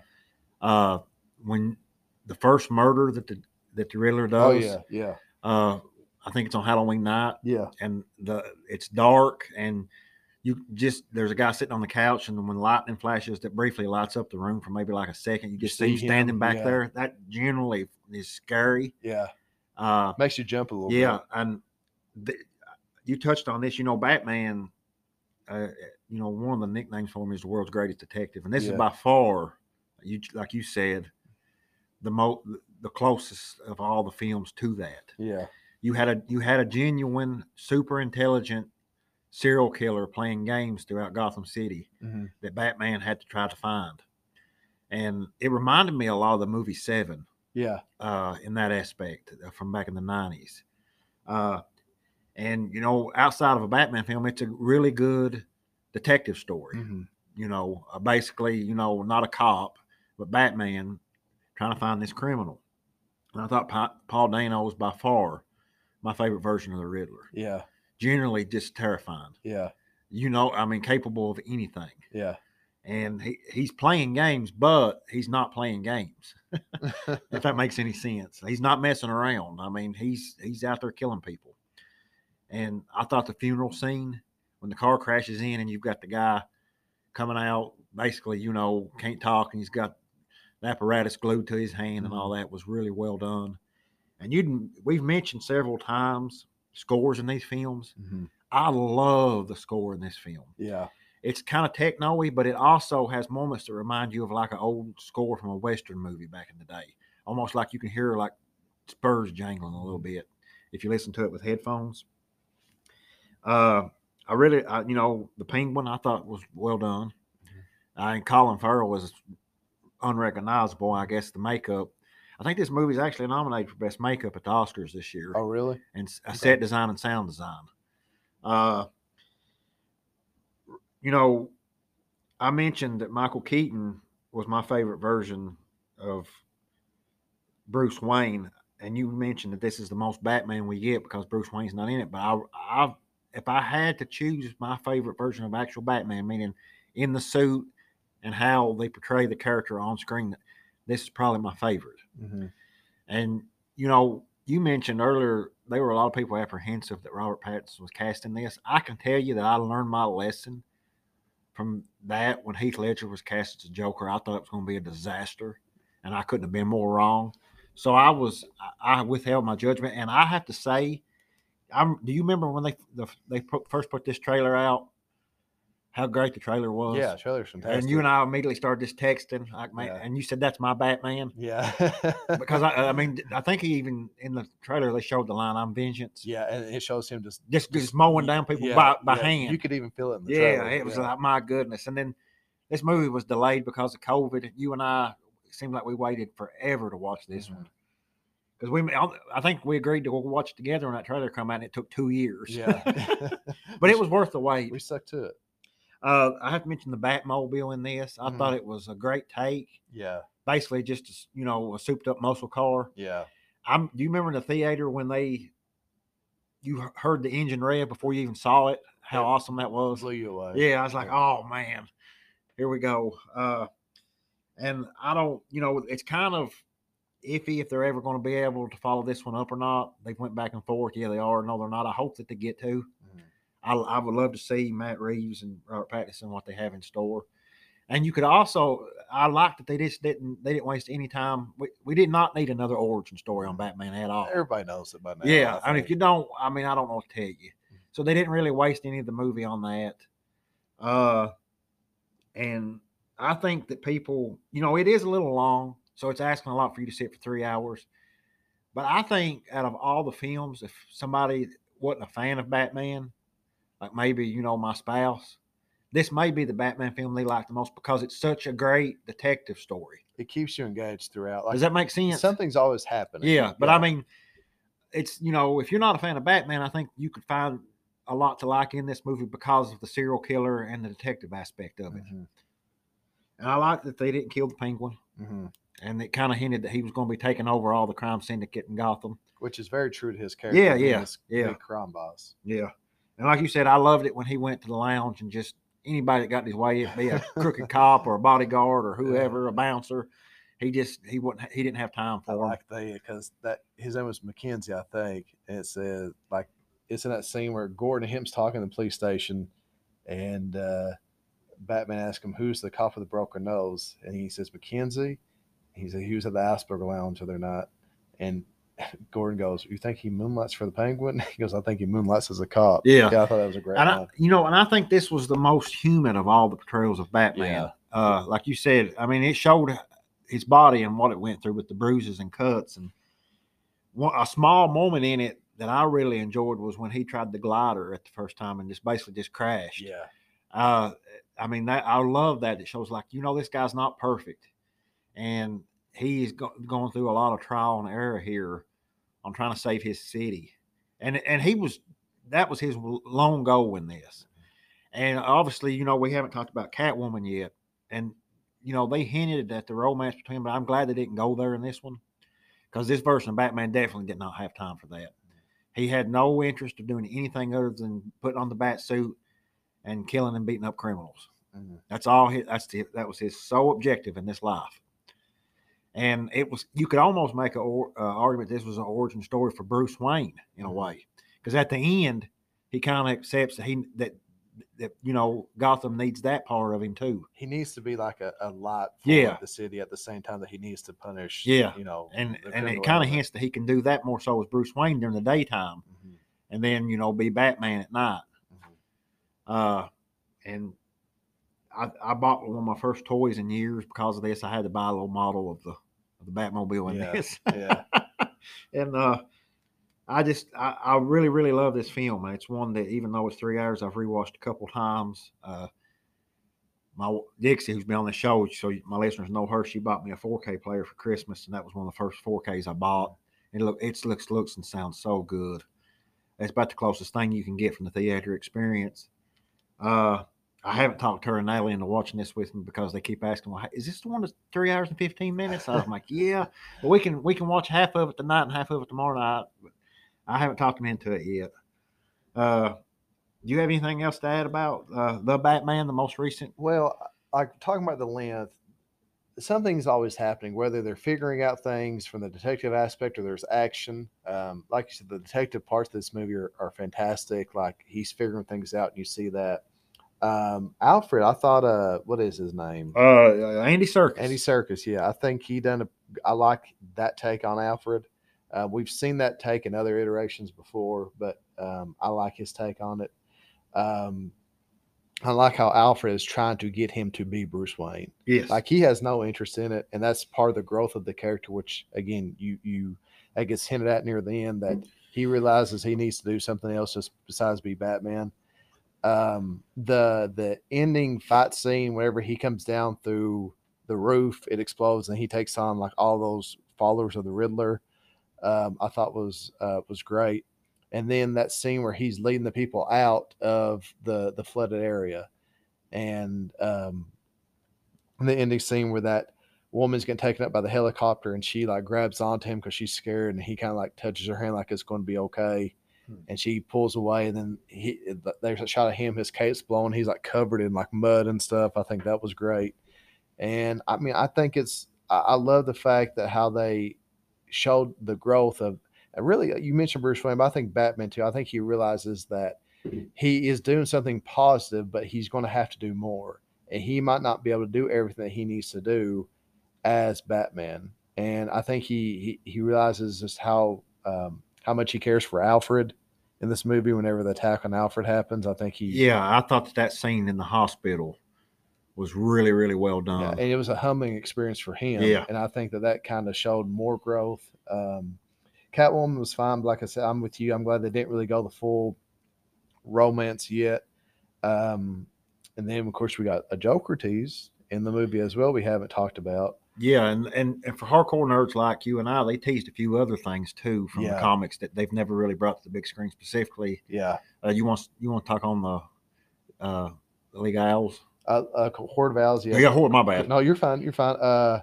Uh, when the first murder that the, that the Riddler does, oh yeah, yeah. Uh, I think it's on Halloween night. Yeah. And the, it's dark and you just, there's a guy sitting on the couch and when lightning flashes that briefly lights up the room for maybe like a second, you just see him standing back yeah. there. That generally is scary. Yeah. Uh, makes you jump a little yeah, bit. Yeah. And th- you touched on this, you know, Batman, uh, you know, one of the nicknames for him is the world's greatest detective. And this yeah. is by far, you like you said, the mo- the closest of all the films to that. Yeah. You had a, you had a genuine, super intelligent serial killer playing games throughout Gotham City mm-hmm. that Batman had to try to find. And it reminded me a lot of the movie Seven. Yeah, uh, in that aspect uh, from back in the nineties. Uh, and, you know, outside of a Batman film, it's a really good detective story. Mm-hmm. You know, uh, basically, you know, not a cop, but Batman trying to find this criminal. And I thought pa- Paul Dano was by far my favorite version of the Riddler. Yeah. Generally just terrifying. Yeah. You know, I mean, capable of anything. Yeah. And he, he's playing games, but he's not playing games. If that makes any sense. He's not messing around. I mean, he's he's out there killing people. And I thought the funeral scene, when the car crashes in and you've got the guy coming out, basically, you know, can't talk, and he's got the apparatus glued to his hand mm-hmm. and all that, was really well done. And you we've mentioned several times scores in these films. Mm-hmm. I love the score in this film. Yeah. It's kind of techno-y, but it also has moments that remind you of like an old score from a Western movie back in the day. Almost like you can hear like spurs jangling a little bit if you listen to it with headphones. Uh, I really, I, you know, the Penguin I thought was well done. I mean, Colin Farrell was unrecognizable. I guess the makeup. I think this movie's actually nominated for Best Makeup at the Oscars this year. Oh, really? And a okay. set design and sound design. Uh, you know, I mentioned that Michael Keaton was my favorite version of Bruce Wayne, and you mentioned that this is the most Batman we get because Bruce Wayne's not in it. But I, I, if I had to choose my favorite version of actual Batman, meaning in the suit and how they portray the character on screen, this is probably my favorite. Mm-hmm. And, you know, you mentioned earlier there were a lot of people apprehensive that Robert Pattinson was casting this. I can tell you that I learned my lesson from that when Heath Ledger was cast as a Joker. I thought it was going to be a disaster, and I couldn't have been more wrong. So I was I withheld my judgment, and I have to say, I'm, do you remember when they the, they put, first put this trailer out? How great the trailer was! Yeah, trailer's fantastic. And you and I immediately started just texting, like, man, yeah. and you said, "That's my Batman." Yeah, because I, I mean, I think he even in the trailer they showed the line, "I'm vengeance." Yeah, and it shows him just just, just mowing down people yeah, by, by yeah. hand. You could even feel it in the yeah, trailer. Yeah, it was yeah. like my goodness. And then this movie was delayed because of COVID. You and I it seemed like we waited forever to watch this mm-hmm. one. Because we, I think we agreed to watch it together when that trailer came out, and it took two years. Yeah, but it was worth the wait. We stuck to it. Uh, I have to mention the Batmobile in this. I mm-hmm. thought it was a great take. Yeah. Basically just, a, you know, a souped up muscle car. Yeah. I'm, do you remember in the theater when they, you heard the engine rev before you even saw it, how yeah. awesome that was? Blew you away. Yeah. I was like, yeah. oh man, here we go. Uh, and I don't, you know, it's kind of iffy if they're ever going to be able to follow this one up or not. They went back and forth. Yeah, they are. No, they're not. I hope that they get to. Mm-hmm. I, I would love to see Matt Reeves and Robert Pattinson, what they have in store. And you could also, I like that they just didn't, they didn't waste any time. We, we did not need another origin story on Batman at all. Everybody knows it by now. Yeah. I and mean, if you don't, I mean, I don't know what to tell you. So they didn't really waste any of the movie on that. Uh, and I think that people, you know, it is a little long, so it's asking a lot for you to sit for three hours. But I think out of all the films, if somebody wasn't a fan of Batman, like maybe, you know, my spouse, this may be the Batman film they like the most because it's such a great detective story. It keeps you engaged throughout. Like, does that make sense? Something's always happening. Yeah, but yeah. I mean, it's, you know, if you're not a fan of Batman, I think you could find a lot to like in this movie because of the serial killer and the detective aspect of it. Mm-hmm. And I like that they didn't kill the Penguin. Mm-hmm. And it kind of hinted that he was going to be taking over all the crime syndicate in Gotham. Which is very true to his character. Yeah, yeah, yeah. Big crime boss. Yeah. And like you said, I loved it when he went to the lounge and just anybody that got in his way, it'd be a crooked cop or a bodyguard or whoever, a bouncer. He just he wouldn't he didn't have time for. I him. Like that because that his name was McKenzie, I think. And it says like it's in that scene where Gordon Hemp's talking to the police station, and uh, Batman asks him who's the cop with the broken nose, and he says McKenzie. He said he was at the Iceberg Lounge the other night, and Gordon goes, you think he moonlights for the Penguin? He goes, I think he moonlights as a cop. Yeah. Yeah, I thought that was a great and I, you know, and I think this was the most human of all the portrayals of Batman. Yeah. Uh, like you said, I mean, it showed his body and what it went through with the bruises and cuts. And one, a small moment in it that I really enjoyed was when he tried the glider at the first time and just basically just crashed. Yeah. Uh, I mean, that I love that. It shows like, you know, this guy's not perfect. And he's go- going through a lot of trial and error here on trying to save his city. And and he was, that was his lone goal in this. And obviously, you know, we haven't talked about Catwoman yet. And, you know, they hinted at the romance between, but I'm glad they didn't go there in this one. Because this version of Batman definitely did not have time for that. He had no interest in doing anything other than putting on the bat suit and killing and beating up criminals. Mm-hmm. That's all, he, that's the, that was his sole objective in this life. And it was, you could almost make an or, uh, argument this was an origin story for Bruce Wayne in a way, because at the end he kind of accepts that he that that you know Gotham needs that part of him too. He needs to be like a, a light for yeah. the city at the same time that he needs to punish. Yeah, you know, and and it kind of hints that he can do that more so as Bruce Wayne during the daytime, mm-hmm. and then you know be Batman at night. Mm-hmm. Uh, and. I, I bought one of my first toys in years because of this. I had to buy a little model of the of the Batmobile in yeah, this. Yeah. And uh, I just I, I really, really love this film. It's one that even though it's three hours, I've rewatched a couple times. Uh, my Dixie, who's been on the show, so my listeners know her, she bought me a four K player for Christmas, and that was one of the first four Ks I bought. It, look, it looks, looks and sounds so good. It's about the closest thing you can get from the theater experience. Uh, I haven't talked to her and Natalie into watching this with me because they keep asking, well, is this the one that's three hours and fifteen minutes? I was like, yeah, but we can we can watch half of it tonight and half of it tomorrow night. I haven't talked them into it yet. Uh, do you have anything else to add about uh, The Batman, the most recent? Well, I, talking about the length, something's always happening, whether they're figuring out things from the detective aspect or there's action. Um, like you said, the detective parts of this movie are, are fantastic. Like, he's figuring things out, and you see that. Um, Alfred, I thought, uh, what is his name? Uh, Andy Serkis. Andy Serkis, yeah. I think he done a, I like that take on Alfred. Uh, we've seen that take in other iterations before, but um, I like his take on it. Um, I like how Alfred is trying to get him to be Bruce Wayne. Yes. Like, he has no interest in it, and that's part of the growth of the character, which, again, you, you that gets hinted at near the end, that he realizes he needs to do something else just besides be Batman. Um, the the ending fight scene, whenever he comes down through the roof, it explodes, and he takes on, like, all those followers of the Riddler. Um, I thought was uh, was great. And then that scene where he's leading the people out of the, the flooded area, and um, the ending scene where that woman's getting taken up by the helicopter, and she, like, grabs onto him because she's scared, and he kind of, like, touches her hand like it's going to be okay, hmm. and she pulls away, and then he, there's a shot of him, his cape's blown, he's, like, covered in, like, mud and stuff. I think that was great. And, I mean, I think it's – I love the fact that how they showed the growth of – really, you mentioned Bruce Wayne, but I think Batman too. I think he realizes that he is doing something positive, but he's going to have to do more. And he might not be able to do everything that he needs to do as Batman. And I think he he, he realizes just how um, how much he cares for Alfred in this movie. Whenever the attack on Alfred happens, I think he... Yeah, I thought that, that scene in the hospital was really, really well done. Yeah, and it was a humbling experience for him. Yeah. And I think that that kind of showed more growth. Um Catwoman was fine, but like I said, I'm with you. I'm glad they didn't really go the full romance yet. Um, and then, of course, we got a Joker tease in the movie as well we haven't talked about. Yeah, and, and, and for hardcore nerds like you and I, they teased a few other things, too, from yeah. the comics that they've never really brought to the big screen specifically. Yeah. Uh, you want you want to talk on the uh, League of Owls? Uh, uh, Horde of Owls, yeah. Yeah, Horde, my bad. No, you're fine. You're fine. Uh,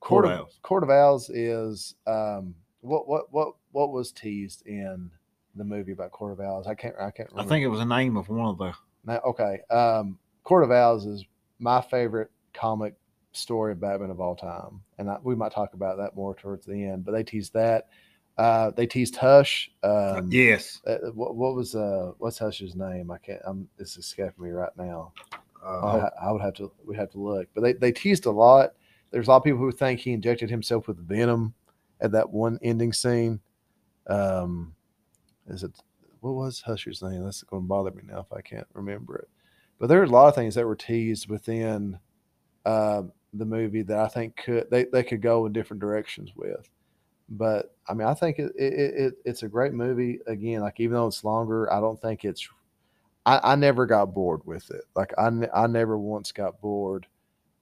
Court, Court of Owls. Court of Owls is... Um, What what what what was teased in the movie about Court of Owls? I can't I can't remember. I think it was the name of one of the. Now, okay, um, Court of Owls is my favorite comic story of Batman of all time, and I, we might talk about that more towards the end. But they teased that. Uh, they teased Hush. Um, yes. Uh, what what was uh what's Hush's name? I can't. I'm it's escaping me right now. Uh, I, I would have to we have to look. But they they teased a lot. There's a lot of people who think he injected himself with venom at that one ending scene. Um, is it what was Husher's name? That's going to bother me now if I can't remember it. But there are a lot of things that were teased within uh, the movie that I think could they, they could go in different directions with. But I mean, I think it, it, it it's a great movie. Again, like even though it's longer, I don't think it's. I, I never got bored with it. Like I I never once got bored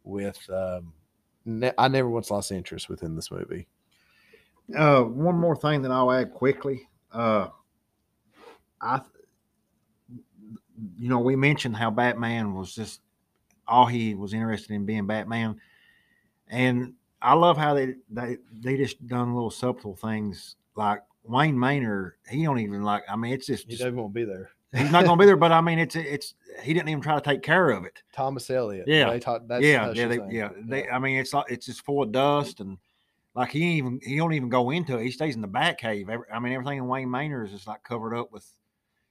with. Um, ne- I never once lost interest within this movie. Uh, one more thing that I'll add quickly. Uh, I, you know, we mentioned how Batman was just all he was interested in being Batman, and I love how they they, they just done little subtle things like Wayne Manor. He don't even like. I mean, it's just he doesn't want to be there. He's not going to be there. But I mean, it's it's he didn't even try to take care of it. Thomas Elliott. Yeah, they taught, that's yeah, yeah, they, yeah. They, I mean, it's like it's just full of dust and. Like he ain't even he don't even go into it. He stays in the Bat Cave. Every, I mean, everything in Wayne Manor is just like covered up with,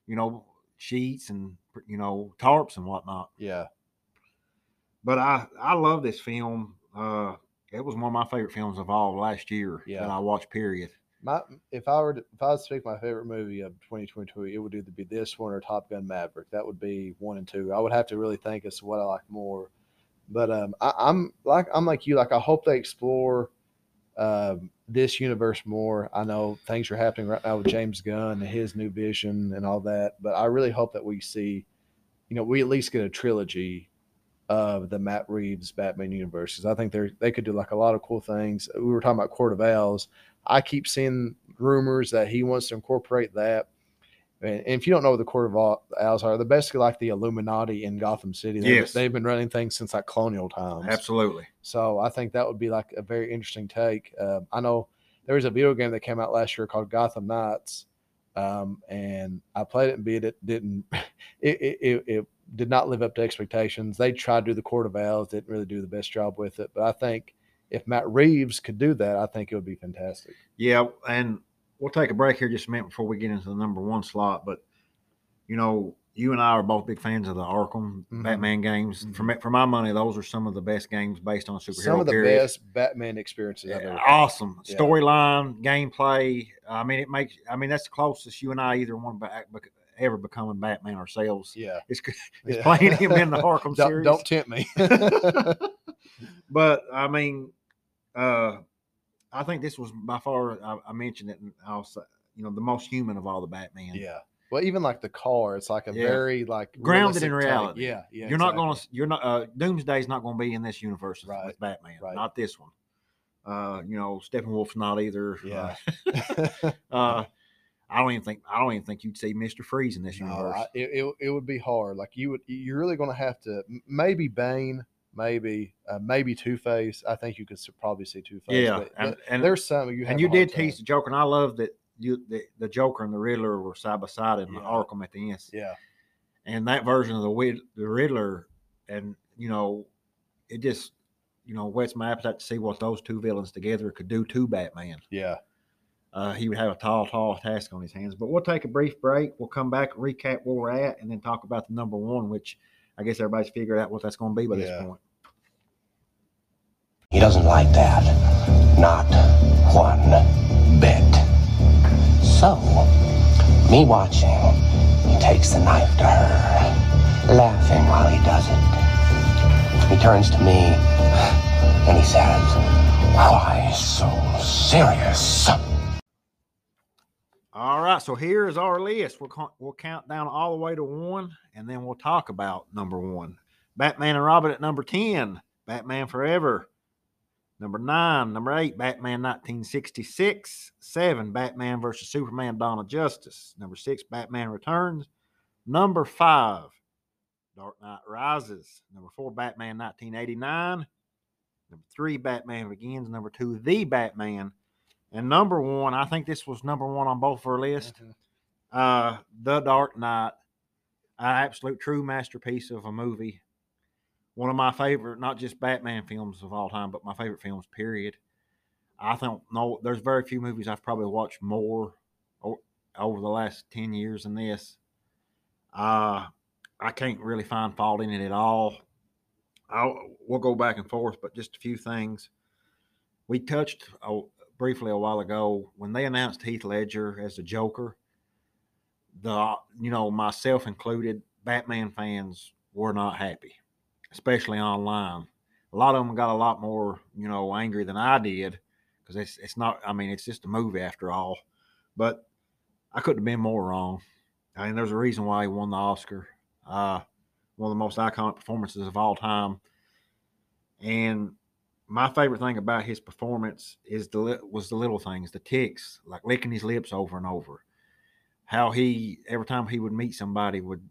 you know, sheets and you know tarps and whatnot. Yeah. But I I love this film. Uh, it was one of my favorite films of all last year yeah. that I watched. Period. My if I were to, if I was to pick my favorite movie of twenty twenty-two, it would either be this one or Top Gun Maverick. That would be one and two. I would have to really think as to what I like more. But um, I, I'm like I'm like you. Like I hope they explore. Uh, this universe more. I know things are happening right now with James Gunn and his new vision and all that, but I really hope that we see, you know, we at least get a trilogy of the Matt Reeves Batman universe. I think they they could do like a lot of cool things. We were talking about Court of Owls. I keep seeing rumors that he wants to incorporate that. And if you don't know what the Court of Owls are, they're basically like the Illuminati in Gotham City. They, yes. They've been running things since like colonial times. Absolutely. So I think that would be like a very interesting take. Uh, I know there was a video game that came out last year called Gotham Knights, um, and I played it and beat it. Didn't it, it, it, it did not live up to expectations. They tried to do the Court of Owls, didn't really do the best job with it. But I think if Matt Reeves could do that, I think it would be fantastic. Yeah, and we'll take a break here just a minute before we get into the number one slot. But, you know, you and I are both big fans of the Arkham mm-hmm. Batman games. Mm-hmm. For, me, for my money, those are some of the best games based on superhero Some of the series. Best Batman experiences yeah, I've ever had. Awesome. Yeah. Storyline, gameplay. I mean, it makes. I mean, that's the closest you and I either one back because ever becoming Batman ourselves. Yeah. It's, it's yeah. playing him in the Arkham don't, series. Don't tempt me. But, I mean, uh, I think this was by far, I, I mentioned it, and also, you know, the most human of all the Batman. Yeah. Well, even like the car, it's like a yeah. very, like, grounded in reality. Type. Yeah. Yeah. You're exactly. not going to, you're not, uh, Doomsday's not going to be in this universe right. with Batman. Right. Not this one. Uh, you know, Steppenwolf's not either. Yeah. Uh, uh I don't even think I don't even think you'd see Mister Freeze in this universe. No, I, it, it it would be hard. Like you would, you're really going to have to maybe Bane, maybe uh, maybe Two Face. I think you could probably see Two Face. Yeah, but, and, and there's some you have and you did time. tease the Joker, and I love that you the, the Joker and the Riddler were side by side in yeah. the Arkham at the end. Yeah, and that version of the the Riddler, and you know, it just you know whets my appetite to see what those two villains together could do to Batman. Yeah. Uh, he would have a tall, tall task on his hands. But we'll take a brief break. We'll come back, recap where we're at, and then talk about the number one, which I guess everybody's figured out what that's going to be by yeah. this point. He doesn't like that. Not one bit. So, me watching, he takes the knife to her, laughing while he does it. He turns to me, and he says, "Why so serious?" All right, so here is our list. We'll, we'll count down all the way to one, and then we'll talk about number one. Batman and Robin at number ten, Batman Forever. Number nine, number eight, Batman nineteen sixty-six. Seven, Batman versus Superman, Dawn of Justice. Number six, Batman Returns. Number five, Dark Knight Rises. Number four, Batman nineteen eighty-nine. Number three, Batman Begins. Number two, The Batman. And number one, I think this was number one on both of our lists, mm-hmm. uh, The Dark Knight, an absolute true masterpiece of a movie. One of my favorite, not just Batman films of all time, but my favorite films, period. I don't know, there's very few movies I've probably watched more o- over the last ten years than this. Uh, I can't really find fault in it at all. I'll, we'll go back and forth, but just a few things. We touched... Oh, briefly a while ago, when they announced Heath Ledger as the Joker, the you know, myself included, Batman fans were not happy, especially online. A lot of them got a lot more, you know, angry than I did because it's it's not, I mean, it's just a movie after all. But I couldn't have been more wrong. I mean, there's a reason why he won the Oscar. Uh, one of the most iconic performances of all time. And my favorite thing about his performance is the was the little things, the tics, like licking his lips over and over. How he, every time he would meet somebody, would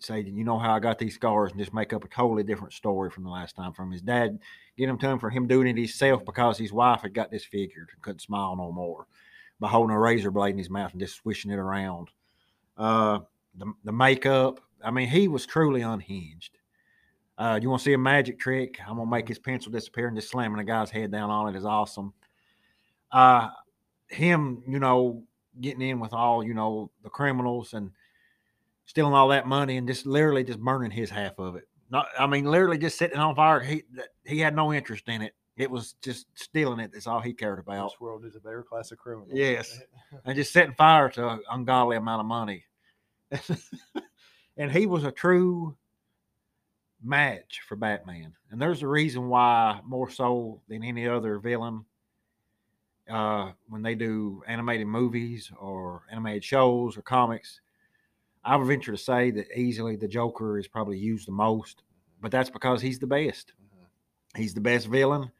say, you know how I got these scars, and just make up a totally different story from the last time. From his dad, get him to him for him doing it himself because his wife had got disfigured and couldn't smile no more. By holding a razor blade in his mouth and just swishing it around. Uh, the, the makeup. I mean, he was truly unhinged. Uh, you want to see a magic trick? I'm going to make his pencil disappear and just slamming a guy's head down on it is awesome. Uh, him, you know, getting in with all, you know, the criminals and stealing all that money and just literally just burning his half of it. Not, I mean, literally just sitting on fire. He he had no interest in it. It was just stealing it. That's all he cared about. This world is a better class of criminals. Yes. And just setting fire to an ungodly amount of money. And he was a true... match for Batman, and there's a reason why more so than any other villain uh when they do animated movies or animated shows or comics, I would venture to say that easily the Joker is probably used the most but that's because he's the best. Mm-hmm. He's the best villain,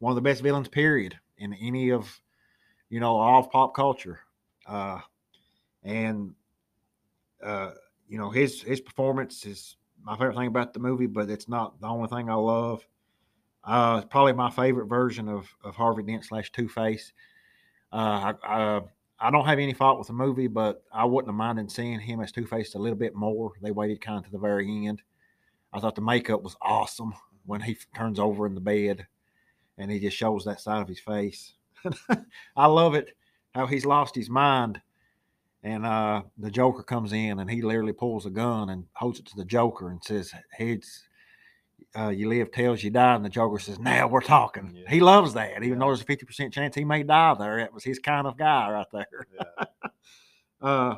one of the best villains, period, in any of, you know, all of pop culture. Uh, and, uh, you know, his, his performance is my favorite thing about the movie, but it's not the only thing I love. Uh, it's probably my favorite version of, of Harvey Dent slash Two-Face. Uh, I, I, I don't have any fault with the movie, but I wouldn't have minded seeing him as Two-Face a little bit more. They waited kind of to the very end. I thought the makeup was awesome when he turns over in the bed and he just shows that side of his face. I love it, how he's lost his mind. And uh, the Joker comes in and he literally pulls a gun and holds it to the Joker and says, heads, uh, you live, tails, you die. And the Joker says, now we're talking. Yeah. He loves that. Even yeah. though there's a fifty percent chance he may die there, that was his kind of guy right there. Yeah. uh,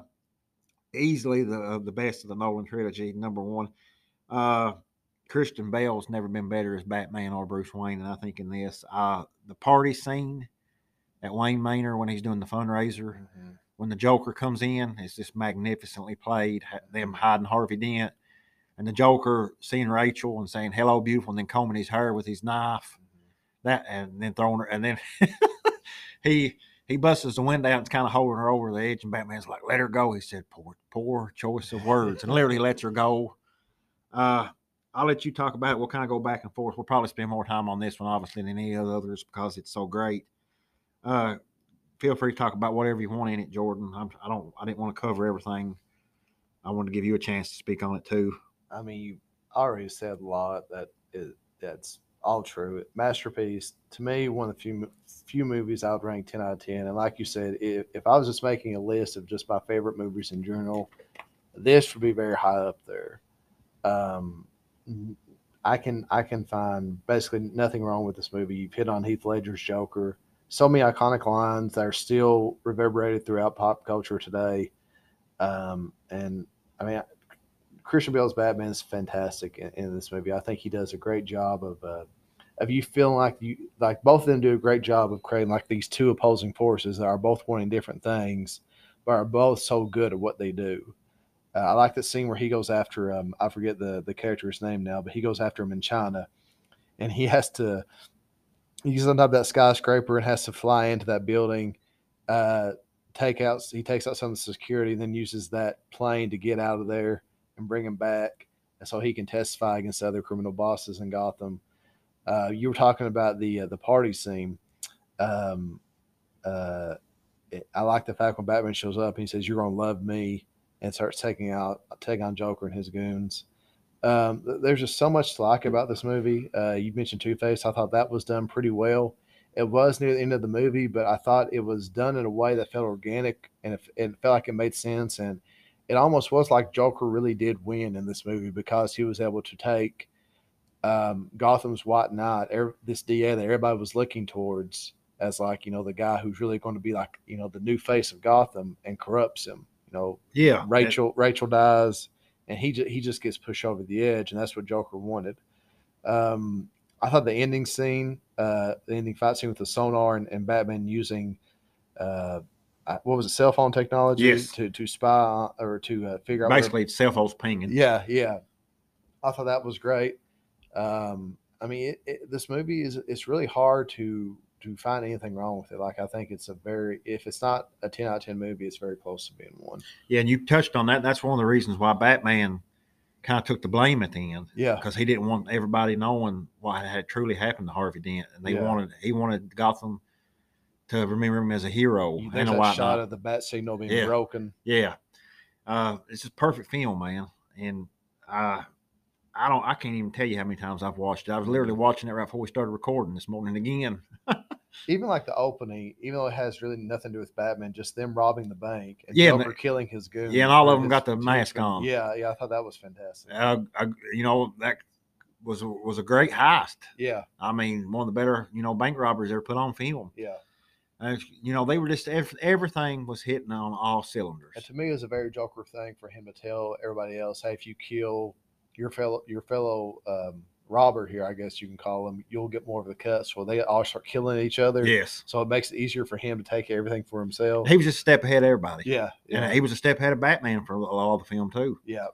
easily the uh, the best of the Nolan trilogy, number one. Uh, Christian Bale's never been better as Batman or Bruce Wayne. And I think in this, uh, the party scene at Wayne Manor when he's doing the fundraiser, mm-hmm. when the Joker comes in, it's just magnificently played, them hiding Harvey Dent. And the Joker seeing Rachel and saying, hello, beautiful, and then combing his hair with his knife. Mm-hmm. That and then throwing her. And then he he busts the window out and kind of holding her over the edge. And Batman's like, let her go. He said, poor, poor choice of words. And literally lets her go. Uh, I'll let you talk about it. We'll kind of go back and forth. We'll probably spend more time on this one, obviously, than any of the others because it's so great. Uh, feel free to talk about whatever you want in it, Jordan. I'm, I don't, I didn't want to cover everything. I wanted to give you a chance to speak on it too. I mean, you already said a lot. That is, that's all true. Masterpiece to me, one of the few few movies I would rank ten out of ten. And like you said, if, if I was just making a list of just my favorite movies in general, this would be very high up there. Um, I can I can find basically nothing wrong with this movie. You've hit on Heath Ledger's Joker. So many iconic lines that are still reverberated throughout pop culture today. Um, and, I mean, Christian Bale's Batman is fantastic in, in this movie. I think he does a great job of uh, of you feeling like you – like both of them do a great job of creating like these two opposing forces that are both wanting different things but are both so good at what they do. Uh, I like that scene where he goes after um, – I forget the, the character's name now, but he goes after him in China, and he has to – he's on top of that skyscraper and has to fly into that building. Uh, take out, he takes out some of the security and then uses that plane to get out of there and bring him back. And so he can testify against other criminal bosses in Gotham. Uh, you were talking about the uh, the party scene. Um, uh, it, I like the fact when Batman shows up and he says, you're going to love me, and starts taking out taking on Joker and his goons. Um, there's just so much to like about this movie. Uh, you mentioned Two-Face. I thought that was done pretty well. It was near the end of the movie, but I thought it was done in a way that felt organic and it, it felt like it made sense. And it almost was like Joker really did win in this movie because he was able to take um, Gotham's White Knight, er, this D A that everybody was looking towards as like, you know, the guy who's really going to be like, you know, the new face of Gotham, and corrupts him. You know, yeah, Rachel, and- Rachel dies. And he he just gets pushed over the edge, and that's what Joker wanted. Um, I thought the ending scene, uh, the ending fight scene with the sonar and, and Batman using uh, what was it, cell phone technology yes. to to spy or to uh, figure basically out basically cell phones pinging. Yeah, yeah. I thought that was great. Um, I mean, it, it, this movie is it's really hard to to find anything wrong with it. Like, I think it's a very, if it's not a ten out of ten movie, it's very close to being one. Yeah, and you touched on that. That's one of the reasons why Batman kind of took the blame at the end. Yeah. Because he didn't want everybody knowing what had truly happened to Harvey Dent. And they yeah. wanted, he wanted Gotham to remember him as a hero. There's and a that shot of the bat signal being yeah. broken. Yeah. Uh, it's a perfect film, man. And I, I don't, I can't even tell you how many times I've watched it. I was literally watching it right before we started recording this morning again. Even like the opening, even though it has really nothing to do with Batman, just them robbing the bank and yeah, Joker and, killing his goons. Yeah, and all of them got the mask on. Yeah, yeah, I thought that was fantastic. Uh, I, you know, that was a, was a great heist. Yeah. I mean, one of the better, you know, bank robberies ever put on film. Yeah. And, you know, they were just, everything was hitting on all cylinders. And to me, it was a very Joker thing for him to tell everybody else, hey, if you kill your fellow, your fellow, um, robber here, I guess you can call him, you'll get more of the cuts. Well, they all start killing each other. Yes. So it makes it easier for him to take everything for himself. He was just a step ahead of everybody. Yeah. yeah. And he was a step ahead of Batman for a lot of the film, too. Yeah.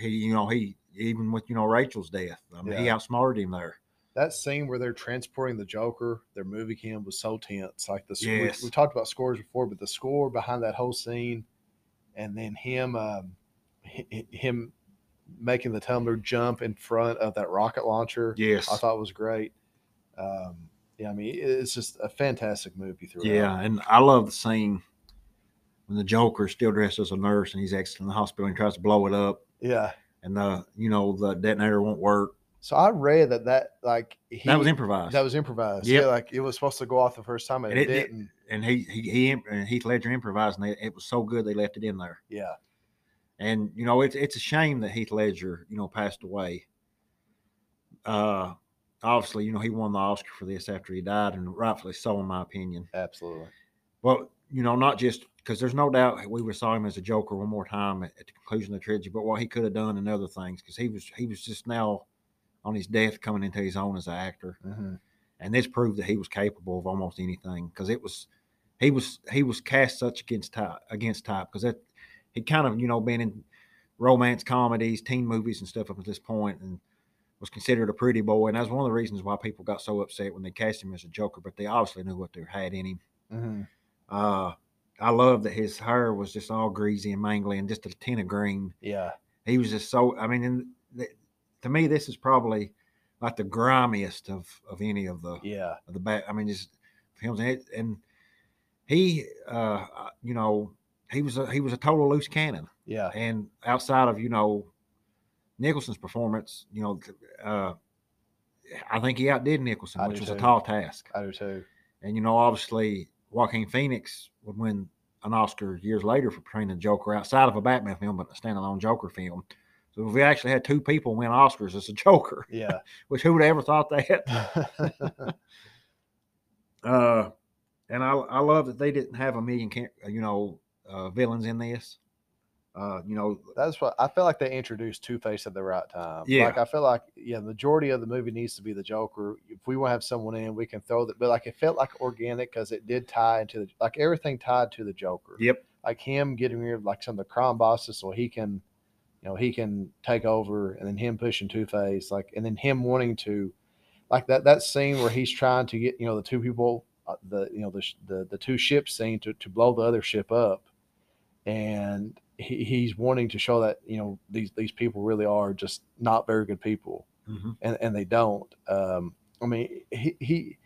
he, you know, he even with, you know, Rachel's death, I mean, yeah. he outsmarted him there. That scene where they're transporting the Joker, they're moving him, was so tense. Like the yes. we, we talked about scores before, but the score behind that whole scene, and then him, um, him making the tumbler jump in front of that rocket launcher. Yes, I thought was great. Um, yeah, I mean, it's just a fantastic movie throughout. Yeah, and I love the scene when the Joker is still dressed as a nurse and he's exiting the hospital and tries to blow it up. Yeah, and the you know the detonator won't work. So I read that that like he, that was improvised. That was improvised. Yep. Yeah, like it was supposed to go off the first time, and, and it, it didn't. And he he he and Heath Ledger improvised, and they, it was so good they left it in there. Yeah. And, you know, it's it's a shame that Heath Ledger, you know, passed away. Uh, obviously, you know, he won the Oscar for this after he died, and rightfully so, in my opinion. Absolutely. Well, you know, not just because there's no doubt we saw him as a Joker one more time at, at the conclusion of the trilogy, but what he could have done and other things, because he was he was just now on his death coming into his own as an actor. Mm-hmm. And this proved that he was capable of almost anything, because it was he was he was cast such against type against type because that. He'd kind of, you know, been in romance comedies, teen movies and stuff up at this point, and was considered a pretty boy. And that's one of the reasons why people got so upset when they cast him as a Joker, but they obviously knew what they had in him. Mm-hmm. Uh, I love that his hair was just all greasy and mangly and just a tint of green. Yeah. He was just so, I mean, and th- to me, this is probably like the grimiest of, of any of the, yeah. of the bat. I mean, just films. And, it, and he, uh, you know, He was a he was a total loose cannon. Yeah. And outside of, you know, Nicholson's performance, you know, uh, I think he outdid Nicholson, I which was too. a tall task. I do too. And, you know, obviously Joaquin Phoenix would win an Oscar years later for portraying the Joker outside of a Batman film, but a standalone Joker film. So we actually had two people win Oscars as a Joker. Yeah. Which who would have ever thought that? uh, and I I love that they didn't have a million, you know, Uh, villains in this, uh, you know. That's what I feel like they introduced Two-Face at the right time. Yeah, like I feel like yeah, the majority of the movie needs to be the Joker. If we want to have someone in, we can throw that. But like it felt like organic because it did tie into the like everything tied to the Joker. Yep, like him getting rid of like some of the crime bosses, so he can, you know, he can take over, and then him pushing Two-Face, like, and then him wanting to, like that that scene where he's trying to get you know the two people, uh, the you know the the the two ships scene to to blow the other ship up. And he, he's wanting to show that, you know, these, these people really are just not very good people. Mm-hmm. and, and they don't. Um, I mean, he, he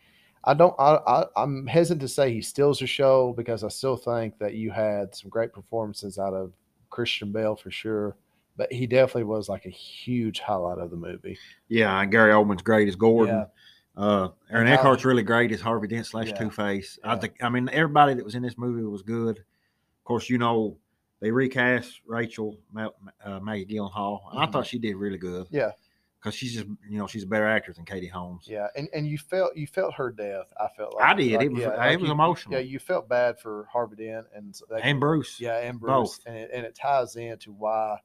I don't, I, I, I'm hesitant to say he steals the show because I still think that you had some great performances out of Christian Bale for sure. But he definitely was like a huge highlight of the movie. Yeah. And Gary Oldman's great as Gordon. Yeah. Uh, Aaron I, Eckhart's really great as Harvey Dent slash yeah. Two-Face. Yeah. I think, I mean, everybody that was in this movie was good. Of course, you know, they recast Rachel, uh, Maggie Gyllenhaal, and mm-hmm. I thought she did really good. Yeah, because she's just, you know, she's a better actor than Katie Holmes. Yeah, and, and you felt you felt her death. I felt like I did. Like, it was yeah, it like was you, emotional. Yeah, you felt bad for Harvey Dent and and could, Bruce. Yeah, and Bruce, both. and it, and it ties into why,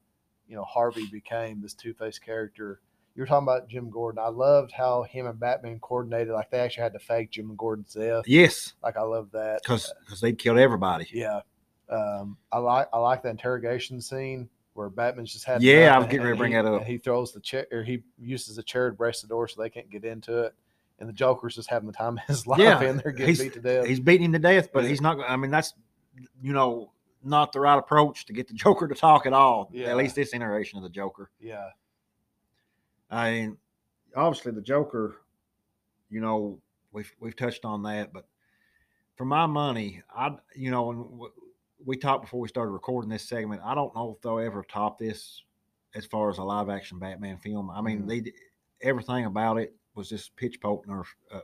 you know, Harvey became this Two-Face character. You were talking about Jim Gordon. I loved how him and Batman coordinated. Like they actually had to fake Jim Gordon's death. Yes, like I love that because because they killed everybody. Yeah. Um, I like I like the interrogation scene where Batman's just had yeah. I was getting ready to bring he, that up. He throws the chair, or he uses a chair to brace the door so they can't get into it, and the Joker's just having the time of his life. Yeah, and they're getting beat to death. He's beating him to death, but yeah. he's not. I mean, that's you know not the right approach to get the Joker to talk at all. Yeah. At least this iteration of the Joker. Yeah. I mean, obviously the Joker. You know, we've we've touched on that, but for my money, I you know. And, we talked before we started recording this segment. I don't know if they'll ever top this as far as a live action Batman film. I mean, mm-hmm. they everything about it was just pitch potent or, uh,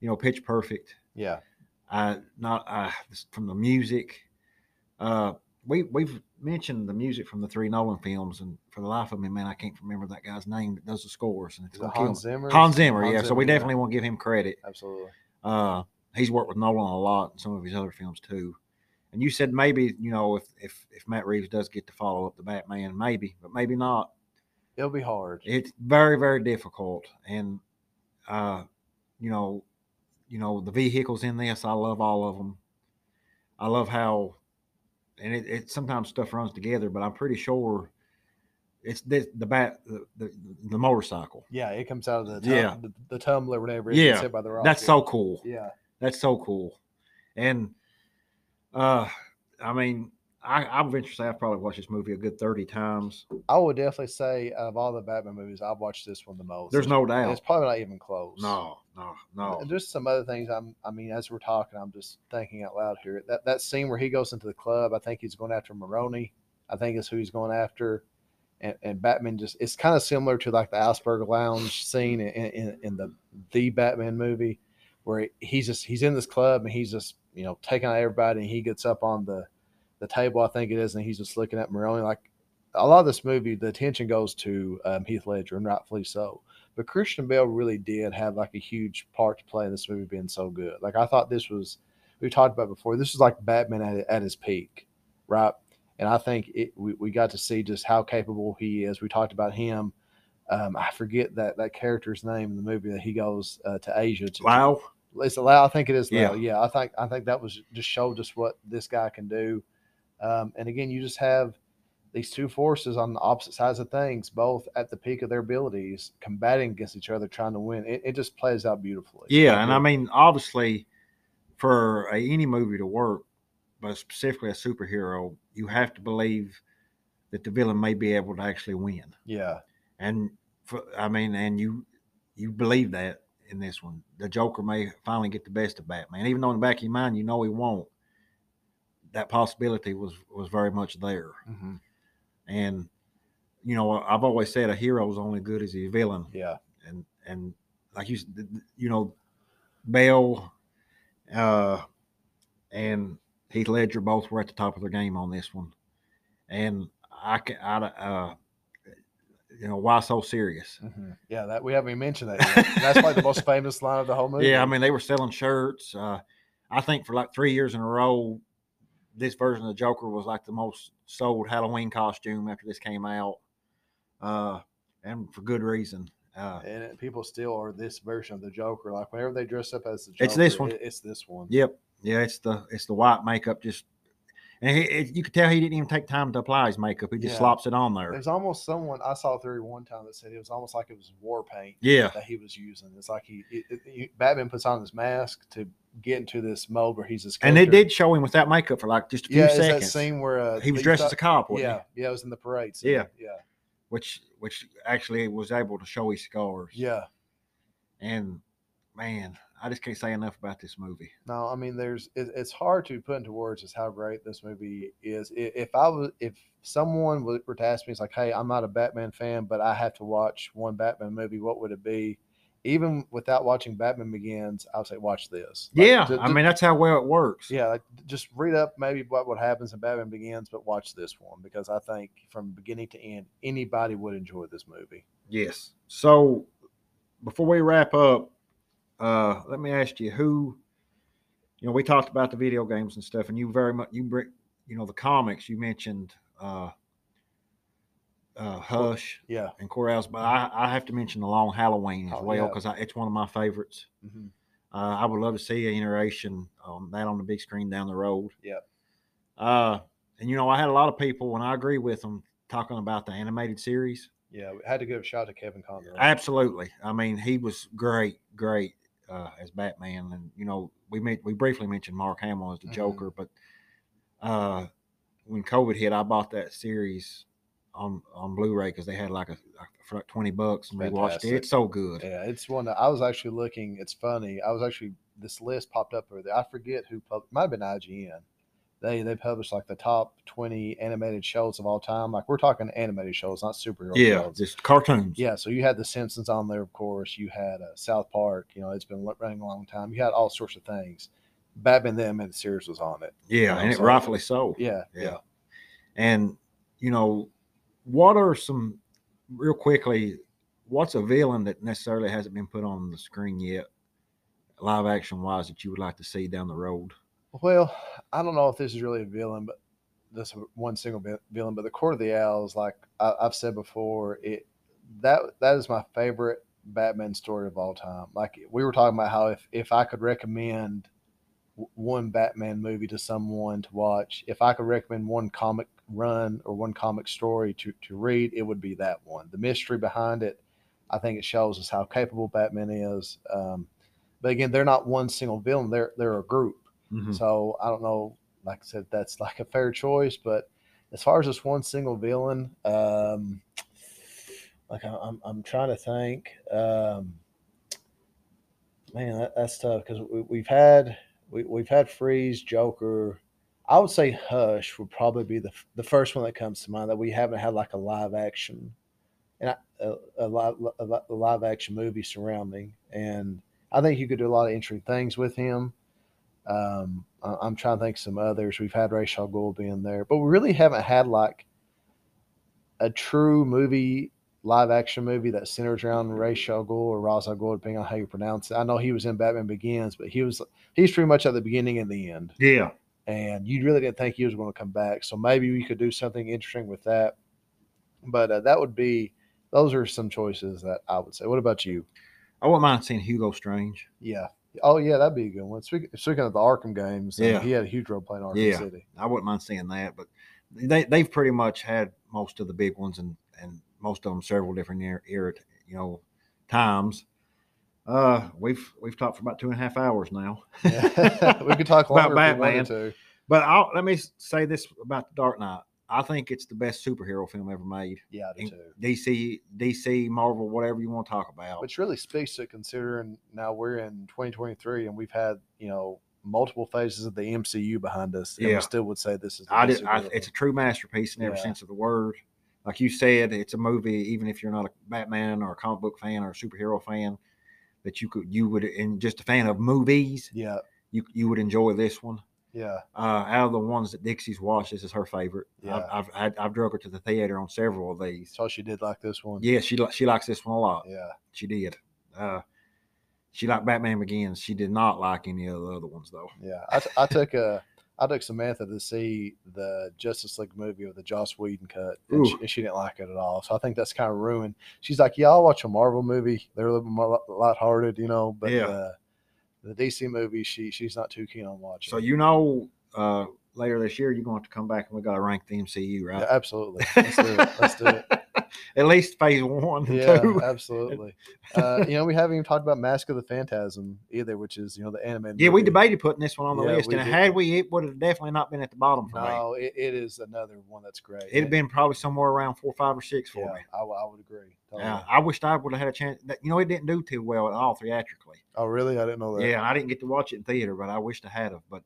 you know, pitch perfect. Yeah. I not I, from the music. Uh, we we've mentioned the music from the three Nolan films, and for the life of me, man, I can't remember that guy's name that does the scores. And it's Hans, Hans Zimmer. Hans Zimmer. Yeah. Zimmer, so we definitely yeah. want to give him credit. Absolutely. Uh, he's worked with Nolan a lot in some of his other films too. And you said maybe, you know, if, if if Matt Reeves does get to follow up the Batman, maybe, but maybe not. It'll be hard. It's very, very difficult. And, uh, you know, you know the vehicles in this, I love all of them. I love how, and it, it sometimes stuff runs together, but I'm pretty sure It's the the bat the, the, the motorcycle. Yeah, it comes out of the tum- yeah. the, the tumbler whenever it yeah. gets hit by the rock. That's so cool. Yeah, that's so cool. And uh, I mean, I, I would venture to say I've probably watched this movie a good thirty times. I would definitely say of all the Batman movies, I've watched this one the most. There's no doubt. And it's probably not even close. No, no, no. There's some other things. I'm. I mean, as we're talking, I'm just thinking out loud here. That that scene where he goes into the club, I think he's going after Maroni. I think it's who he's going after. And, and Batman just, it's kind of similar to like the Iceberg Lounge scene in, in, in the the Batman movie where he's just, he's in this club and he's just, you know, taking out everybody, and he gets up on the, the table, I think it is, and he's just looking at Maroni. Like a lot of this movie, the attention goes to um, Heath Ledger, and rightfully so. But Christian Bale really did have like a huge part to play in this movie being so good. Like I thought this was, we talked about before, this is like Batman at, at his peak, right? And I think it, we, we got to see just how capable he is. We talked about him. Um, I forget that, that character's name in the movie that he goes uh, to Asia. To, Lau? It's Lau. I think it is Lau. Yeah. yeah, I think I think that was just showed us what this guy can do. Um, and again, you just have these two forces on the opposite sides of things, both at the peak of their abilities, combating against each other, trying to win. It, it just plays out beautifully. Yeah, like, and I mean, obviously, for a, any movie to work, but specifically a superhero, you have to believe that the villain may be able to actually win. Yeah. And for, I mean, and you, you believe that in this one. The Joker may finally get the best of Batman, even though in the back of your mind, you know, he won't. That possibility was, was very much there. Mm-hmm. And, you know, I've always said a hero is only good as a villain. Yeah. And, and like you, you know, Bale, uh, and, Heath Ledger both were at the top of their game on this one, and I can, I, uh, you know, why so serious? Mm-hmm. Yeah, that we haven't even mentioned that yet. That's like the most famous line of the whole movie. Yeah, I mean they were selling shirts. Uh, I think for like three years in a row, this version of the Joker was like the most sold Halloween costume after this came out, uh, and for good reason. Uh, and people still are this version of the Joker. Like whenever they dress up as the Joker, it's this one. It, it's this one. Yep. Yeah, it's the it's the white makeup. Just and he, it, you could tell he didn't even take time to apply his makeup. He just yeah. slops it on there. There's almost someone I saw through one time that said it was almost like it was war paint. Yeah. that he was using. It's like he it, it, Batman puts on his mask to get into this mode where he's this character. And it did show him with that makeup for like just a few yeah, seconds. Yeah, that scene where uh, he was dressed thought, as a cop. Wasn't yeah, he? yeah, it was in the parade. So yeah, yeah, which which actually was able to show his scars. Yeah, and man. I just can't say enough about this movie. No, I mean, there's it, it's hard to put into words just how great this movie is. If I was, if someone were to ask me, it's like, hey, I'm not a Batman fan, but I have to watch one Batman movie, what would it be? Even without watching Batman Begins, I would say watch this. Like, yeah, just, I mean, that's how well it works. Yeah, like, just read up maybe what, what happens in Batman Begins, but watch this one because I think from beginning to end, anybody would enjoy this movie. Yes. So before we wrap up, Uh, let me ask you who, you know, we talked about the video games and stuff, and you very much, you bring, you know, the comics, you mentioned uh, uh, Hush yeah. and Courthouse, but I, I have to mention The Long Halloween as oh, well because yeah. it's one of my favorites. Mm-hmm. Uh, I would love to see an iteration on that on the big screen down the road. Yeah. Uh, and, you know, I had a lot of people, and I agree with them, talking about the animated series. Yeah, we had to give a shout to Kevin Conroy. Absolutely. I mean, he was great, great. Uh, as Batman, and you know we made, we briefly mentioned Mark Hamill as the Joker, mm-hmm. but uh, when COVID hit, I bought that series on on Blu-ray because they had like a for like twenty bucks, and we watched it. It's so good. Yeah, it's one that I was actually looking. It's funny. I was actually this list popped up over there. I forget who pub, might have been I G N. They they published like the top twenty animated shows of all time. Like we're talking animated shows, not superhero yeah, shows. Yeah, just cartoons. Yeah, so you had The Simpsons on there, of course. You had uh, South Park. You know, it's been running a long time. You had all sorts of things. Batman the Animated Series was on it. Yeah, you know, and so, it rightfully so. Yeah, yeah, yeah. And, you know, what are some, real quickly, what's a villain that necessarily hasn't been put on the screen yet, live action-wise, that you would like to see down the road? Well, I don't know if this is really a villain, but this one single villain. But the Court of the Owls, like I, I've said before, it that that is my favorite Batman story of all time. Like we were talking about how if, if I could recommend one Batman movie to someone to watch, if I could recommend one comic run or one comic story to, to read, it would be that one. The mystery behind it, I think it shows us how capable Batman is. Um, but again, they're not one single villain. They're, they're a group. Mm-hmm. So I don't know, like I said, that's like a fair choice. But as far as this one single villain, um, like I, I'm, I'm trying to think, um, man, that, that's tough. Cause we, we've had, we, we've had Freeze, Joker. I would say Hush would probably be the the first one that comes to mind that we haven't had like a live action and a, a, live, a live action movie surrounding. And I think you could do a lot of interesting things with him. Um, I'm trying to think of some others. We've had Ra's al Ghul being there, but we really haven't had like a true movie, live action movie that centers around Ra's al Ghul or Ra's al Ghul, depending on how you pronounce it. I know he was in Batman Begins, but he was he's pretty much at the beginning and the end. Yeah. And you really didn't think he was going to come back. So maybe we could do something interesting with that. But uh, that would be, those are some choices that I would say. What about you? I wouldn't mind seeing Hugo Strange. Yeah. Oh, yeah, that'd be a good one. Speaking, speaking of the Arkham games, yeah. uh, he had a huge role playing Arkham yeah. City. I wouldn't mind seeing that. But they, they've pretty much had most of the big ones and, and most of them several different er, er, you know, times. Uh, we've we've talked for about two and a half hours now. Yeah. We could talk longer about Batman. If we wanted to. But I'll, let me say this about The Dark Knight. I think it's the best superhero film ever made. Yeah, I do too. D C, D C, Marvel, whatever you want to talk about. Which really speaks to considering now we're in twenty twenty-three and we've had, you know, multiple phases of the M C U behind us. And yeah. we still would say this is the I best did, I, It's a true masterpiece in every yeah. sense of the word. Like you said, it's a movie, even if you're not a Batman or a comic book fan or a superhero fan, that you could, you would, and just a fan of movies, yeah, you you would enjoy this one. Yeah, uh, out of the ones that Dixie's watched, this is her favorite. Yeah, I've I've, I've drug her to the theater on several of these. So she did like this one. Yeah, she she likes this one a lot. Yeah, she did. Uh, she liked Batman Begins. She did not like any of the other ones though. Yeah, I, t- I took a I took Samantha to see the Justice League movie with the Joss Whedon cut, and she, and she didn't like it at all. So I think that's kind of ruined. She's like, "Yeah, I'll watch a Marvel movie. They're a little more lighthearted, you know." But yeah. uh, the D C movie, she she's not too keen on watching. So you know, uh, later this year, you're going to have to come back and we got to rank the M C U, right? Yeah, absolutely. Let's do it. Let's do it. At least phase one. And yeah, two. Absolutely. Uh, you know, we haven't even talked about Mask of the Phantasm either, which is, you know, the animated Yeah, movie. We debated putting this one on the yeah, list, and did. had we, it would have definitely not been at the bottom for no, me. No, it, it is another one that's great. It would have been probably somewhere around four, five, or six for yeah, me. I, I would agree. Totally. Yeah, I wished I would have had a chance. That, you know, it didn't do too well at all theatrically. Oh, really? I didn't know that. Yeah, I didn't get to watch it in theater, but I wished I had it. But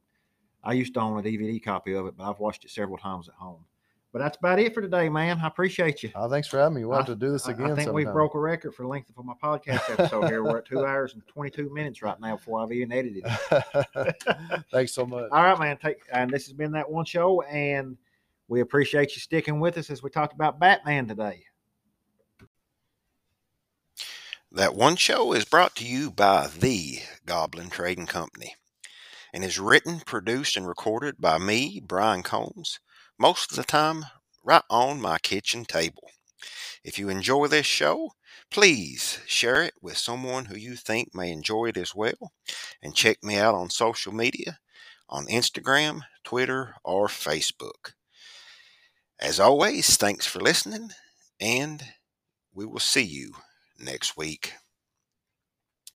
I used to own a D V D copy of it, but I've watched it several times at home. But that's about it for today, man. I appreciate you. Oh, thanks for having me. We'll I, have to do this again. I think we broke a record for length of my podcast episode here. We're at two hours and twenty-two minutes right now before I've even edited it. Thanks so much. All right, man. Take, and this has been That One Show, and we appreciate you sticking with us as we talked about Batman today. That One Show is brought to you by The Goblin Trading Company and is written, produced, and recorded by me, Brian Combs, most of the time right on my kitchen table. If you enjoy this show, please share it with someone who you think may enjoy it as well. And check me out on social media, on Instagram, Twitter, or Facebook. As always, thanks for listening, and we will see you next week.